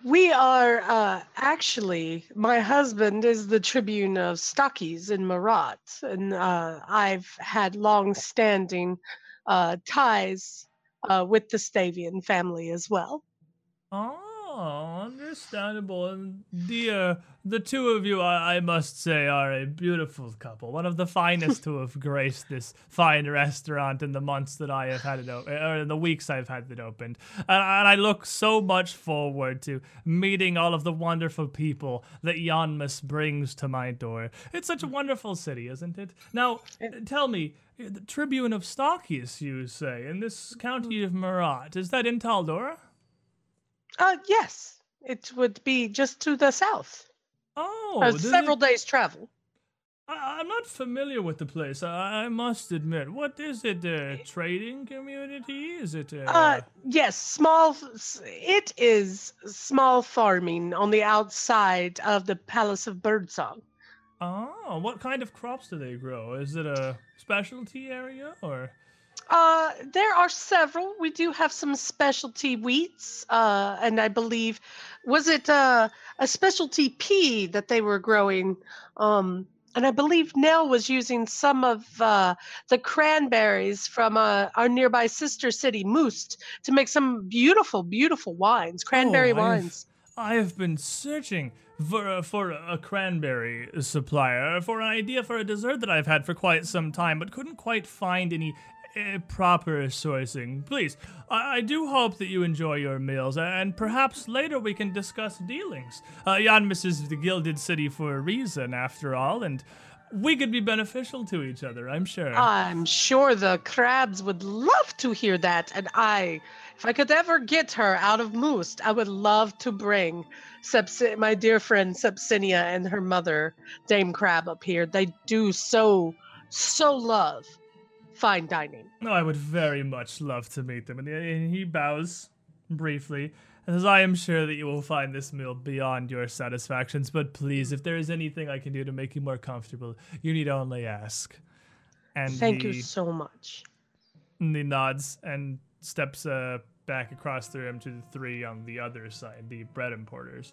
We are, uh, actually, my husband is the Tribune of Stockies in Murat, and uh, I've had long-standing uh, ties uh, with the Stavian family as well. Oh, understandable. And dear, the two of you, I, I must say, are a beautiful couple. One of the finest to have graced this fine restaurant in the months that I have had it open, or in the weeks I've had it opened. And, and I look so much forward to meeting all of the wonderful people that Yanmass brings to my door. It's such a wonderful city, isn't it? Now, tell me, the Tribune of Stockies, you say, in this county of Murat, is that in Taldor? Uh, yes, it would be just to the south. Oh, uh, several it... days travel. I I'm not familiar with the place. I, I must admit. What is it? A trading community? Is it? A... Uh, yes, small. It is small farming on the outside of the Palace of Birdsong. Oh, what kind of crops do they grow? Is it a specialty area or? Uh, there are several. We do have some specialty wheats, uh, and I believe, was it uh, a specialty pea that they were growing? Um, and I believe Nell was using some of uh, the cranberries from uh, our nearby sister city, Moust, to make some beautiful, beautiful wines, cranberry oh, wines. I have been searching for a, for a cranberry supplier, for an idea for a dessert that I've had for quite some time, but couldn't quite find any proper sourcing. Please, I, I do hope that you enjoy your meals, and perhaps later we can discuss dealings. Uh, Yanmass is the gilded city for a reason, after all, and we could be beneficial to each other, I'm sure. I'm sure the crabs would love to hear that, and I, if I could ever get her out of Moust, I would love to bring Sepsi my dear friend Sepsinia and her mother, Dame Crab, up here. They do so, so love fine dining. No, I would very much love to meet them. And he bows briefly and says, I am sure that you will find this meal beyond your satisfactions, but please, if there is anything I can do to make you more comfortable, you need only ask. And thank he, you so much. And he nods and steps uh, back across the room to the three on the other side, the bread importers.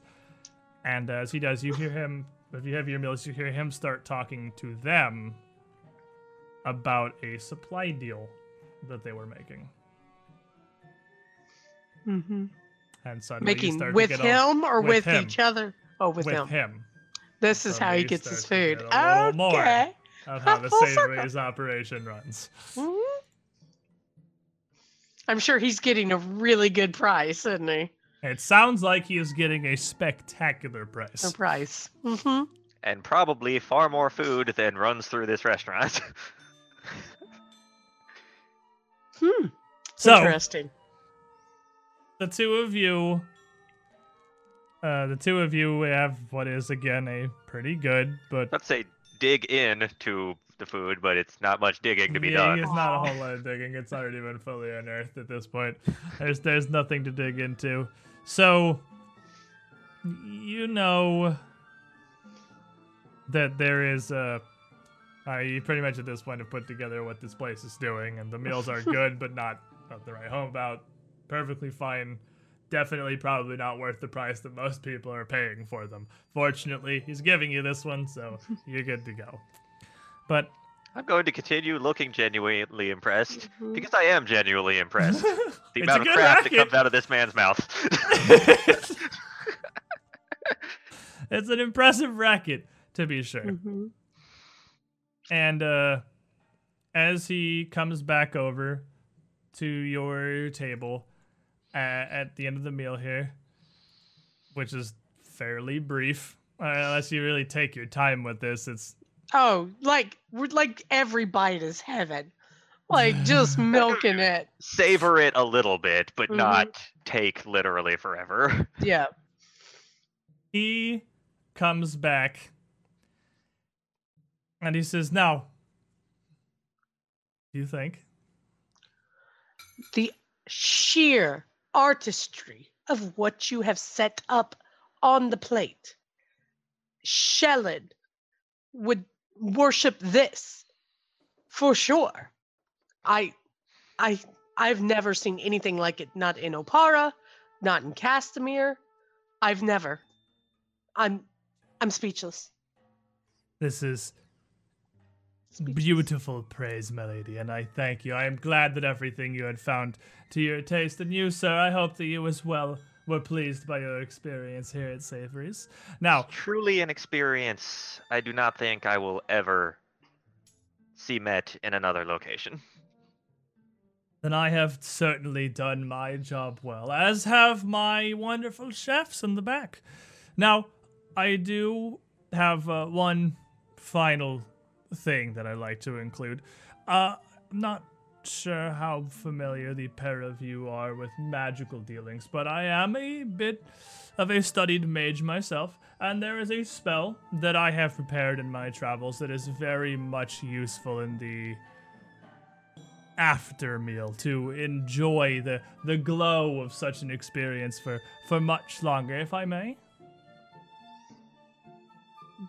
And uh, as he does, you hear him, if you have your meals, you hear him start talking to them about a supply deal that they were making. Mm-hmm. And suddenly making you with to get him all, or with, with him. each other? Oh, with, with him. him. This and is how he gets his food. Okay. More of how the Sarenrae's operation runs. Mm-hmm. I'm sure he's getting a really good price, isn't he? It sounds like he is getting a spectacular price. A price. Mm-hmm. And probably far more food than runs through this restaurant. Hmm. So, interesting. The two of you, uh, the two of you have what is again a pretty good, but let's say dig in to the food, but it's not much digging to be done. It's not a whole lot of digging. It's already been fully unearthed at this point. There's there's nothing to dig into. So, you know that there is a. Uh, you pretty much at this point have put together what this place is doing, and the meals are good, but not nothing right home about. Perfectly fine. Definitely probably not worth the price that most people are paying for them. Fortunately, he's giving you this one, so you're good to go. But I'm going to continue looking genuinely impressed, mm-hmm. because I am genuinely impressed. The amount of crap racket. that comes out of this man's mouth. It's an impressive racket, to be sure. Mm-hmm. And uh, as he comes back over to your table uh, at the end of the meal here, which is fairly brief, uh, unless you really take your time with this, it's oh, like we're like every bite is heaven, like just milking it, savor it a little bit, but mm-hmm. not take literally forever. Yeah. He comes back. And he says, now, do you think? The sheer artistry of what you have set up on the plate. Shellid would worship this for sure. I, I, I've never seen anything like it, not in Opara, not in Castamere, I've never. I'm, I'm speechless. This is speechless. Beautiful praise, my lady, and I thank you. I am glad that everything you had found to your taste, and you, sir, I hope that you as well were pleased by your experience here at Savories. Now, it's truly an experience I do not think I will ever see met in another location. Then I have certainly done my job well, as have my wonderful chefs in the back. Now, I do have uh, one final thing that I'd like to include. Uh, I'm not sure how familiar the pair of you are with magical dealings, but I am a bit of a studied mage myself, and there is a spell that I have prepared in my travels that is very much useful in the after meal to enjoy the the glow of such an experience for for much longer, if I may.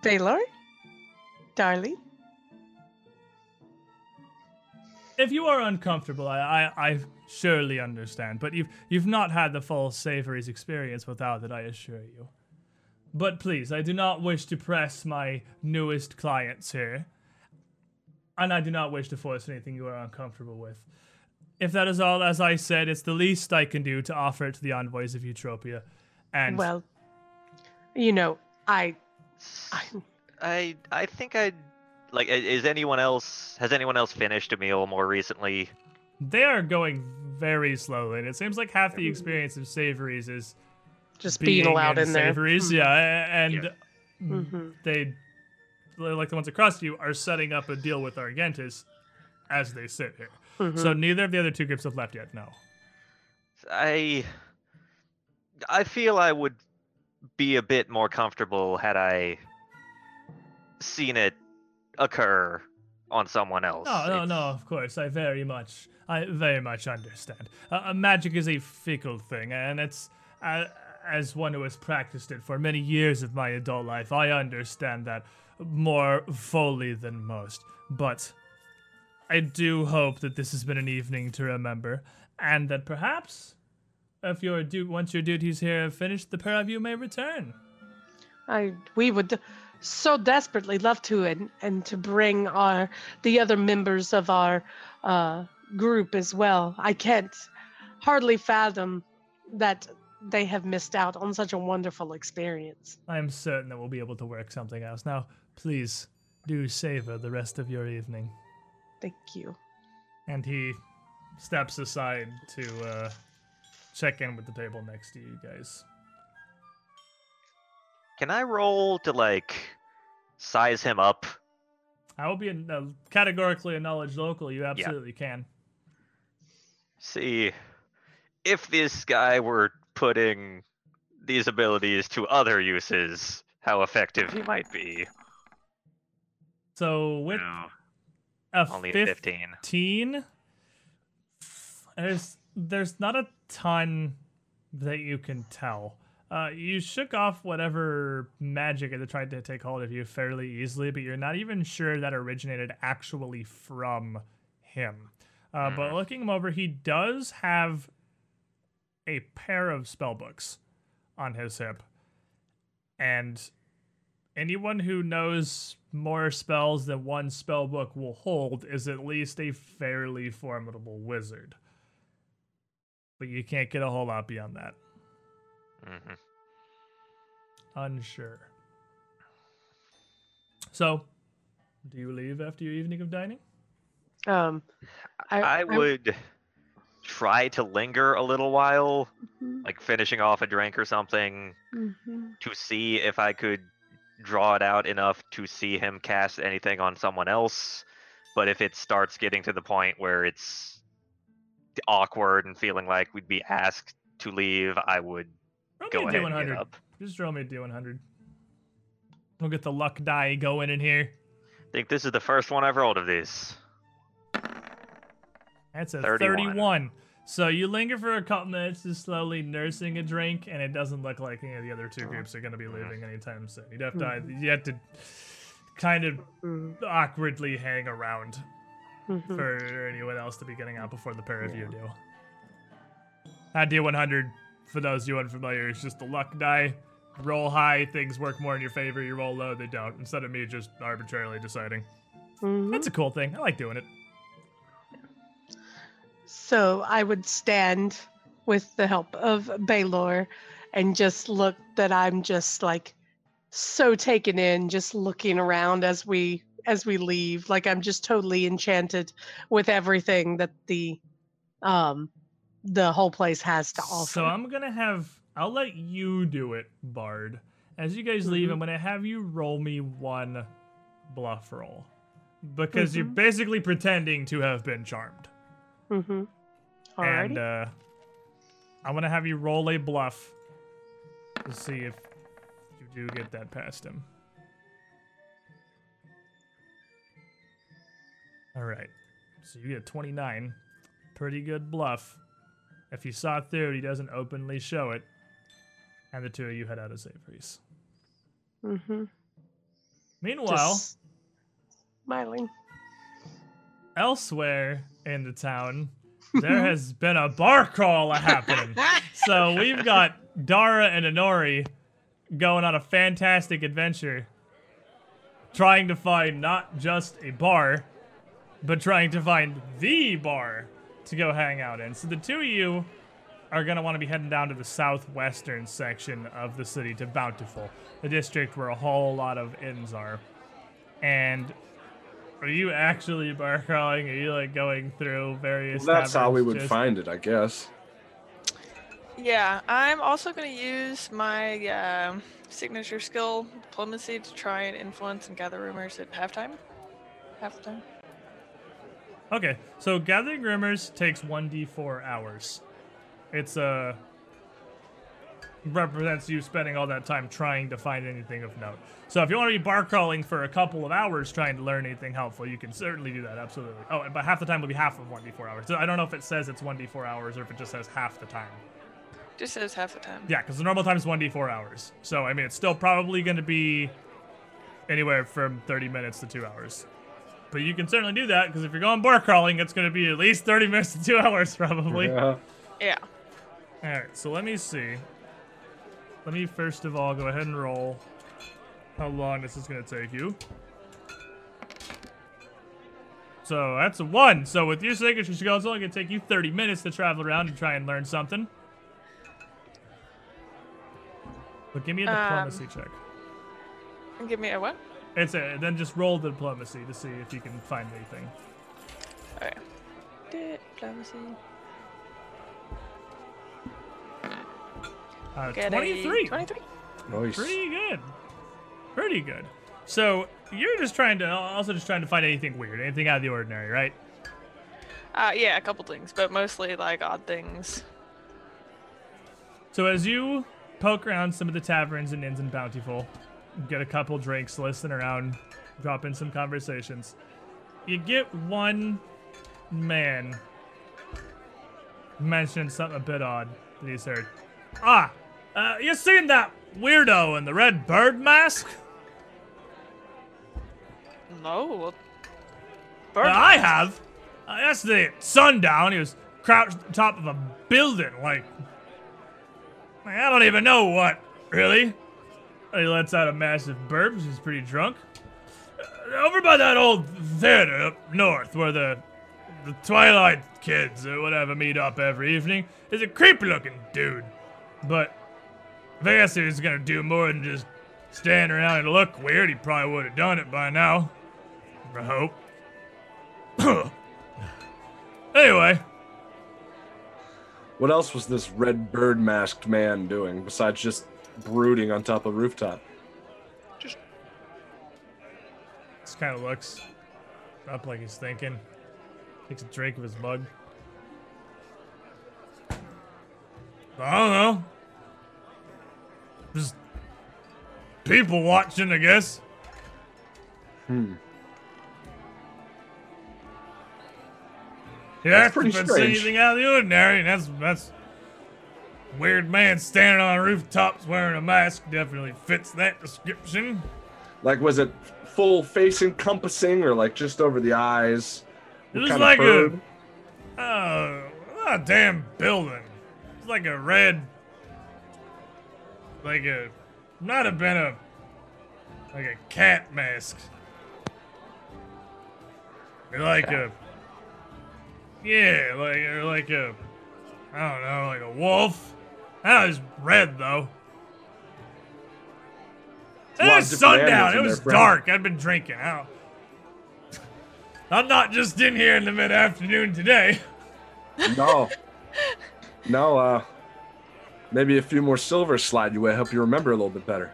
Belor, darling, if you are uncomfortable, I, I I surely understand, but you've you've not had the full Savories experience without it, I assure you. But please, I do not wish to press my newest clients here, and I do not wish to force anything you are uncomfortable with. If that is all, as I said, it's the least I can do to offer it to the envoys of Eutropia. And well, you know, I, I, I, I think I like. Is anyone else? Has anyone else finished a meal more recently? They are going very slowly, and it seems like half the experience of Savories is just being, being allowed in, in there. Savories, yeah, and yeah. Mm-hmm. they. Like the ones across you are setting up a deal with Argentus as they sit here. Mm-hmm. So neither of the other two groups have left yet. No, I I feel I would be a bit more comfortable had I seen it occur on someone else. No, no, it's... no. Of course, I very much, I very much understand. Uh, magic is a fickle thing, and it's. Uh, As one who has practiced it for many years of my adult life, I understand that more fully than most. But I do hope that this has been an evening to remember, and that perhaps, if your du- once your duties here have finished, the pair of you may return. I we would so desperately love to, and and to bring our the other members of our uh, group as well. I can't hardly fathom that they have missed out on such a wonderful experience. I'm certain that we'll be able to work something else. Now, please do savor the rest of your evening. Thank you. And he steps aside to uh, check in with the table next to you guys. Can I roll to, like, size him up? I will be in, uh, categorically a knowledge local. You absolutely yeah. can. See, if this guy were putting these abilities to other uses, how effective he might be. So with no, a only fifteen, fifteen there's, there's not a ton that you can tell. Uh, you shook off whatever magic that tried to take hold of you fairly easily, but you're not even sure that originated actually from him. Uh, mm. But looking him over, he does have a pair of spellbooks on his hip, and anyone who knows more spells than one spellbook will hold is at least a fairly formidable wizard. But you can't get a whole lot beyond that. Mm-hmm. Unsure. So, do you leave after your evening of dining? Um, I, I, I would. I... try to linger a little while, mm-hmm. like finishing off a drink or something, mm-hmm. to see if I could draw it out enough to see him cast anything on someone else. But if it starts getting to the point where it's awkward and feeling like we'd be asked to leave, I would roll go ahead and get up. Just roll me a D one hundred. We'll get the luck die going in here. I think this is the first one I've rolled of these. That's a thirty-one. thirty-one. So you linger for a couple minutes, just slowly nursing a drink, and it doesn't look like any of the other two groups are going to be leaving anytime soon. You'd have to, mm-hmm. you have to kind of awkwardly hang around mm-hmm. for anyone else to be getting out before the pair of yeah. you do. That D one hundred For those of you unfamiliar, it's just the luck die. Roll high, things work more in your favor. You roll low, they don't. Instead of me just arbitrarily deciding. Mm-hmm. That's a cool thing. I like doing it. So I would stand with the help of Belor and just look that I'm just like so taken in, just looking around as we as we leave. Like I'm just totally enchanted with everything that the um the whole place has to offer. So I'm gonna have I'll let you do it, Bard. As you guys leave, mm-hmm. I'm gonna have you roll me one bluff roll. Because mm-hmm. you're basically pretending to have been charmed. Mm-hmm. Alrighty. And uh, I'm gonna have you roll a bluff to see if you do get that past him. Alright. So you get twenty-nine. Pretty good bluff. If you saw through, he doesn't openly show it. And the two of you head out of Savories. Mm-hmm. Meanwhile, just smiling. Elsewhere in the town, there has been a bar crawl happening. So we've got Dara and Inori going on a fantastic adventure, trying to find not just a bar, but trying to find the bar to go hang out in. So the two of you are going to want to be heading down to the southwestern section of the city to Bountiful, the district where a whole lot of inns are. And are you actually bar crawling? Are you like going through various? Well, that's how we would just find it, I guess. Yeah, I'm also going to use my uh, signature skill, diplomacy, to try and influence and gather rumors at halftime. Halftime. Okay, so gathering rumors takes one d four hours. It's uh, represents you spending all that time trying to find anything of note. So if you want to be bar crawling for a couple of hours trying to learn anything helpful, you can certainly do that, absolutely. Oh, but half the time will be half of one d four hours. So I don't know if it says it's one d four hours or if it just says half the time. Just says half the time. Yeah, because the normal time is one d four hours. So, I mean, it's still probably going to be anywhere from thirty minutes to two hours. But you can certainly do that, because if you're going bar crawling, it's going to be at least thirty minutes to two hours, probably. Yeah. Yeah. All right, so let me see. Let me, first of all, go ahead and roll how long this is going to take you. So that's a one. So with your signature skill, it's only going to take you thirty minutes to travel around and try and learn something. But give me a diplomacy um, check. Give me a what? It's a, then just roll the diplomacy to see if you can find anything. Okay. Diplomacy. Uh, twenty-three. twenty-three. Nice. Pretty good. Pretty good. So you're just trying to, also just trying to find anything weird, anything out of the ordinary, right? Uh, yeah, a couple things, but mostly like odd things. So as you poke around some of the taverns and inns in Bountiful, get a couple drinks, listen around, drop in some conversations. You get one man mention something a bit odd that he's heard. Ah, uh, you seen that weirdo in the red bird mask? No. Bird mask. I have. Uh, yesterday at sundown, he was crouched at the top of a building, like, like I don't even know what, really. He lets out a massive burp. He's pretty drunk. Uh, over by that old theater up north where the the Twilight kids or whatever meet up every evening is a creepy-looking dude. But if I guess he was going to do more than just stand around and look weird, he probably would have done it by now. I hope. Anyway. What else was this red bird-masked man doing besides just brooding on top of a rooftop? Just, just kind of looks up like he's thinking. Takes a drink of his mug. I don't know. Just people watching, I guess. Hmm. Yeah, that's pretty strange. See anything out of the ordinary, and that's that's. Weird man standing on rooftops wearing a mask definitely fits that description. Like, was it full face encompassing or like just over the eyes? It was like a, uh, a damn building. It's like a red like a, might have been a, like a cat mask. Or like a, yeah, like, or like a, I don't know, like a wolf. That was red though. It was sundown, it was dark, I'd been drinking out. I'm not just in here in the mid-afternoon today. No. No, uh, maybe a few more silvers slide your way, help you remember a little bit better.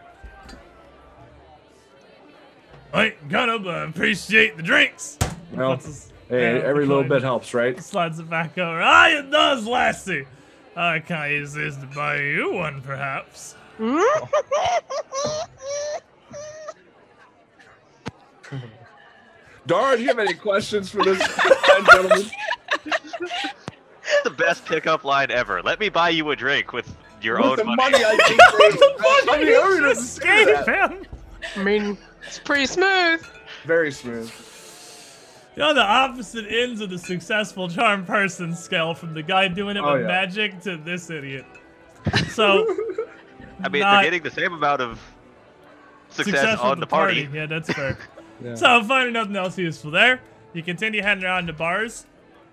I ain't gonna, but appreciate the drinks. Well, us, hey, yeah, every little bit helps, right? Slides it back over. Ah, it does, lassie. I can't use this to buy you one, perhaps. Oh. Dara, do you have any questions for this gentleman? The best pickup line ever. Let me buy you a drink with your with own the money. money I the money you just gave him. I mean, it's pretty smooth. Very smooth. You're the opposite ends of the successful charm person scale, from the guy doing it oh, with yeah. magic to this idiot. So, I mean, they're getting the same amount of success, success on the party. party. Yeah, that's fair. Yeah. So, finding nothing else useful there, you continue heading around to bars.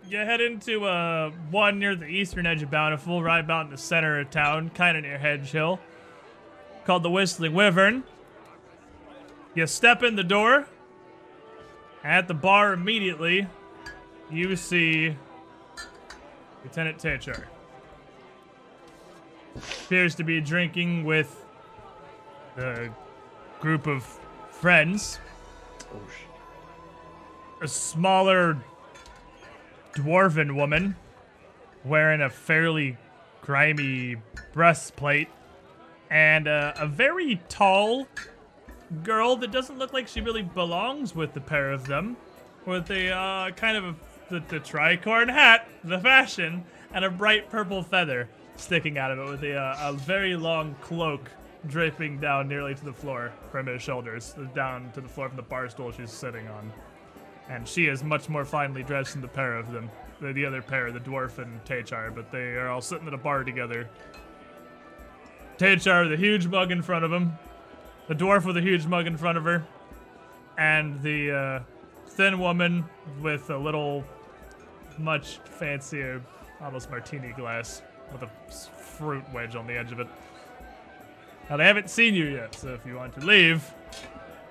You head into uh, one near the eastern edge of Bountiful, right about in the center of town, kind of near Hedge Hill, called the Whistling Wyvern. You step in the door. At the bar immediately, you see Lieutenant Taycharr. Appears to be drinking with a group of friends. Oh, shit. A smaller dwarven woman wearing a fairly grimy breastplate, and uh, a very tall girl that doesn't look like she really belongs with the pair of them, with a uh, kind of a, the, the tricorn hat, the fashion, and a bright purple feather sticking out of it, with a, uh, a very long cloak draping down nearly to the floor from his shoulders, down to the floor from the bar stool she's sitting on. And she is much more finely dressed than the pair of them. The, the other pair, the dwarf and Taycharr, but they are all sitting at a bar together. Taycharr with a huge mug in front of him, the dwarf with a huge mug in front of her, and the uh, thin woman with a little, much fancier, almost martini glass with a fruit wedge on the edge of it. Now, they haven't seen you yet, so if you want to leave,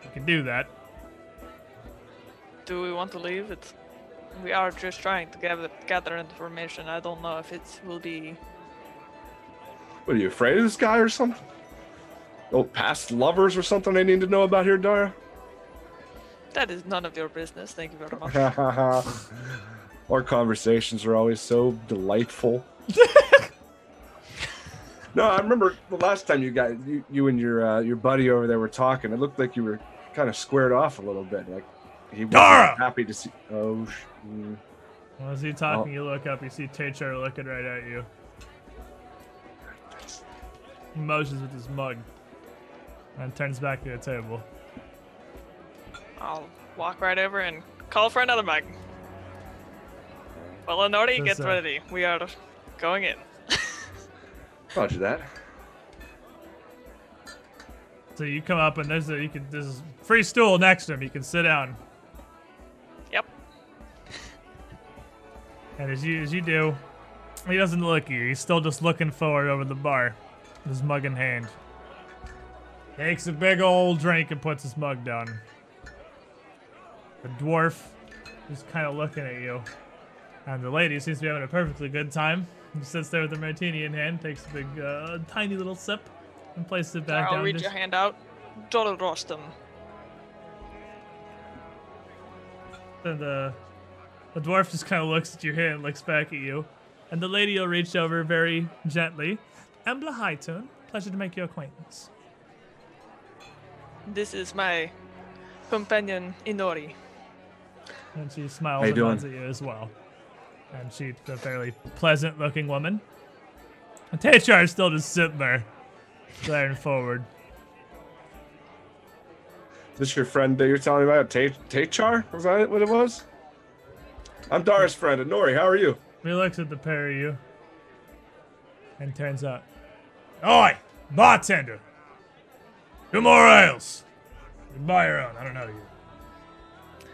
you can do that. Do we want to leave? It's, we are just trying to gather, gather information. I don't know if it will be... What, are you afraid of this guy or something? Oh, past lovers or something they need to know about here, Dara? That is none of your business. Thank you very much. Our conversations are always so delightful. No, I remember the last time you guys, you, you and your uh, your buddy over there were talking. It looked like you were kind of squared off a little bit, like... He was happy to see. Oh, shit. Well, as he's talking, oh. You look up, you see Taycharr looking right at you. He motions with his mug and turns back to the table. I'll walk right over and call for another mug. Well, Inori, get uh, ready. We are going in. Roger that. So you come up, and there's a you can there's a free stool next to him. You can sit down. And as you as you do, he doesn't look at you. He's still just looking forward over the bar, his mug in hand. Takes a big old drink and puts his mug down. The dwarf is kind of looking at you, and the lady seems to be having a perfectly good time. He sits there with a martini in hand, takes a big, uh, tiny little sip, and places it back I'll down. I'll read just... your hand out. Dollar Rostam. And the. Uh, The dwarf just kind of looks at your hand, looks back at you, and the lady will reach over very gently. Embla Highton, pleasure to make your acquaintance. This is my companion Inori. And she smiles and nods at you as well. And she's a fairly pleasant-looking woman. And Taycharr is still just sitting there, staring forward. Is this your friend that you're telling me about? Taycharr? Was that what it was? I'm Dara's friend, Inori. How are you? He looks at the pair of you and turns out, Oi! Bartender. Two more ales. You can buy your own. I don't know you.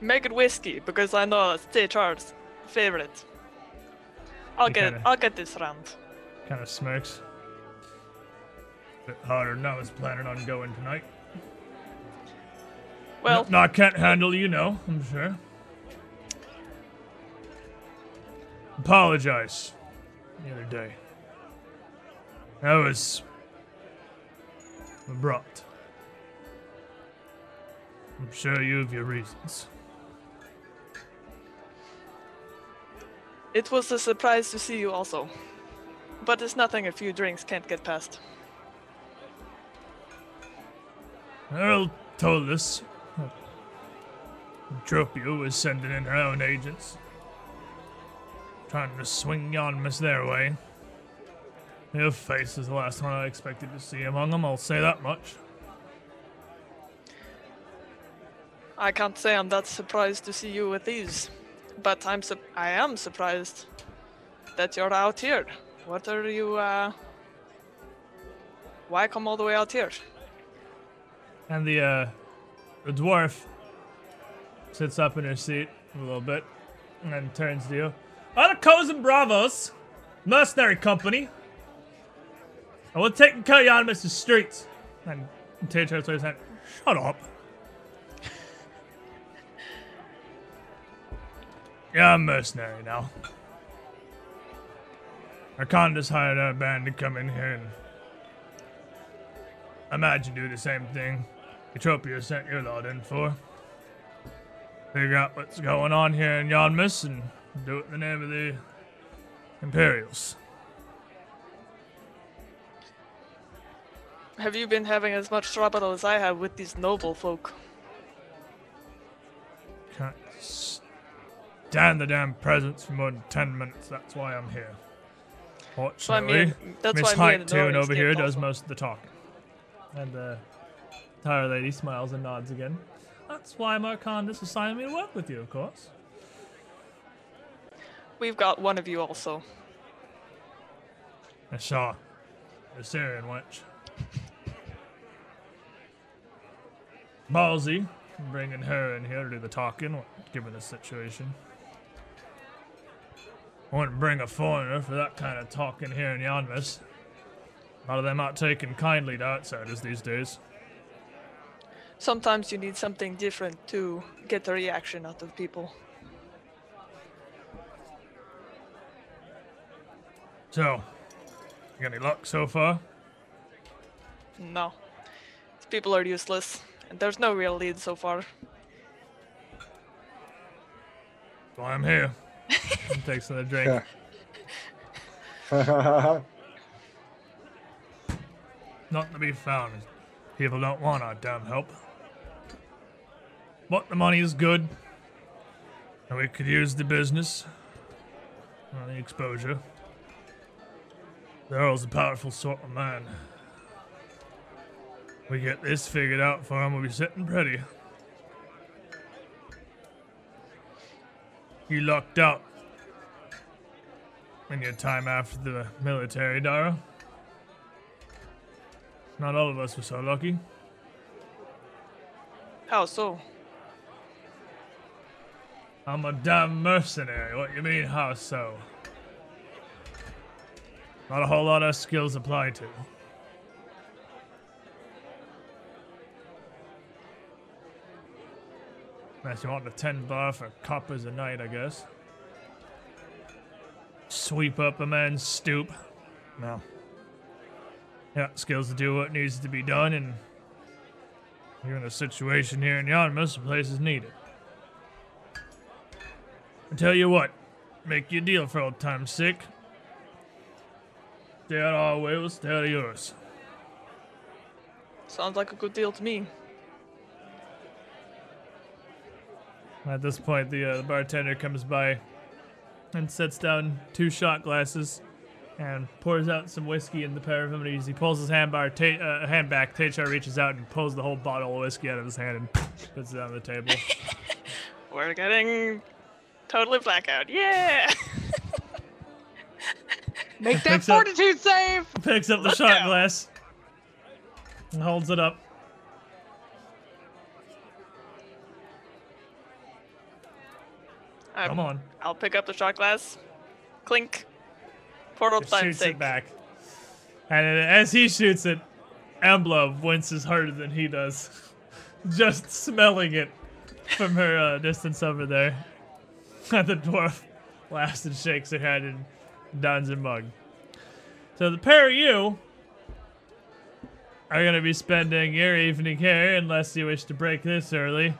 Make it whiskey, because I know it's Taycharr's favorite. I'll he get kinda, it. I'll get this round. Kind of smirks. A bit harder than I was planning on going tonight. Well, no, no, I can't handle you, no, I'm sure. Apologize the other day. That was abrupt. I'm sure you have your reasons. It was a surprise to see you also. But it's nothing a few drinks can't get past. Earl told us Eutropia was sending in her own agents, trying to swing Yanmass their way. Your face is the last one I expected to see among them, I'll say that much. I can't say I'm that surprised to see you with these, but I'm su I am surprised that you're out here. What are you, uh... why come all the way out here? And the, uh, the dwarf sits up in her seat a little bit and then turns to you. Arcos and Bravos, mercenary company. I will take and kill you on Mister Streets. And Taycharr turns and shut up. Yeah, I'm mercenary now. Arcanda's hired our band to come in here and imagine do the same thing Eutropia sent your lot in for. Figure out what's going on here in Yanmass and do it in the name of the Imperials. Have you been having as much trouble as I have with these noble folk? Can't stand the damn presence for more than ten minutes, that's why I'm here. Fortunately, Miss Hype-Tune over here does most of the talking. And the entire lady smiles and nods again. That's why Marcandus assigned me to work with you, of course. We've got one of you also. I saw the Syrian wench. Ballsy, bringing her in here to do the talking, given the situation. I wouldn't bring a foreigner for that kind of talking here in Yanmass. A lot of them aren't taken kindly to outsiders these days. Sometimes you need something different to get a reaction out of people. So, you got any luck so far? No. These people are useless, and there's no real lead so far. Well, I'm here. It takes another drink. Yeah. Not to be found. People don't want our damn help. But the money is good, and we could use the business, and the exposure. The Earl's a powerful sort of man. We get this figured out for him, we'll be sitting pretty. You lucked out in your time after the military, Dara. Not all of us were so lucky. How so? I'm a damn mercenary. What you mean, how so? Not a whole lot of skills apply to. Unless you want the ten bar for coppers a night, I guess. Sweep up a man's stoop. No. Yeah, skills to do what needs to be done, and given the situation here in Yanmass, the place is needed. I tell you what, make your deal for old time's sake. Stay out of our way, we'll stay out of yours. Sounds like a good deal to me. At this point, the, uh, the bartender comes by and sets down two shot glasses and pours out some whiskey in the pair of them. And he pulls his hand, bar, ta uh, hand back. Taycharr reaches out and pulls the whole bottle of whiskey out of his hand and puts it on the table. We're getting totally blackout. Yeah! Make that fortitude up, save! Picks up the Let's shot go. glass and holds it up. I'm, Come on. I'll pick up the shot glass. Clink. Portal it time shoots sake. it back. And as he shoots it, Embla winces harder than he does. Just smelling it from her uh, distance over there. And the dwarf laughs and shakes her head and dons her mug. So the pair of you are going to be spending your evening here, unless you wish to break this early.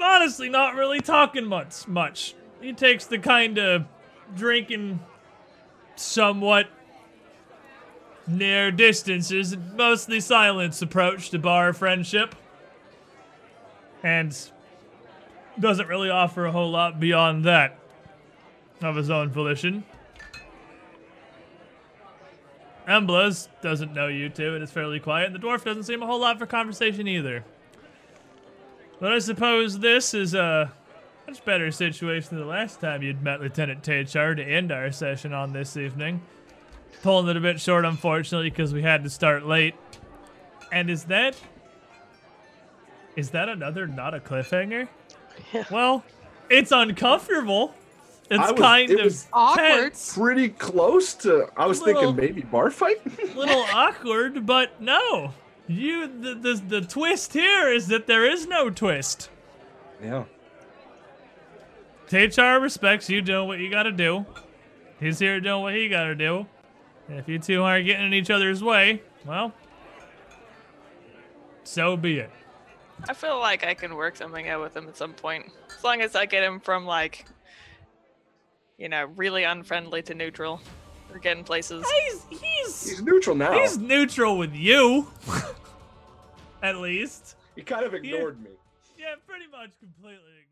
Honestly, not really talking much. Much. He takes the kind of drinking somewhat near distances, mostly silence approach to bar friendship. And doesn't really offer a whole lot beyond that of his own volition. Embla's doesn't know you two and is fairly quiet, and the dwarf doesn't seem a whole lot for conversation either. But I suppose this is a much better situation than the last time you'd met Lieutenant Taycharr to end our session on this evening. Pulling it a bit short, unfortunately, because we had to start late. And is that... Is that another not a cliffhanger? Yeah. Well, it's uncomfortable. It's was, kind it of was awkward. Pretty close to... I was little, thinking maybe bar fight? A little awkward, but no. You the, the, the twist here is that there is no twist. Yeah. Taycharr respects you doing what you gotta do. He's here doing what he gotta do. And if you two aren't getting in each other's way, well, so be it. I feel like I can work something out with him at some point. As long as I get him from, like, you know, really unfriendly to neutral. We're getting places. He's, he's, he's neutral now. He's neutral with you. At least. He kind of ignored yeah. me. Yeah, pretty much completely ignored.